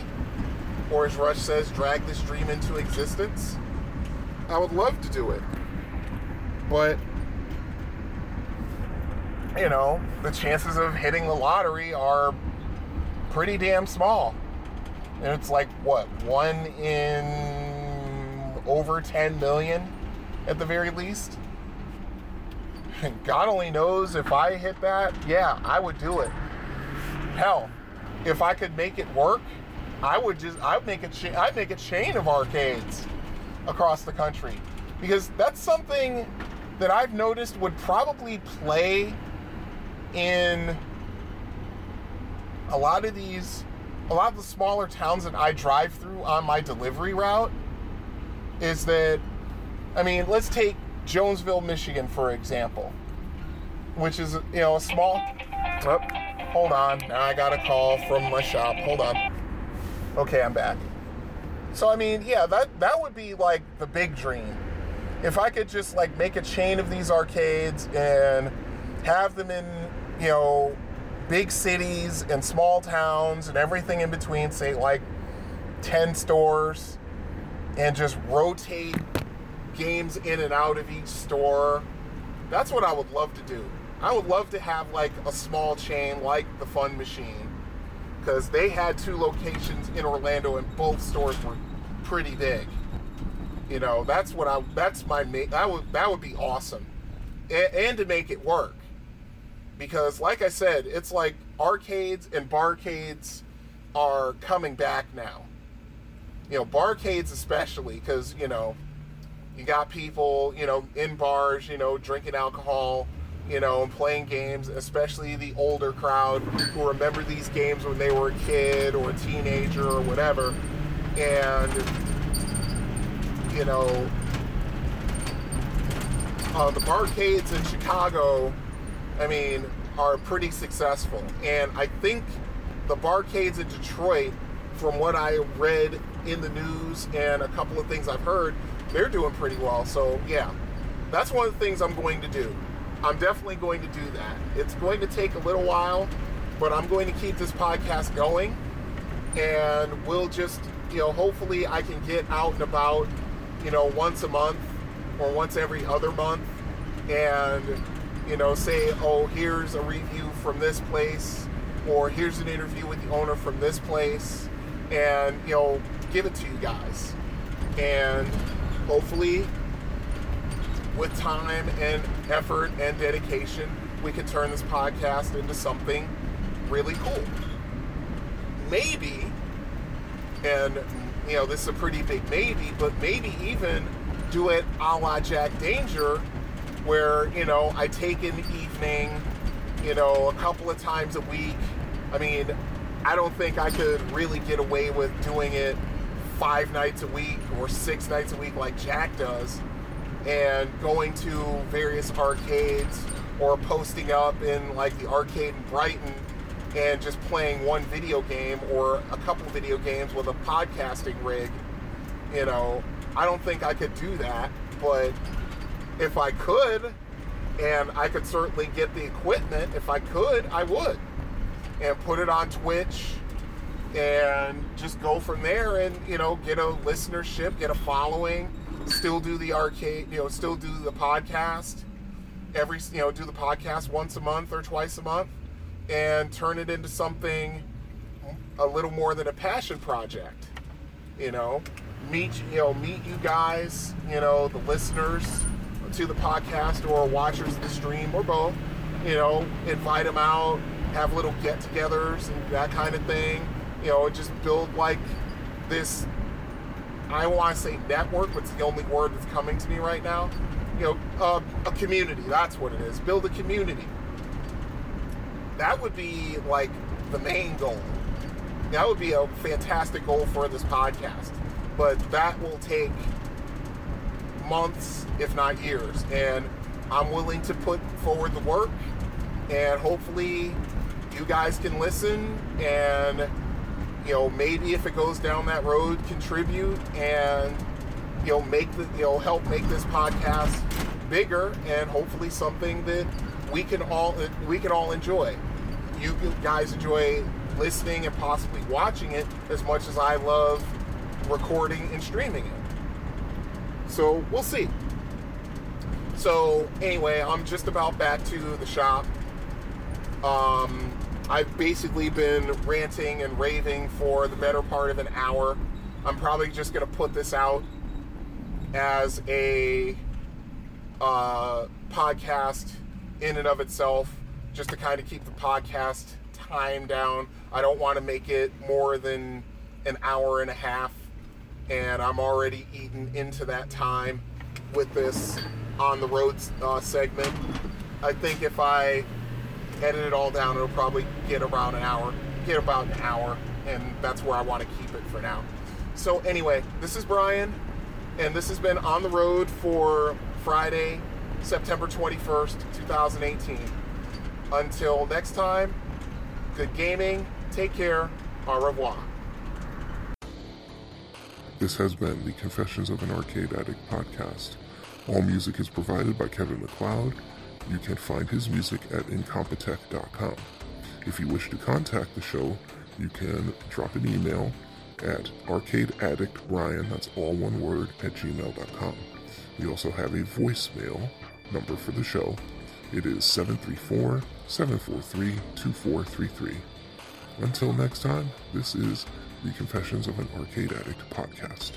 or as Rush says, drag this dream into existence. I would love to do it, but, you know, the chances of hitting the lottery are pretty damn small. And it's like, what, one in over ten million at the very least? And God only knows if I hit that, yeah, I would do it. Hell, if I could make it work, I would just, I'd make a cha- I'd make a chain of arcades across the country. Because that's something that I've noticed would probably play in a lot of these, a lot of the smaller towns that I drive through on my delivery route. Is that, I mean, let's take Jonesville, Michigan, for example, which is, you know, a small, oh, hold on, now I got a call from my shop, hold on, okay, I'm back. So, I mean, yeah, that, that would be like the big dream, if I could just like make a chain of these arcades and have them in, you know, big cities and small towns and everything in between, say like ten stores, and just rotate games in and out of each store, that's what I would love to do. I would love to have like a small chain like the Fun Machine, because they had two locations in Orlando and both stores were pretty big. You know, that's what I, that's my, that would, that would be awesome. And, and to make it work. Because like I said, it's like arcades and barcades are coming back now. You know, barcades especially, because, you know, you got people, you know, in bars, you know, drinking alcohol, you know, and playing games, especially the older crowd who remember these games when they were a kid or a teenager or whatever. And, you know, uh, the barcades in Chicago, I mean, are pretty successful. And I think the barcades in Detroit, from what I read in the news and a couple of things I've heard, they're doing pretty well. So yeah, that's one of the things I'm going to do. I'm definitely going to do that. It's going to take a little while, but I'm going to keep this podcast going, and we'll just, you know, hopefully I can get out and about, you know, once a month or once every other month, and, you know, say, oh, here's a review from this place, or here's an interview with the owner from this place, and, you know, give it to you guys. And hopefully with time and effort and dedication, we can turn this podcast into something really cool. Maybe, and, you know, this is a pretty big maybe, but maybe even do it a la Jack Danger, where, you know, I take an evening, you know, a couple of times a week. I mean, I don't think I could really get away with doing it five nights a week or six nights a week like Jack does, and going to various arcades or posting up in like the arcade in Brighton and just playing one video game or a couple video games with a podcasting rig. You know, I don't think I could do that, but if I could, and I could certainly get the equipment, if I could, I would, and put it on Twitch and just go from there, and, you know, get a listenership, get a following, still do the arcade, you know, still do the podcast every, you know, do the podcast once a month or twice a month, and turn it into something a little more than a passion project. You know, meet, you know, meet you guys, you know, the listeners to the podcast or watchers of the stream or both, you know, invite them out, have little get-togethers and that kind of thing, you know, and just build like this, I want to say network, but it's the only word that's coming to me right now. You know, uh, a community, that's what it is. Build a community. That would be like the main goal. That would be a fantastic goal for this podcast. But that will take months, if not years. And I'm willing to put forward the work, and hopefully you guys can listen and, you know, maybe if it goes down that road, contribute and, you know, make the, you know, help make this podcast bigger, and hopefully something that we can all, we can all enjoy. You guys enjoy listening and possibly watching it as much as I love recording and streaming it. So we'll see. So anyway, I'm just about back to the shop. Um, I've basically been ranting and raving for the better part of an hour. I'm probably just going to put this out as a uh, podcast in and of itself, just to kind of keep the podcast time down. I don't want to make it more than an hour and a half, and I'm already eating into that time with this on the road uh, segment. I think if I edit it all down, it'll probably get around an hour, get about an hour, and that's where I want to keep it for now. So anyway, this is Brian, and this has been On the Road for Friday, September twenty-first, twenty eighteen. Until next time, good gaming, take care, au revoir. This has been the Confessions of an Arcade Addict podcast. All music is provided by Kevin MacLeod. You can find his music at incompetech dot com. If you wish to contact the show, you can drop an email at arcadeaddictbrian, that's all one word, at gmail dot com. We also have a voicemail number for the show. It is seven three four, seven four three, two four three three. Until next time, this is the Confessions of an Arcade Addict podcast.